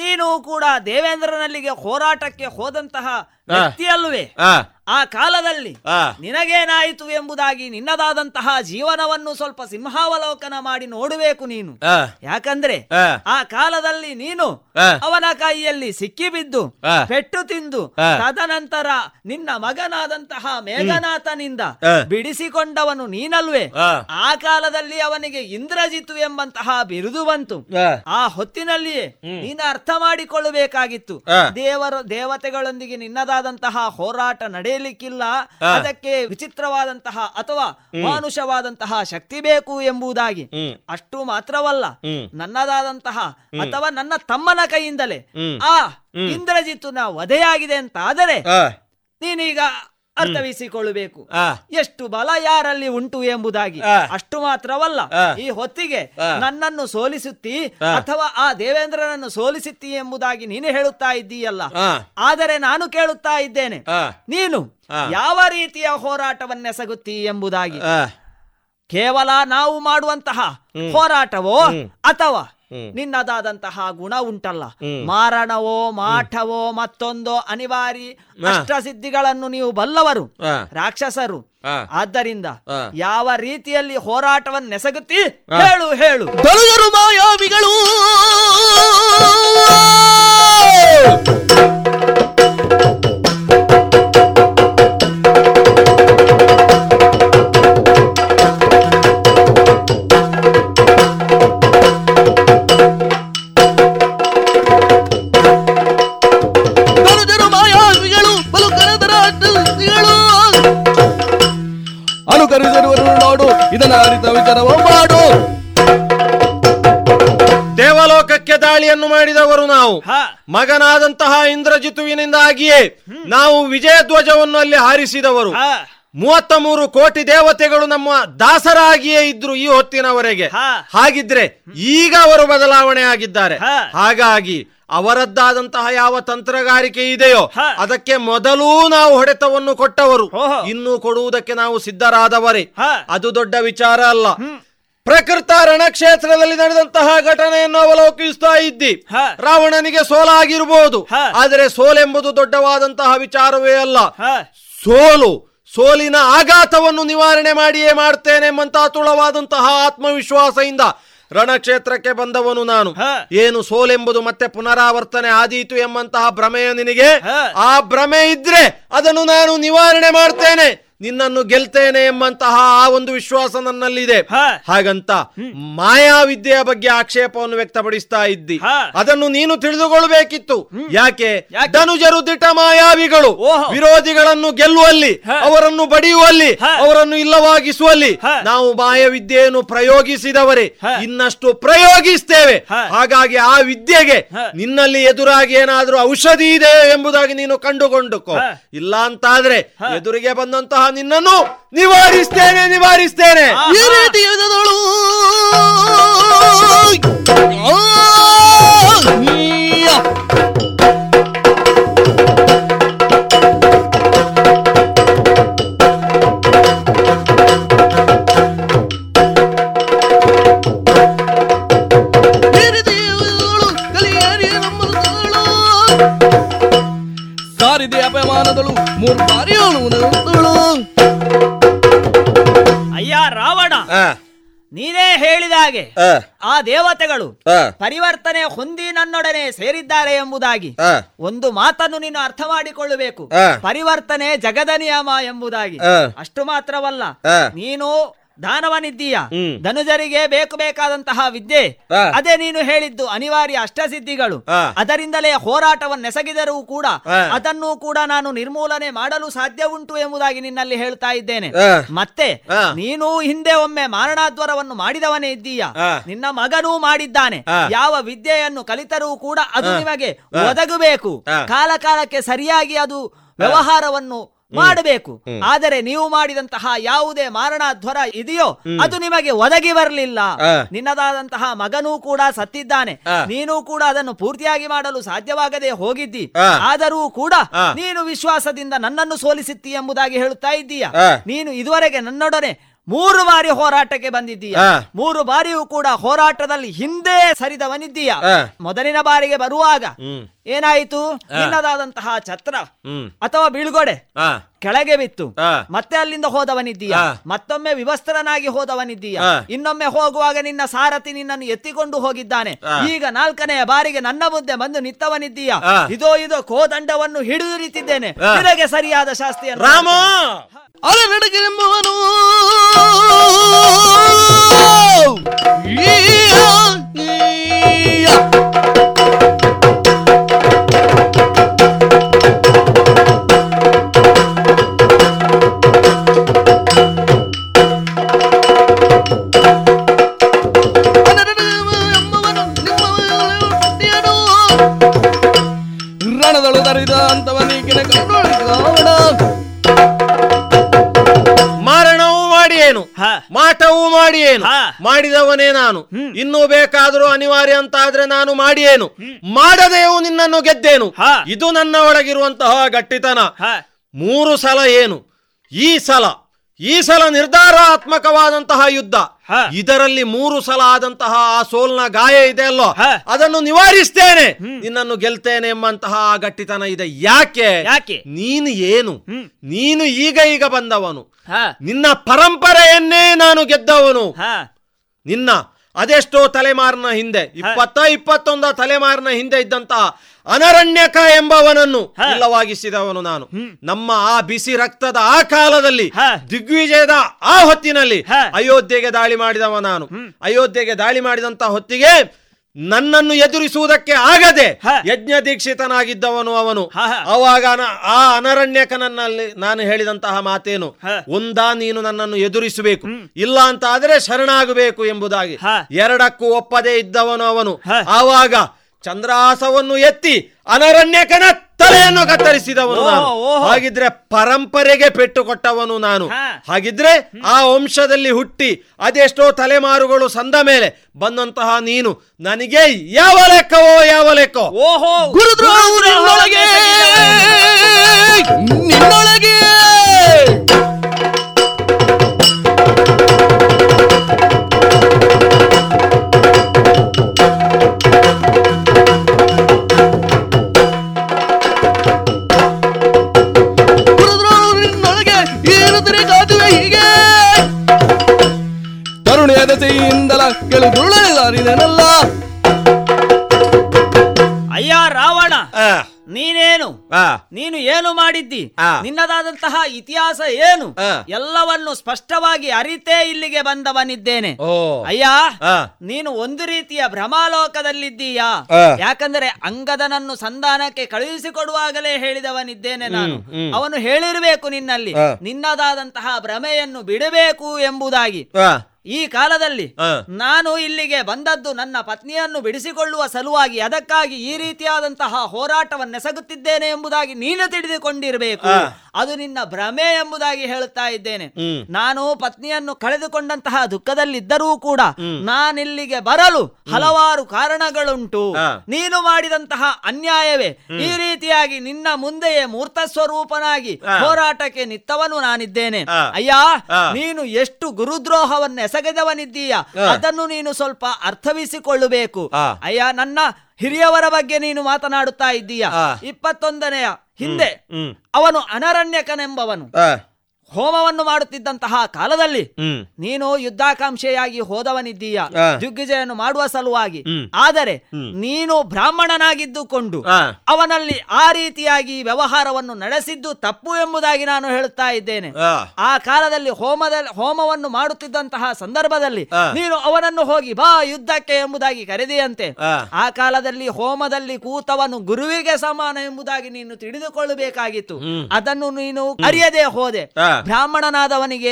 ನೀನು ಕೂಡ ದೇವೇಂದ್ರನಲ್ಲಿಗೆ ಹೋರಾಟಕ್ಕೆ ಹೋದಂತಹ ವ್ಯಕ್ತಿಯಲ್ವೇ. ಆ ಕಾಲದಲ್ಲಿ ನಿನಗೇನಾಯಿತು ಎಂಬುದಾಗಿ ನಿನ್ನದಾದಂತಹ ಜೀವನವನ್ನು ಸ್ವಲ್ಪ ಸಿಂಹಾವಲೋಕನ ಮಾಡಿ ನೋಡಬೇಕು ನೀನು. ಯಾಕಂದ್ರೆ ಆ ಕಾಲದಲ್ಲಿ ನೀನು ಅವನ ಕೈಯಲ್ಲಿ ಸಿಕ್ಕಿಬಿದ್ದು ಪೆಟ್ಟು ತಿಂದು ತದನಂತರ ನಿನ್ನ ಮಗನಾದಂತಹ ಮೇಘನಾಥನಿಂದ ಬಿಡಿಸಿಕೊಂಡವನು ನೀನಲ್ವೇ. ಆ ಕಾಲದಲ್ಲಿ ಅವನಿಗೆ ಇಂದ್ರಜಿತು ಎಂಬಂತಹ ಬಿರುದು ಬಂತು. ಆ ಹೊತ್ತಿನಲ್ಲಿಯೇ ನೀನು ಅರ್ಥ ಮಾಡಿಕೊಳ್ಳಬೇಕಾಗಿತ್ತು, ದೇವತೆಗಳೊಂದಿಗೆ ನಿನ್ನದಾದಂತಹ ಹೋರಾಟ ನಡೆಯುತ್ತದೆ ಲಿಕ್ಕಿಲ್ಲ, ಅದಕ್ಕೆ ವಿಚಿತ್ರವಾದಂತಹ ಅಥವಾ ಮಾನುಷವಾದಂತಹ ಶಕ್ತಿ ಬೇಕು ಎಂಬುದಾಗಿ. ಅಷ್ಟು ಮಾತ್ರವಲ್ಲ, ನನ್ನದಾದಂತಹ ಅಥವಾ ನನ್ನ ತಮ್ಮನ ಕೈಯಿಂದಲೇ ಆ ಇಂದ್ರಜಿತುನ ವಧೆಯಾಗಿದೆ ಅಂತ ಆದರೆ ನೀನೀಗ ಅರ್ಥವಿಸಿಕೊಳ್ಳಬೇಕು ಎಷ್ಟು ಬಲ ಯಾರಲ್ಲಿ ಉಂಟು ಎಂಬುದಾಗಿ. ಅಷ್ಟು ಮಾತ್ರವಲ್ಲ, ಈ ಹೊತ್ತಿಗೆ ನನ್ನನ್ನು ಸೋಲಿಸುತ್ತಿ ಅಥವಾ ಆ ದೇವೇಂದ್ರನನ್ನು ಸೋಲಿಸುತ್ತಿ ಎಂಬುದಾಗಿ ನೀನು ಹೇಳುತ್ತಾ ಇದ್ದೀಯಲ್ಲ. ಆದರೆ ನಾನು ಕೇಳುತ್ತಾ ಇದ್ದೇನೆ, ನೀನು ಯಾವ ರೀತಿಯ ಹೋರಾಟವನ್ನೆಸಗುತ್ತಿ ಎಂಬುದಾಗಿ. ಕೇವಲ ನಾವು ಮಾಡುವಂತಹ ಹೋರಾಟವೋ ಅಥವಾ ನಿನ್ನದಾದಂತಹ ಗುಣ ಉಂಟಲ್ಲ, ಮಾರಣವೋ ಮಾಠವೋ ಮತ್ತೊಂದೋ ಅನಿವಾರ್ಯ ಅಷ್ಟಸಿದ್ಧಿಗಳನ್ನು ನೀವು ಬಲ್ಲವರು ರಾಕ್ಷಸರು. ಆದ್ದರಿಂದ ಯಾವ ರೀತಿಯಲ್ಲಿ ಹೋರಾಟವನ್ನೆಸಗುತ್ತಿ ಹೇಳು ಹೇಳು. ಬಲುಗರು ಮಾಯಾವಿಗಳು ಜ್ಞಾನ ಅರಿತ ವಿಚಾರವ ಮಾಡು. ದೇವಲೋಕಕ್ಕೆ ದಾಳಿಯನ್ನು ಮಾಡಿದವರು ನಾವು. ಮಗನಾದಂತಹ ಇಂದ್ರಜಿತುವಿನಿಂದಾಗಿಯೇ ನಾವು ವಿಜಯ ಧ್ವಜವನ್ನು ಅಲ್ಲಿ ಹಾರಿಸಿದವರು. 33 ಕೋಟಿ ದೇವತೆಗಳು ನಮ್ಮ ದಾಸರಾಗಿಯೇ ಇದ್ರು ಈ ಹೊತ್ತಿನವರೆಗೆ. ಹಾಗಿದ್ರೆ ಈಗ ಅವರು ಬದಲಾವಣೆ ಆಗಿದ್ದಾರೆ. ಹಾಗಾಗಿ ಅವರದ್ದಾದಂತಹ ಯಾವ ತಂತ್ರಗಾರಿಕೆ ಇದೆಯೋ ಅದಕ್ಕೆ ಮೊದಲೂ ನಾವು ಹೊಡೆತವನ್ನು ಕೊಟ್ಟವರು, ಇನ್ನೂ ಕೊಡುವುದಕ್ಕೆ ನಾವು ಸಿದ್ಧರಾದವರೇ. ಅದು ದೊಡ್ಡ ವಿಚಾರ ಅಲ್ಲ. ಪ್ರಕೃತ ರಣಕ್ಷೇತ್ರದಲ್ಲಿ ನಡೆದಂತಹ ಘಟನೆಯನ್ನು ಅವಲೋಕಿಸ್ತಾ ಇದ್ದಿ. ರಾವಣನಿಗೆ ಸೋಲಾಗಿರಬಹುದು, ಆದರೆ ಸೋಲೆಂಬುದು ದೊಡ್ಡವಾದಂತಹ ವಿಚಾರವೇ ಅಲ್ಲ. ಸೋಲಿನ ಆಘಾತವನ್ನು ನಿವಾರಣೆ ಮಾಡಿಯೇ ಮಾಡ್ತೇನೆ ಎಂಬಂತಹ ತುಳವಾದಂತಹ ಆತ್ಮವಿಶ್ವಾಸದಿಂದ ರಣಕ್ಷೇತ್ರಕ್ಕೆ ಬಂದವನು ನಾನು. ಏನು ಸೋಲೆಂಬುದು ಮತ್ತೆ ಪುನರಾವರ್ತನೆ ಆದೀತು ಎಂಬಂತಹ ಭ್ರಮೆಯ ನಿನಗೆ, ಆ ಭ್ರಮೆ ಇದ್ರೆ ಅದನ್ನು ನಾನು ನಿವಾರಣೆ ಮಾಡ್ತೇನೆ, ನಿನ್ನನ್ನು ಗೆಲ್ತೇನೆ ಎಂಬಂತಹ ಆ ಒಂದು ವಿಶ್ವಾಸ ನನ್ನಲ್ಲಿದೆ. ಹಾಗಂತ ಮಾಯಾವಿದ್ಯೆಯ ಬಗ್ಗೆ ಆಕ್ಷೇಪವನ್ನು ವ್ಯಕ್ತಪಡಿಸ್ತಾ ಇದ್ದಿ. ಅದನ್ನು ನೀನು ತಿಳಿದುಕೊಳ್ಳಬೇಕಿತ್ತು. ಯಾಕೆ? ಧನುಜರು ದಿಟ ಮಾಯಾವಿಗಳು. ವಿರೋಧಿಗಳನ್ನು ಗೆಲ್ಲುವಲ್ಲಿ, ಅವರನ್ನು ಬಡಿಯುವಲ್ಲಿ, ಅವರನ್ನು ಇಲ್ಲವಾಗಿಸುವಲ್ಲಿ ನಾವು ಮಾಯಾವಿದ್ಯೆಯನ್ನು ಪ್ರಯೋಗಿಸಿದವರೇ. ಇನ್ನಷ್ಟು ಪ್ರಯೋಗಿಸ್ತೇವೆ. ಹಾಗಾಗಿ ಆ ವಿದ್ಯೆಗೆ ನಿನ್ನಲ್ಲಿ ಎದುರಾಗಿ ಏನಾದರೂ ಔಷಧಿ ಇದೆ ಎಂಬುದಾಗಿ ನೀನು ಕಂಡುಕೊಂಡುಕೋ. ಇಲ್ಲ ಅಂತಾದ್ರೆ ಎದುರಿಗೆ ಬಂದಂತಹ ನಿನ್ನನ್ನು ನಿವಾರಿಸ್ತೇನೆ ನಿವಾರಿಸ್ತೇನೆ. ಸಾರಿದೆ ಅಪಮಾನಗಳು ಮೂರು ಬಾರಿ ರಾವಣ, ನೀನೇ ಹೇಳಿದ ಹಾಗೆ ಆ ದೇವತೆಗಳು ಪರಿವರ್ತನೆ ಹೊಂದಿ ನನ್ನೊಡನೆ ಸೇರಿದ್ದಾರೆ ಎಂಬುದಾಗಿ ಒಂದು ಮಾತನ್ನು ನೀನು ಅರ್ಥ ಮಾಡಿಕೊಳ್ಳಬೇಕು. ಪರಿವರ್ತನೆ ಜಗದ ನಿಯಮ ಎಂಬುದಾಗಿ. ಅಷ್ಟು ಮಾತ್ರವಲ್ಲ, ನೀನು ದಾನವನಿದ್ದೀಯ, ಧನುಜರಿಗೆ ಬೇಕು ಬೇಕಾದಂತಹ ವಿದ್ಯೆ ಅದೇ ನೀನು ಹೇಳಿದ್ದು ಅನಿವಾರ್ಯ ಅಷ್ಟಸಿದ್ಧಿಗಳು. ಅದರಿಂದಲೇ ಹೋರಾಟವನ್ನೆಸಗಿದರೂ ಕೂಡ ಅದನ್ನು ಕೂಡ ನಾನು ನಿರ್ಮೂಲನೆ ಮಾಡಲು ಸಾಧ್ಯ ಉಂಟು ಎಂಬುದಾಗಿ ನಿನ್ನಲ್ಲಿ ಹೇಳ್ತಾ ಇದ್ದೇನೆ. ಮತ್ತೆ ನೀನು ಹಿಂದೆ ಒಮ್ಮೆ ಮಾರಣಾದ್ವರವನ್ನು ಮಾಡಿದವನೇ ಇದ್ದೀಯ, ನಿನ್ನ ಮಗನೂ ಮಾಡಿದ್ದಾನೆ. ಯಾವ ವಿದ್ಯೆಯನ್ನು ಕಲಿತರೂ ಕೂಡ ಅದು ನಿಮಗೆ ಒದಗಬೇಕು. ಕಾಲಕಾಲಕ್ಕೆ ಸರಿಯಾಗಿ ಅದು ವ್ಯವಹಾರವನ್ನು ಮಾಡಬೇಕು. ಆದರೆ ನೀವು ಮಾಡಿದಂತಹ ಯಾವುದೇ ಮಾರಣಾಧ್ವರ ಇದೆಯೋ ಅದು ನಿಮಗೆ ಒದಗಿ ಬರಲಿಲ್ಲ. ನಿನ್ನದಾದಂತಹ ಮಗನೂ ಕೂಡ ಸತ್ತಿದ್ದಾನೆ. ನೀನು ಕೂಡ ಅದನ್ನು ಪೂರ್ತಿಯಾಗಿ ಮಾಡಲು ಸಾಧ್ಯವಾಗದೆ ಹೋಗಿದ್ದಿ. ಆದರೂ ಕೂಡ ನೀನು ವಿಶ್ವಾಸದಿಂದ ನನ್ನನ್ನು ಸೋಲಿಸಿತ್ತಿ ಎಂಬುದಾಗಿ ಹೇಳುತ್ತಾ ಇದ್ದೀಯ. ನೀನು ಇದುವರೆಗೆ ನನ್ನೊಡನೆ 3 ಬಾರಿ ಹೋರಾಟಕ್ಕೆ ಬಂದಿದ್ದೀಯ. 3 ಬಾರಿಯೂ ಕೂಡ ಹೋರಾಟದಲ್ಲಿ ಹಿಂದೆ ಸರಿದವನಿದ್ದೀಯ. ಮೊದಲಿನ ಬಾರಿಗೆ ಬರುವಾಗ ಏನಾಯಿತು? ನಿನ್ನದಾದಂತಹ ಛತ್ರ ಅಥವಾ ಬೀಳ್ಗೊಡೆ ಕೆಳಗೆ ಬಿತ್ತು. ಮತ್ತೆ ಅಲ್ಲಿಂದ ಹೋದವನಿದ್ದೀಯ, ಮತ್ತೊಮ್ಮೆ ವಿವಸ್ತ್ರನಾಗಿ ಹೋದವನಿದ್ದೀಯ. ಇನ್ನೊಮ್ಮೆ ಹೋಗುವಾಗ ನಿನ್ನ ಸಾರಥಿ ನಿನ್ನನ್ನು ಎತ್ತಿಕೊಂಡು ಹೋಗಿದ್ದಾನೆ. ಈಗ 4ನೇ ಬಾರಿಗೆ ನನ್ನ ಮುಂದೆ ಬಂದು ನಿಂತವನಿದ್ದೀಯ. ಇದೋ ಕೋದಂಡವನ್ನು ಹಿಡಿದಿರಿತಿದ್ದೇನೆ, ನಿನಗೆ ಸರಿಯಾದ ಶಾಸ್ತಿಯನ್ನು ರಾಮ ಅರೆನಡೆಗೆಂಬುವನು. ರಣದಳು ದರಿದ ಅಂತವನಿಗಿನ ಮಾಟವೂ ಮಾಡಿ ಏನು ಮಾಡಿದವನೇ ನಾನು. ಇನ್ನೂ ಬೇಕಾದರೂ ಅನಿವಾರ್ಯ ಅಂತ ಆದ್ರೆ ನಾನು ಮಾಡಿ ಏನು ಮಾಡದೇವು ನಿನ್ನನ್ನು ಗೆದ್ದೇನು. ಇದು ನನ್ನ ಒಳಗಿರುವಂತಹ ಗಟ್ಟಿತನ. 3 ಸಲ ಏನು ಈ ಸಲ ನಿರ್ಧಾರಾತ್ಮಕವಾದಂತಹ ಯುದ್ಧ. ಇದರಲ್ಲಿ 3 ಸಲ ಆದಂತಹ ಆ ಸೋಲ್ನ ಗಾಯ ಇದೆ ಅಲ್ಲೋ, ಅದನ್ನು ನಿವಾರಿಸ್ತೇನೆ, ನಿನ್ನನ್ನು ಗೆಲ್ತೇನೆ ಎಂಬಂತಹ ಗಟ್ಟಿತನ ಇದೆ. ಯಾಕೆ? ನೀನು ಈಗ ಬಂದವನು. ನಿನ್ನ ಪರಂಪರೆಯನ್ನೇ ನಾನು ಗೆದ್ದವನು. ನಿನ್ನ ಅದೆಷ್ಟೋ ತಲೆಮಾರಿನ ಹಿಂದೆ, 20-21 ತಲೆಮಾರಿನ ಹಿಂದೆ ಇದ್ದಂತಹ ಅನರಣ್ಯಕ ಎಂಬವನನ್ನು ಇಲ್ಲವಾಗಿಸಿದವನು ನಾನು. ನಮ್ಮ ಆ ಬಿಸಿ ರಕ್ತದ ಆ ಕಾಲದಲ್ಲಿ, ದಿಗ್ವಿಜಯದ ಆ ಹೊತ್ತಿನಲ್ಲಿ ಅಯೋಧ್ಯೆಗೆ ದಾಳಿ ಮಾಡಿದವ ನಾನು. ಅಯೋಧ್ಯೆಗೆ ದಾಳಿ ಮಾಡಿದಂತಹ ಹೊತ್ತಿಗೆ ನನ್ನನ್ನು ಎದುರಿಸುವುದಕ್ಕೆ ಆಗದೆ ಯಜ್ಞ ದೀಕ್ಷಿತನಾಗಿದ್ದವನು ಅವನು. ಅವಾಗ ಆ ಅನರಣ್ಯಕನಲ್ಲಿ ನಾನು ಹೇಳಿದಂತಹ ಮಾತೇನು, ಒಂದಾ ನೀನು ನನ್ನನ್ನು ಎದುರಿಸಬೇಕು, ಇಲ್ಲ ಅಂತ ಆದರೆ ಶರಣಾಗಬೇಕು ಎಂಬುದಾಗಿ. ಎರಡಕ್ಕೂ ಒಪ್ಪದೇ ಇದ್ದವನು ಅವನು. ಆವಾಗ ಚಂದ್ರಾಸವನ್ನು ಎತ್ತಿ ಅನರಣ್ಯಕನ ತಲೆಯನ್ನು ಕತ್ತರಿಸಿದವನು ನಾನು. ಹಾಗಿದ್ರೆ ಪರಂಪರೆಗೆ ಪೆಟ್ಟು ಕೊಟ್ಟವನು ನಾನು. ಹಾಗಿದ್ರೆ ಆ ವಂಶದಲ್ಲಿ ಹುಟ್ಟಿ ಅದೆಷ್ಟೋ ತಲೆಮಾರುಗಳು ಸಂದ ಮೇಲೆ ಬಂದಂತಹ ನೀನು ನನಗೆ ಯಾವ ಲೆಕ್ಕವೋ ಯಾವ ಲೆಕ್ಕೋ. ಓಹೋ ಅಯ್ಯ ರಾವಣ, ನೀನೇನು, ನೀನು ಏನು ಮಾಡಿದ್ದಿ, ನಿನ್ನದಾದಂತಹ ಇತಿಹಾಸ ಏನು, ಎಲ್ಲವನ್ನು ಸ್ಪಷ್ಟವಾಗಿ ಅರಿತೇ ಇಲ್ಲಿಗೆ ಬಂದವನಿದ್ದೇನೆ. ಅಯ್ಯ, ನೀನು ಒಂದು ರೀತಿಯ ಭ್ರಮಾಲೋಕದಲ್ಲಿದ್ದೀಯಾ? ಯಾಕಂದ್ರೆ ಅಂಗದನನ್ನು ಸಂಧಾನಕ್ಕೆ ಕಳುಹಿಸಿಕೊಡುವಾಗಲೇ ಹೇಳಿದವನಿದ್ದೇನೆ ನಾನು. ಅವನು ಹೇಳಿರಬೇಕು ನಿನ್ನಲ್ಲಿ ನಿನ್ನದಾದಂತಹ ಭ್ರಮೆಯನ್ನು ಬಿಡಬೇಕು ಎಂಬುದಾಗಿ. ಈ ಕಾಲದಲ್ಲಿ ನಾನು ಇಲ್ಲಿಗೆ ಬಂದದ್ದು ನನ್ನ ಪತ್ನಿಯನ್ನು ಬಿಡಿಸಿಕೊಳ್ಳುವ ಸಲುವಾಗಿ, ಅದಕ್ಕಾಗಿ ಈ ರೀತಿಯಾದಂತಹ ಹೋರಾಟವನ್ನೆಸಗುತ್ತಿದ್ದೇನೆ ಎಂಬುದಾಗಿ ನೀನು ತಿಳಿದುಕೊಂಡಿರಬೇಕು. ಅದು ನಿನ್ನ ಭ್ರಮೆ ಎಂಬುದಾಗಿ ಹೇಳುತ್ತಾ ಇದ್ದೇನೆ. ನಾನು ಪತ್ನಿಯನ್ನು ಕಳೆದುಕೊಂಡಂತಹ ದುಃಖದಲ್ಲಿದ್ದರೂ ಕೂಡ ನಾನಿಲ್ಲಿಗೆ ಬರಲು ಹಲವಾರು ಕಾರಣಗಳುಂಟು. ನೀನು ಮಾಡಿದಂತಹ ಅನ್ಯಾಯವೇ ಈ ರೀತಿಯಾಗಿ ನಿನ್ನ ಮುಂದೆಯೇ ಮೂರ್ತ ಸ್ವರೂಪನಾಗಿ ಹೋರಾಟಕ್ಕೆ ನಿತ್ತವನು ನಾನಿದ್ದೇನೆ. ಅಯ್ಯ, ನೀನು ಎಷ್ಟು ಗುರುದ್ರೋಹವನ್ನು ಎಸಗದವನಿದ್ದೀಯ, ಅದನ್ನು ನೀನು ಸ್ವಲ್ಪ ಅರ್ಥವಿಸಿಕೊಳ್ಳಬೇಕು. ಅಯ್ಯ, ನನ್ನ ಹಿರಿಯವರ ಬಗ್ಗೆ ನೀನು ಮಾತನಾಡುತ್ತಾ ಇದ್ದೀಯ. 21ನೇ ಹಿಂದೆ ಅವನು ಅನರಣ್ಯಕನೆಂಬವನು ಹೋಮವನ್ನು ಮಾಡುತ್ತಿದ್ದಂತಹ ಕಾಲದಲ್ಲಿ ನೀನು ಯುದ್ಧಾಕಾಂಕ್ಷೆಯಾಗಿ ಹೋದವನಿದ್ದೀಯ, ದಿಗ್ವಿಜಯನ್ನು ಮಾಡುವ ಸಲುವಾಗಿ. ಆದರೆ ನೀನು ಬ್ರಾಹ್ಮಣನಾಗಿದ್ದುಕೊಂಡು ಅವನಲ್ಲಿ ಆ ರೀತಿಯಾಗಿ ವ್ಯವಹಾರವನ್ನು ನಡೆಸಿದ್ದು ತಪ್ಪು ಎಂಬುದಾಗಿ ನಾನು ಹೇಳುತ್ತಾ ಇದ್ದೇನೆ. ಆ ಕಾಲದಲ್ಲಿ ಹೋಮವನ್ನು ಮಾಡುತ್ತಿದ್ದಂತಹ ಸಂದರ್ಭದಲ್ಲಿ ನೀನು ಅವನನ್ನು ಹೋಗಿ ಬಾ ಯುದ್ಧಕ್ಕೆ ಎಂಬುದಾಗಿ ಕರೆದಿಯಂತೆ. ಆ ಕಾಲದಲ್ಲಿ ಹೋಮದಲ್ಲಿ ಕೂತವನು ಗುರುವಿಗೆ ಸಮಾನ ಎಂಬುದಾಗಿ ನೀನು ತಿಳಿದುಕೊಳ್ಳಬೇಕಾಗಿತ್ತು. ಅದನ್ನು ನೀನು ಅರಿಯದೆ ಹೋದೆ. ಬ್ರಾಹ್ಮಣನಾದವನಿಗೆ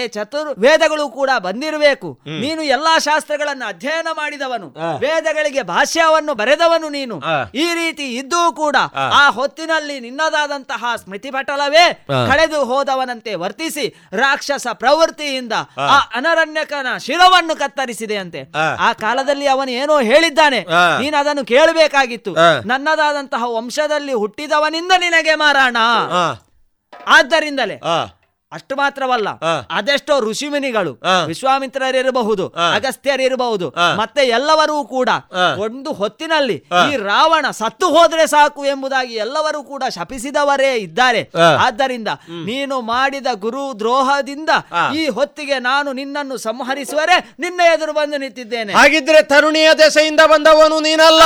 ವೇದಗಳು ಕೂಡ ಬಂದಿರಬೇಕು. ನೀನು ಎಲ್ಲಾ ಶಾಸ್ತ್ರಗಳನ್ನು ಅಧ್ಯಯನ ಮಾಡಿದವನು, ವೇದಗಳಿಗೆ ಭಾಷ್ಯವನ್ನು ಬರೆದವನು ನೀನು. ಈ ರೀತಿ ಇದ್ದೂ ಕೂಡ ಆ ಹೊತ್ತಿನಲ್ಲಿ ನಿನ್ನದಾದಂತಹ ಸ್ಮೃತಿ ಪಟಲವೇ ಕಳೆದು ಹೋದವನಂತೆ ವರ್ತಿಸಿ ರಾಕ್ಷಸ ಪ್ರವೃತ್ತಿಯಿಂದ ಆ ಅನರಣ್ಯಕನ ಶಿರವನ್ನು ಕತ್ತರಿಸಿದೆಯಂತೆ. ಆ ಕಾಲದಲ್ಲಿ ಅವನು ಏನೋ ಹೇಳಿದ್ದಾನೆ, ನೀನು ಅದನ್ನು ಕೇಳಬೇಕಾಗಿತ್ತು. ನನ್ನದಾದಂತಹ ವಂಶದಲ್ಲಿ ಹುಟ್ಟಿದವನಿಂದ ನಿನಗೆ ಮಾರಾಣ. ಆದ್ದರಿಂದಲೇ ಅಷ್ಟು ಮಾತ್ರವಲ್ಲ, ಅದೆಷ್ಟೋ ಋಷಿಮುನಿಗಳು, ವಿಶ್ವಾಮಿತ್ರರಿರಬಹುದು, ಅಗಸ್ತ್ಯರಿರಬಹುದು, ಮತ್ತೆ ಎಲ್ಲವರೂ ಕೂಡ ಒಂದು ಹೊತ್ತಿನಲ್ಲಿ ಈ ರಾವಣ ಸತ್ತು ಹೋದ್ರೆ ಸಾಕು ಎಂಬುದಾಗಿ ಎಲ್ಲವರೂ ಕೂಡ ಶಪಿಸಿದವರೇ ಇದ್ದಾರೆ. ಆದ್ದರಿಂದ ನೀನು ಮಾಡಿದ ಗುರು ದ್ರೋಹದಿಂದ ಈ ಹೊತ್ತಿಗೆ ನಾನು ನಿನ್ನನ್ನು ಸಂಹರಿಸುವರೆ ನಿನ್ನ ಎದುರು ಬಂದು ನಿಂತಿದ್ದೇನೆ. ಹಾಗಿದ್ರೆ ತರುಣಿಯ ದೆಸೆಯಿಂದ ಬಂದವನು ನೀನಲ್ಲ.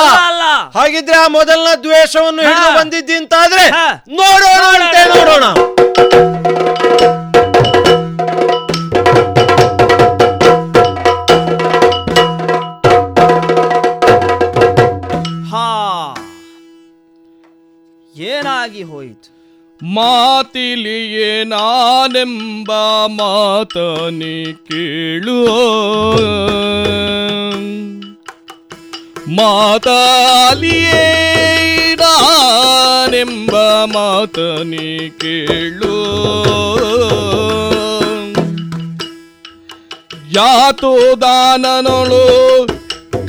ಹಾಗಿದ್ರೆ ಆ ಮೊದಲಿನ ದ್ವೇಷವನ್ನು ಹಿಡಿದು ಬಂದಿದ್ದಿ ಅಂತಾದ್ರೆ ನೋಡೋಣ. ಏನಾಗಿ ಹೋಯಿತು? ಮಾತಿಲಿಯೇ ನಾನೆಂಬ ಮಾತನಿ ಕೇಳು, ಮಾತಾಲಿಯೇ ನಾನೆಂಬ ಮಾತನಿ ಕೇಳು. ಯಾತೋ ದಾನನೋಳು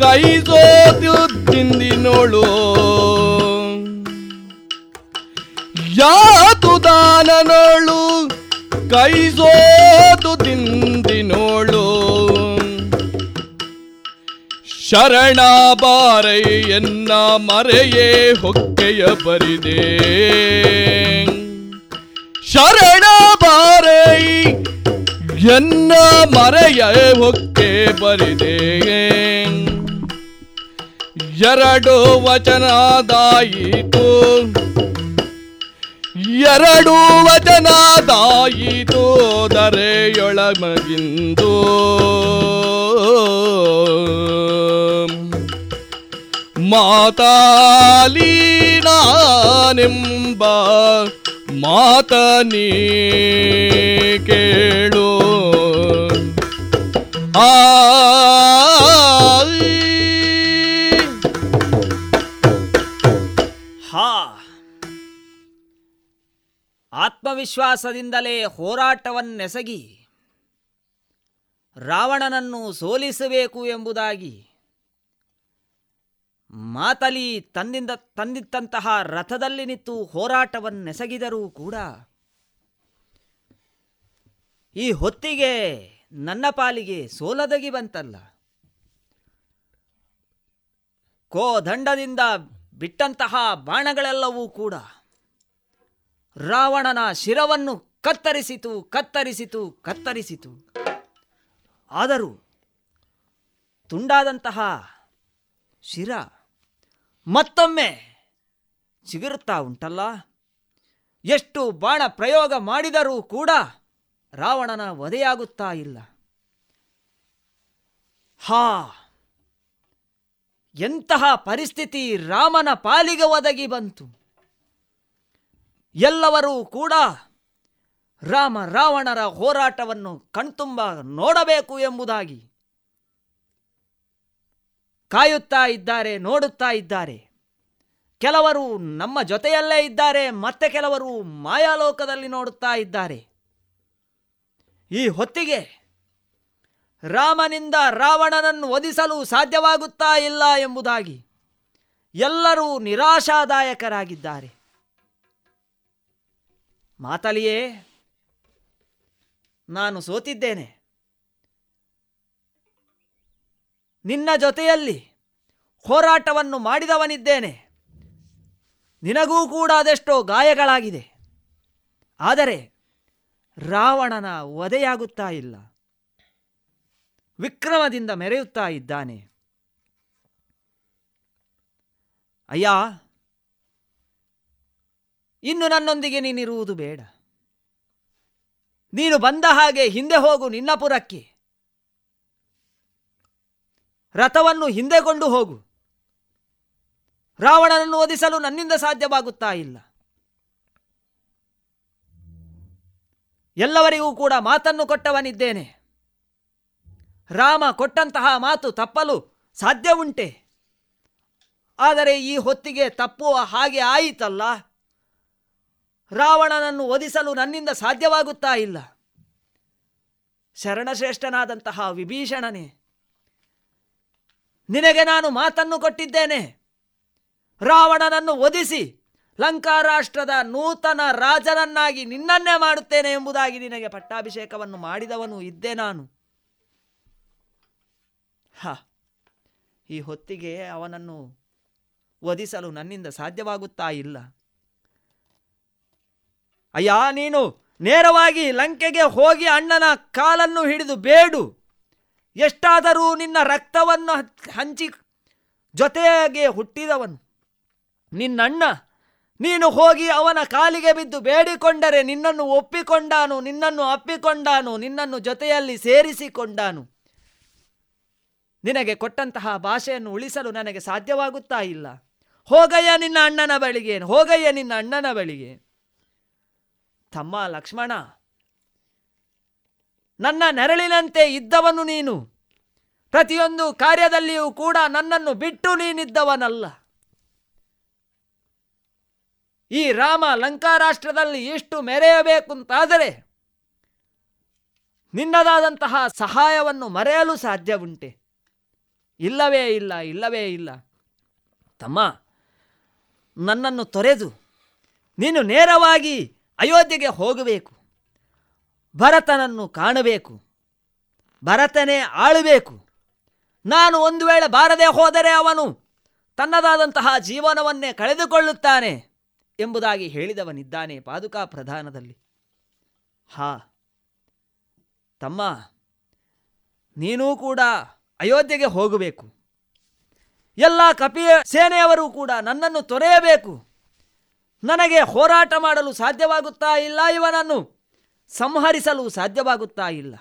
ಕೈ ಸೋತಿಂದಿನೋಳು, ಯಾತು ದಾನನೋಳು ಕೈ ಸೋತು ತಿಂದಿನೋಳು. ಶರಣ ಬಾರೆಯನ್ನ ಮರೆಯೇ ಹೊಕ್ಕೆಯ ಬರಿದೆ, ಶರಣ ಬಾರೈ ಎನ್ನ ಮರೆಯೇ ಹೊಕ್ಕೆ ಬರಿದೆ. ಎರಡು ವಚನದಾಯಿತು, ಎರಡು ವಚನದಾಯಿತು ದರೆಯೊಳ ಮಗಿಂದು. ಮಾತಾಲೀನಾನೆಂಬ ಮಾತನೇ ಕೇಳು. ಆ ಆತ್ಮವಿಶ್ವಾಸದಿಂದಲೇ ಹೋರಾಟವನ್ನೆಸಗಿ ರಾವಣನನ್ನು ಸೋಲಿಸಬೇಕು ಎಂಬುದಾಗಿ ಮಾತಲಿ ತಂದಿದ್ದಂತಹ ರಥದಲ್ಲಿ ನಿಂತು ಹೋರಾಟವನ್ನೆಸಗಿದರೂ ಕೂಡ ಈ ಹೊತ್ತಿಗೆ ನನ್ನ ಪಾಲಿಗೆ ಸೋಲದಗಿ ಬಂತಲ್ಲ. ಕೋದಂಡದಿಂದ ಬಿಟ್ಟಂತಹ ಬಾಣಗಳೆಲ್ಲವೂ ಕೂಡ ರಾವಣನ ಶಿರವನ್ನು ಕತ್ತರಿಸಿತು ಕತ್ತರಿಸಿತು ಕತ್ತರಿಸಿತು. ಆದರೂ ತುಂಡಾದಂತಹ ಶಿರ ಮತ್ತೊಮ್ಮೆ ಚಿಗುರುತ್ತಾ ಉಂಟಲ್ಲ. ಎಷ್ಟು ಬಾಣ ಪ್ರಯೋಗ ಮಾಡಿದರೂ ಕೂಡ ರಾವಣನ ವಧೆಯಾಗುತ್ತಾ ಇಲ್ಲ. ಹಾ, ಎಂತಹ ಪರಿಸ್ಥಿತಿ ರಾಮನ ಪಾಲಿಗೆ ಒದಗಿ ಬಂತು. ಎಲ್ಲವರೂ ಕೂಡ ರಾಮ ರಾವಣರ ಹೋರಾಟವನ್ನು ಕಣ್ತುಂಬ ನೋಡಬೇಕು ಎಂಬುದಾಗಿ ಕಾಯುತ್ತಾ ಇದ್ದಾರೆ, ನೋಡುತ್ತಾ ಇದ್ದಾರೆ. ಕೆಲವರು ನಮ್ಮ ಜೊತೆಯಲ್ಲೇ ಇದ್ದಾರೆ, ಮತ್ತೆ ಕೆಲವರು ಮಾಯಾಲೋಕದಲ್ಲಿ ನೋಡುತ್ತಾ ಇದ್ದಾರೆ. ಈ ಹೊತ್ತಿಗೆ ರಾಮನಿಂದ ರಾವಣನನ್ನು ವಧಿಸಲು ಸಾಧ್ಯವಾಗುತ್ತಾ ಇಲ್ಲ ಎಂಬುದಾಗಿ ಎಲ್ಲರೂ ನಿರಾಶಾದಾಯಕರಾಗಿದ್ದಾರೆ. ಮಾತಲಿಯೇ, ನಾನು ಸೋತಿದ್ದೇನೆ. ನಿನ್ನ ಜೊತೆಯಲ್ಲಿ ಹೋರಾಟವನ್ನು ಮಾಡಿದವನಿದ್ದೇನೆ. ನಿನಗೂ ಕೂಡ ಅದೆಷ್ಟೋ ಗಾಯಗಳಾಗಿದೆ. ಆದರೆ ರಾವಣನ ವಧೆಯಾಗುತ್ತಾ ಇಲ್ಲ, ವಿಕ್ರಮದಿಂದ ಮೆರೆಯುತ್ತಾ ಇದ್ದಾನೆ. ಅಯ್ಯ, ಇನ್ನು ನನ್ನೊಂದಿಗೆ ನೀನಿರುವುದು ಬೇಡ. ನೀನು ಬಂದ ಹಾಗೆ ಹಿಂದೆ ಹೋಗು, ನಿನ್ನ ಪುರಕ್ಕೆ ರಥವನ್ನು ಹಿಂದೆ ಕೊಂಡು ಹೋಗು. ರಾವಣನನ್ನು ವಧಿಸಲು ನನ್ನಿಂದ ಸಾಧ್ಯವಾಗುತ್ತಾ ಇಲ್ಲ. ಎಲ್ಲವರಿಗೂ ಕೂಡ ಮಾತನ್ನು ಕೊಟ್ಟವನಿದ್ದೇನೆ. ರಾಮ ಕೊಟ್ಟಂತಹ ಮಾತು ತಪ್ಪಲು ಸಾಧ್ಯ ಉಂಟೆ? ಆದರೆ ಈ ಹೊತ್ತಿಗೆ ತಪ್ಪುವ ಹಾಗೆ ಆಯಿತಲ್ಲ. ರಾವಣನನ್ನು ವಧಿಸಲು ನನ್ನಿಂದ ಸಾಧ್ಯವಾಗುತ್ತಾ ಇಲ್ಲ. ಶರಣಶ್ರೇಷ್ಠನಾದಂತಹ ವಿಭೀಷಣನೇ, ನಿನಗೆ ನಾನು ಮಾತನ್ನು ಕೊಟ್ಟಿದ್ದೇನೆ. ರಾವಣನನ್ನು ವಧಿಸಿ ಲಂಕಾ ರಾಷ್ಟ್ರದ ನೂತನ ರಾಜನನ್ನಾಗಿ ನಿನ್ನನ್ನೇ ಮಾಡುತ್ತೇನೆ ಎಂಬುದಾಗಿ ನಿನಗೆ ಪಟ್ಟಾಭಿಷೇಕವನ್ನು ಮಾಡಿದವನು ಇದ್ದೆ ನಾನು. ಈ ಹೊತ್ತಿಗೆ ಅವನನ್ನು ವಧಿಸಲು ನನ್ನಿಂದ ಸಾಧ್ಯವಾಗುತ್ತಾ ಇಲ್ಲ. ಅಯ್ಯ, ನೀನು ನೇರವಾಗಿ ಲಂಕೆಗೆ ಹೋಗಿ ಅಣ್ಣನ ಕಾಲನ್ನು ಹಿಡಿದು ಬೇಡು. ಎಷ್ಟಾದರೂ ನಿನ್ನ ರಕ್ತವನ್ನು ಹಂಚಿ ಜೊತೆಯಾಗೆ ಹುಟ್ಟಿದವನು ನಿನ್ನಣ್ಣ. ನೀನು ಹೋಗಿ ಅವನ ಕಾಲಿಗೆ ಬಿದ್ದು ಬೇಡಿಕೊಂಡರೆ ನಿನ್ನನ್ನು ಒಪ್ಪಿಕೊಂಡಾನು, ನಿನ್ನನ್ನು ಅಪ್ಪಿಕೊಂಡಾನು, ನಿನ್ನನ್ನು ಜೊತೆಯಲ್ಲಿ ಸೇರಿಸಿಕೊಂಡಾನು. ನಿನಗೆ ಕೊಟ್ಟಂತಹ ಭಾಷೆಯನ್ನು ಉಳಿಸಲು ನನಗೆ ಸಾಧ್ಯವಾಗುತ್ತಾ ಇಲ್ಲ. ಹೋಗಯ್ಯ ನಿನ್ನ ಅಣ್ಣನ ಬಳಿಗೆ, ಹೋಗಯ್ಯ ನಿನ್ನ ಅಣ್ಣನ ಬಳಿಗೆ. ತಮ್ಮ ಲಕ್ಷ್ಮಣ, ನನ್ನ ನೆರಳಿನಂತೆ ಇದ್ದವನು ನೀನು. ಪ್ರತಿಯೊಂದು ಕಾರ್ಯದಲ್ಲಿಯೂ ಕೂಡ ನನ್ನನ್ನು ಬಿಟ್ಟು ನೀನಿದ್ದವನಲ್ಲ. ಈ ರಾಮ ಲಂಕಾ ರಾಷ್ಟ್ರದಲ್ಲಿ ಇಷ್ಟು ಮೆರೆಯಬೇಕು ಅಂತಾದರೆ ನಿನ್ನದಾದಂತಹ ಸಹಾಯವನ್ನು ಮರೆಯಲು ಸಾಧ್ಯ ಉಂಟೆ? ಇಲ್ಲವೇ ಇಲ್ಲ, ಇಲ್ಲವೇ ಇಲ್ಲ. ತಮ್ಮ, ನನ್ನನ್ನು ತೊರೆದು ನೀನು ನೇರವಾಗಿ ಅಯೋಧ್ಯೆಗೆ ಹೋಗಬೇಕು. ಭರತನನ್ನು ಕಾಣಬೇಕು, ಭರತನೇ ಆಳಬೇಕು. ನಾನು ಒಂದು ವೇಳೆ ಬಾರದೆ ಹೋದರೆ ಅವನು ತನ್ನದಾದಂತಹ ಜೀವನವನ್ನೇ ಕಳೆದುಕೊಳ್ಳುತ್ತಾನೆ ಎಂಬುದಾಗಿ ಹೇಳಿದವನಿದ್ದಾನೆ ಪಾದುಕಾ ಪ್ರಧಾನದಲ್ಲಿ. ಹಾ ತಮ್ಮ, ನೀನೂ ಕೂಡ ಅಯೋಧ್ಯೆಗೆ ಹೋಗಬೇಕು. ಎಲ್ಲ ಕಪಿಯ ಸೇನೆಯವರು ಕೂಡ ನನ್ನನ್ನು ತೊರೆಯಬೇಕು. ನನಗೆ ಹೋರಾಟ ಮಾಡಲು ಸಾಧ್ಯವಾಗುತ್ತಾ ಇಲ್ಲ, ಇವನನ್ನು ಸಂಹರಿಸಲು ಸಾಧ್ಯವಾಗುತ್ತಾ ಇಲ್ಲ.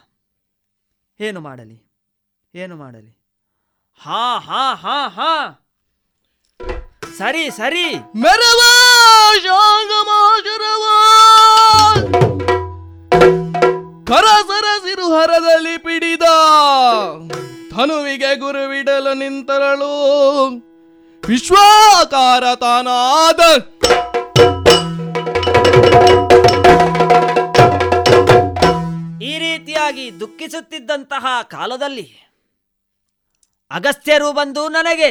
ಏನು ಮಾಡಲಿ, ಏನು ಮಾಡಲಿ? ಹಾ ಹಾ ಹಾ ಹಾ ಸರಿ ಸರಿ ಮೆರವಾ ಶಾಂಗಮಾಶರವ ಕರಸರಸಿರು ಹರದಲ್ಲಿ ಪಿಡಿದ ಧನುವಿಗೆ ಗುರುವಿಡಲು ನಿಂತರಳು ವಿಶ್ವಾಕಾರ ತಾನಾದ ಈ ರೀತಿಯಾಗಿ ದುಃಖಿಸುತ್ತಿದ್ದಂತಹ ಕಾಲದಲ್ಲಿ ಅಗಸ್ತ್ಯರು ಬಂದು ನನಗೆ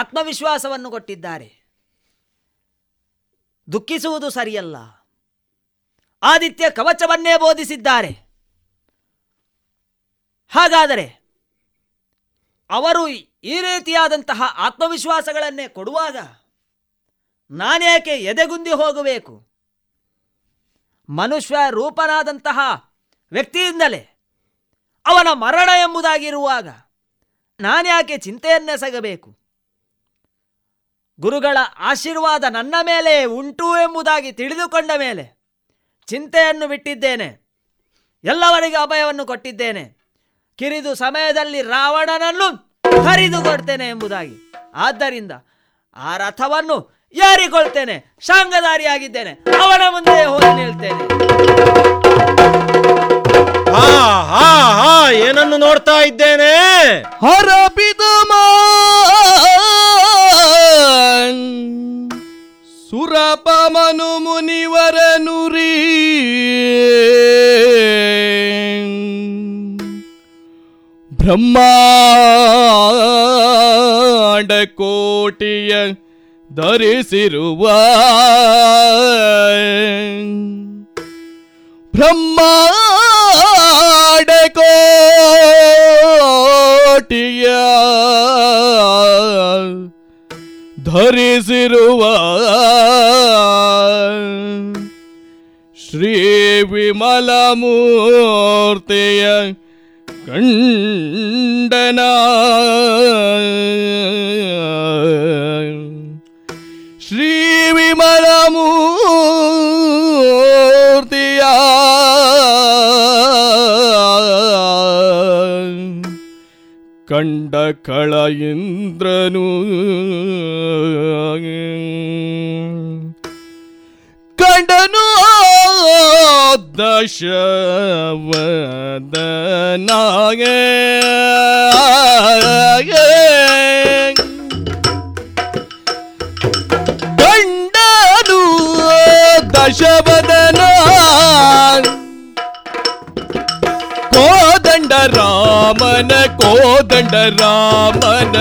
ಆತ್ಮವಿಶ್ವಾಸವನ್ನು ಕೊಟ್ಟಿದ್ದಾರೆ. ದುಃಖಿಸುವುದು ಸರಿಯಲ್ಲ. ಆದಿತ್ಯ ಕವಚವನ್ನೇ ಬೋಧಿಸಿದ್ದಾರೆ. ಹಾಗಾದರೆ ಅವರು ಈ ರೀತಿಯಾದಂತಹ ಆತ್ಮವಿಶ್ವಾಸಗಳನ್ನೇ ಕೊಡುವಾಗ ನಾನೇಕೆ ಎದೆಗುಂದಿ ಹೋಗಬೇಕು? ಮನುಷ್ಯ ರೂಪನಾದಂತಹ ವ್ಯಕ್ತಿಯಿಂದಲೇ ಅವನ ಮರಣ ಎಂಬುದಾಗಿರುವಾಗ ನಾನ್ಯಾಕೆ ಚಿಂತೆಯನ್ನೆಸಗಬೇಕು? ಗುರುಗಳ ಆಶೀರ್ವಾದ ನನ್ನ ಮೇಲೆ ಉಂಟು ಎಂಬುದಾಗಿ ತಿಳಿದುಕೊಂಡ ಮೇಲೆ ಚಿಂತೆಯನ್ನು ಬಿಟ್ಟಿದ್ದೇನೆ, ಎಲ್ಲವರಿಗೆ ಅಭಯವನ್ನು ಕೊಟ್ಟಿದ್ದೇನೆ. ಕಿರಿದು ಸಮಯದಲ್ಲಿ ರಾವಣನನ್ನು ಹರಿದು ಕೊಡ್ತೇನೆ ಎಂಬುದಾಗಿ. ಆದ್ದರಿಂದ ಆ ರಥವನ್ನು ಏರಿಕೊಳ್ತೇನೆ, ಶಾಂಗಧಾರಿಯಾಗಿದ್ದೇನೆ, ಅವನ ಮುಂದೆ ಹೋಗಿ ನಿಲ್ತೇನೆ. ಹಾ ಹಾ ಹಾ, ಏನನ್ನು ನೋಡ್ತಾ ಇದ್ದೇನೆ? ಹರಪಿತಮ ಸುರಪಮನು ಮುನಿವರನುರಿ ಬ್ರಹ್ಮಾಂಡ ಕೋಟಿಯ ಧರಿಸಿರುವ ಬ್ರಹ್ಮಾಂಡ ಕೋಟಿಯ ಧರಿಸಿರುವ ಶ್ರೀ ವಿಮಲಮೂರ್ತಿಯ ಕಂಡನ ಶ್ರೀ ವಿಮಲಮೂರ್ತಿಯ ಕಂಡ ಕಳ ಇಂದ್ರನು ಕಂಡನು ದಶವದನಾಗೆ ಕಂಡನು ದಶವದನ ಕೋದಂಡ ರಾಮನ ಕೋದಂಡ ರಾಮನ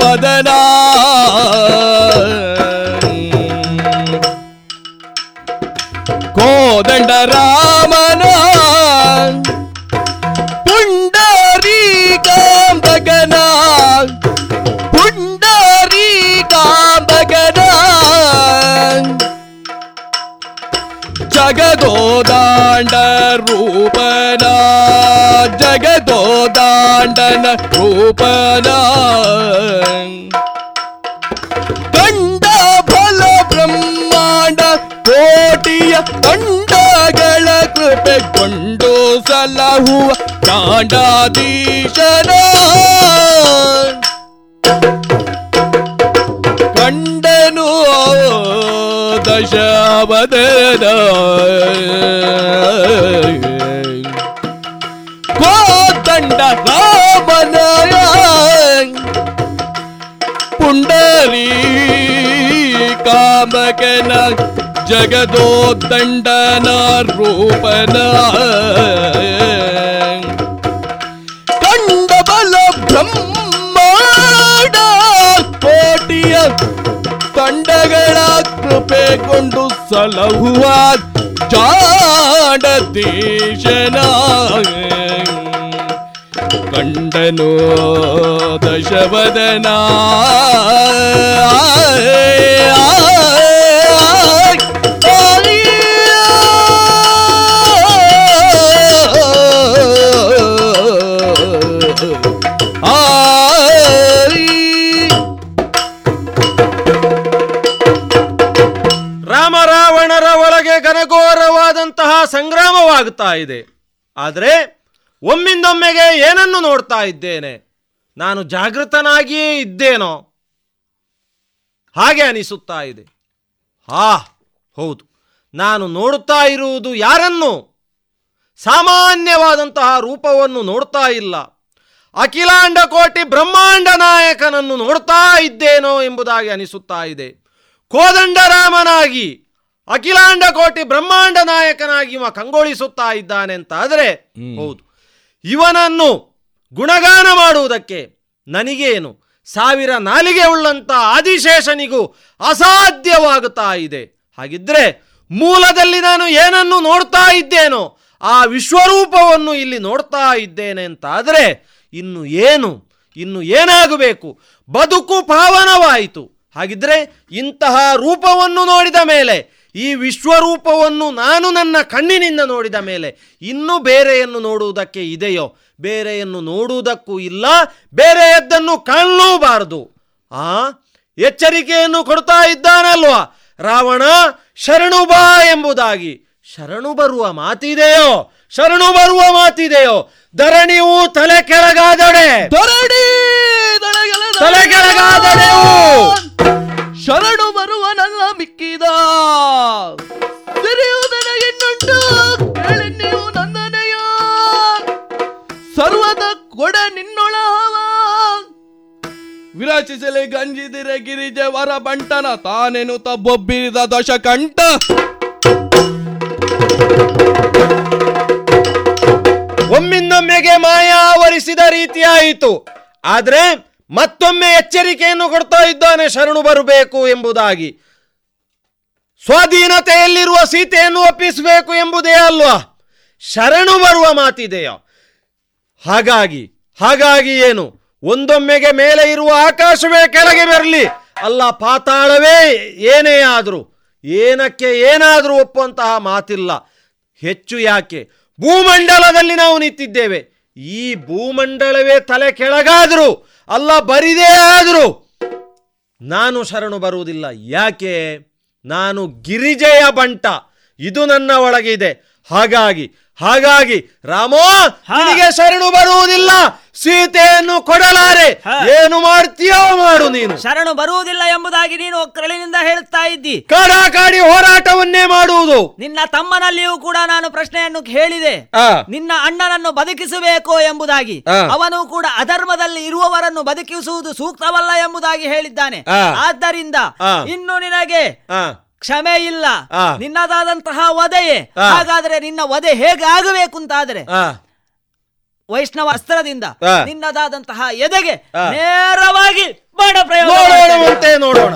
ಬದನಾ ಕೋದಂಡ ರಾಮನ ಪುಂಡರೀಕಾಂಬಗನ ಪುಂಡರೀಕಾಂಬಗನ ಜಗದೋದಾಂಡ ರೂಪನ ಜಗದೋದಾಂಡನ ರೂಪನ ಕಂಡ ಫಲ ಬ್ರಹ್ಮಾಂಡ ಕೋಟಿಯ ಕಂಡಗಳ ಕೃಪೆ ಗೊಂಡು ಸಲಹುವ ಕಾಂಡಾಧೀಶನ ಕಂಡನು ದಶಾವಧನ ಕೋದಂಡ ರಾಮನ ಪುಂಡರೀಕಾಂಬಕನ ಜಗದೋದ್ದಂಡನ ರೂಪನ ಕಂಡ ಬಲ ಬ್ರಹ್ಮಾಂಡ ಕೋಟಿಯ ತಂಡಗಳ ಕೃಪೆಗೊಂಡು ಸಲಹುವ ಚಾಂಡಾಧೀಶನ ಕಂಡನು ದಶವದನ ರಾಮ ರಾವಣರ ಒಳಗೆ ಘನಘೋರವಾದಂತಹ ಸಂಗ್ರಾಮವಾಗುತ್ತಾ ಇದೆ. ಆದರೆ ಒಮ್ಮಿಂದೊಮ್ಮೆಗೆ ಏನನ್ನು ನೋಡ್ತಾ ಇದ್ದೇನೆ, ನಾನು ಜಾಗೃತನಾಗಿಯೇ ಇದ್ದೇನೋ ಹಾಗೆ ಅನಿಸುತ್ತಾ ಇದೆ. ಹೌದು, ನಾನು ನೋಡುತ್ತಾ ಇರುವುದು ಯಾರನ್ನು, ಸಾಮಾನ್ಯವಾದಂತಹ ರೂಪವನ್ನು ನೋಡ್ತಾ ಇಲ್ಲ, ಅಖಿಲಾಂಡ ಕೋಟಿ ಬ್ರಹ್ಮಾಂಡ ನಾಯಕನನ್ನು ನೋಡ್ತಾ ಇದ್ದೇನೋ ಎಂಬುದಾಗಿ ಅನಿಸುತ್ತಾ ಇದೆ. ಕೋದಂಡರಾಮನಾಗಿ ಅಖಿಲಾಂಡ ಕೋಟಿ ಬ್ರಹ್ಮಾಂಡ ನಾಯಕನಾಗಿ ಇವ ಕಂಗೊಳಿಸುತ್ತಾ ಇದ್ದಾನೆ ಅಂತ ಆದರೆ, ಹೌದು, ಇವನನ್ನು ಗುಣಗಾನ ಮಾಡುವುದಕ್ಕೆ ನನಗೇನು, 1000 ನಾಲಿಗೆ ಉಳ್ಳಂಥ ಆದಿಶೇಷನಿಗೂ ಅಸಾಧ್ಯವಾಗುತ್ತಾ ಇದೆ. ಹಾಗಿದ್ರೆ ಮೂಲದಲ್ಲಿ ನಾನು ಏನನ್ನು ನೋಡ್ತಾ ಇದ್ದೇನೋ ಆ ವಿಶ್ವರೂಪವನ್ನು ಇಲ್ಲಿ ನೋಡ್ತಾ ಇದ್ದೇನೆ ಅಂತ ಆದರೆ ಇನ್ನು ಏನಾಗಬೇಕು? ಬದುಕು ಪಾವನವಾಯಿತು. ಹಾಗಿದ್ರೆ ಇಂತಹ ರೂಪವನ್ನು ನೋಡಿದ ಮೇಲೆ, ಈ ವಿಶ್ವರೂಪವನ್ನು ನಾನು ನನ್ನ ಕಣ್ಣಿನಿಂದ ನೋಡಿದ ಮೇಲೆ ಇನ್ನೂ ಬೇರೆಯನ್ನು ನೋಡುವುದಕ್ಕೆ ಇದೆಯೋ? ಬೇರೆಯನ್ನು ನೋಡುವುದಕ್ಕೂ ಇಲ್ಲ, ಬೇರೆಯದ್ದನ್ನು ಕಾಣಲೂಬಾರದು ಎಚ್ಚರಿಕೆಯನ್ನು ಕೊಡ್ತಾ ಇದ್ದಾನಲ್ವಾ ರಾವಣ. ಶರಣು ಬಾ ಎಂಬುದಾಗಿ. ಶರಣು ಬರುವ ಮಾತಿದೆಯೋ? ಧರಣಿಯು ತಲೆ ಕೆಳಗಾದಡೆ ಶರಣು ಬರುವನಲ್ಲ ಮಿಕ್ಕಿದ ಸಿರಿಯುವುದೆನಗಿನ್ನುಂಟು ಕೇಳಿ ನೀವು ನಂದನೆಯ ಸರ್ವದ ಕೊಡೆ ನಿನ್ನೊಳವ ವಿರಾಚಿಸಲೆ ಗಂಜಿದಿರೆ ಗಿರಿಜ ವರ ಬಂಟನ ತಾನೆನುತ ಬೊಬ್ಬಿದ ದೋಷ ಕಂಠ ಒಮ್ಮಿಂದೊಮ್ಮೆಗೆ ಮಾಯ ಆವರಿಸಿದ ರೀತಿಯಾಯಿತು. ಆದ್ರೆ ಮತ್ತೊಮ್ಮೆ ಎಚ್ಚರಿಕೆಯನ್ನು ಕೊಡ್ತಾ ಇದ್ದಾನೆ, ಶರಣು ಬರಬೇಕು ಎಂಬುದಾಗಿ. ಸ್ವಾಧೀನತೆಯಲ್ಲಿರುವ ಸೀತೆಯನ್ನು ಒಪ್ಪಿಸಬೇಕು ಎಂಬುದೇ ಅಲ್ವಾ ಶರಣು ಬರುವ ಮಾತಿದೆಯೋ? ಹಾಗಾಗಿ ಏನು, ಒಂದೊಮ್ಮೆಗೆ ಮೇಲೆ ಇರುವ ಆಕಾಶವೇ ಕೆಳಗೆ ಬರಲಿ, ಅಲ್ಲ ಪಾತಾಳವೇ ಏನೇ ಆದರೂ ಏನಕ್ಕೆ ಏನಾದರೂ ಒಪ್ಪುವಂತಹ ಮಾತಿಲ್ಲ. ಹೆಚ್ಚು ಯಾಕೆ, ಭೂಮಂಡಲದಲ್ಲಿ ನಾವು ನಿಂತಿದ್ದೇವೆ, ಈ ಭೂಮಂಡಲವೇ ತಲೆ ಕೆಳಗಾದರೂ, ಅಲ್ಲ ಬರಿದೇ ಆದರೂ ನಾನು ಶರಣು ಬರುವುದಿಲ್ಲ. ಯಾಕೆ? ನಾನು ಗಿರಿಜೆಯ ಬಂಟ, ಇದು ನನ್ನ ಒಳಗಿದೆ. ಹಾಗಾಗಿ ರಾಮೋ, ನಿನಗೆ ಶರಣು ಬರುವುದಿಲ್ಲ, ಸೀತೆಯನ್ನು ಕೊಡಲಾರೆ, ಏನು ಮಾಡ್ತೀಯೋ ಮಾಡು, ನೀನು ಶರಣು ಬರುವುದಿಲ್ಲ ಎಂಬುದಾಗಿ ನೀನು ಕರಳಿನಿಂದ ಹೇಳುತ್ತಾ ಇದ್ದಿ. ಕಾಡಾಕಾಡಿ ಹೋರಾಟವನ್ನೇ ಮಾಡುವುದು. ನಿನ್ನ ತಮ್ಮನಲ್ಲಿಯೂ ಕೂಡ ನಾನು ಪ್ರಶ್ನೆಯನ್ನು ಹೇಳಿದೆ, ನಿನ್ನ ಅಣ್ಣನನ್ನು ಬದುಕಿಸಬೇಕು ಎಂಬುದಾಗಿ. ಅವನು ಕೂಡ ಅಧರ್ಮದಲ್ಲಿ ಇರುವವರನ್ನು ಬದುಕಿಸುವುದು ಸೂಕ್ತವಲ್ಲ ಎಂಬುದಾಗಿ ಹೇಳಿದ್ದಾನೆ. ಆದ್ದರಿಂದ ಇನ್ನು ನಿನಗೆ ಕ್ಷಮೆ ಇಲ್ಲ, ನಿನ್ನದಾದಂತಹ ವಧೆಯೇ. ಹಾಗಾದ್ರೆ ನಿನ್ನ ವಧೆ ಹೇಗೆ ಆಗಬೇಕು ಅಂತಾದ್ರೆ, ವೈಷ್ಣವ ಅಸ್ತ್ರದಿಂದ ನಿನ್ನದಾದಂತಹ ಎದೆಗೆ ನೇರವಾಗಿ ಬಾಣ ಪ್ರಯೋಗ ನೋಡೋಣ.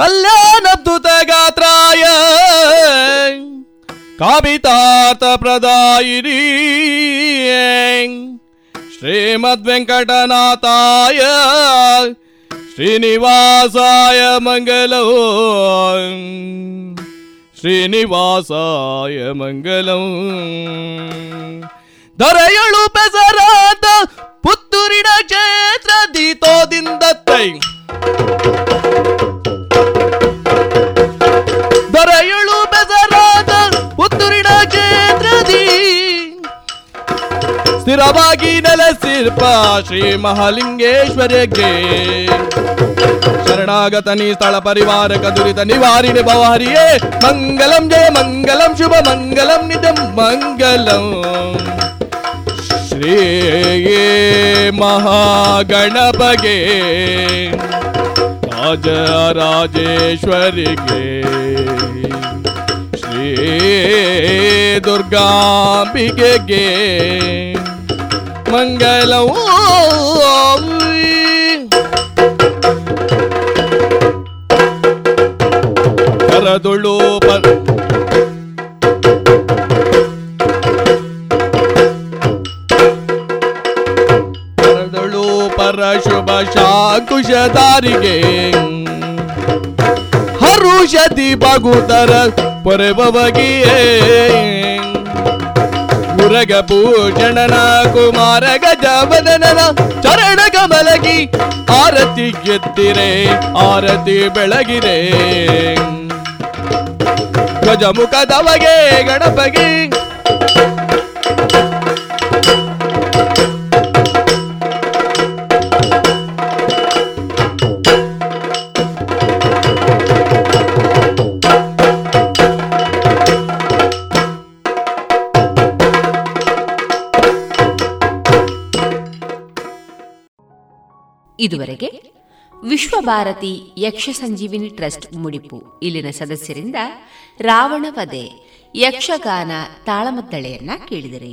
ಕಲ್ಯಾಣ ಧುತ ಗಾತ್ರಾಯ ಕಾಭಿತಾರ್ಥ ಪ್ರದಾಯಿನಿ ಶ್ರೀಮದ್ ವೆಂಕಟನಾಥಾಯ ಶ್ರೀನಿವಾಸಾಯ ಮಂಗಲಂ ಧರೆಯಳು ಬೆಸರಾದ ಪುತ್ತೂರಿನ ಕ್ಷೇತ್ರ ದೀತೋದಿಂದ ತೈ ಧರೆಯಳು ಬೆಸರಾದ ಪುತ್ತೂರಿನ ಕ್ಷೇತ್ರದಿ ಸ್ಥಿರವಾಗಿ ನೆಲೆಸಿರ್ಪ ಶ್ರೀ ಮಹಾಲಿಂಗೇಶ್ವರಿಗೆ ಶರಣಾಗತನಿ ಸ್ಥಳ ಪರಿವಾರಕ ದುರಿತ ನಿವಾರಿಣಿ ಭವಾರಿಯೇ ಮಂಗಲಂ ಜಯ ಮಂಗಲಂ ಶುಭ ಮಂಗಲಂ ನಿತ್ಯಂ ಮಂಗಲಂ ಶ್ರೀ ಮಹಾಗಣಪಗೆ ರಾಜರಾಜೇಶ್ವರಿಗೆ ಶ್ರೀ ದುರ್ಗಾಂಬಿಕೆಗೆ ಮಂಗಲಂ ಕದಳೋ ಪರದಳೋ ಪರಶುಭ ಶಾಕುಶಧಾರಿಗೆ ಹರುಷದಿ ಬಗುತರ ಪೊರೆಬವಗಿಯೇ ಉರಗ ಭೂಷಣನ ಕುಮಾರ ಗಜವದನನ ಚರಣ ಕಮಲಗಿ ಆರತಿ ಗೆದ್ದಿರೆ ಆರತಿ ಬೆಳಗಿದೆ ಗಜಮುಖದವಗೆ ಗಣಪಗೆ ಇದುವರೆಗೆ ವಿಶ್ವಭಾರತಿ ಯಕ್ಷ ಸಂಜೀವಿನಿ ಟ್ರಸ್ಟ್ ಮುಡಿಪು ಇಲ್ಲಿನ ಸದಸ್ಯರಿಂದ ರಾವಣವಧೆ ಯಕ್ಷಗಾನ ತಾಳಮದ್ದಳೆಯನ್ನ ಕೇಳಿದರೆ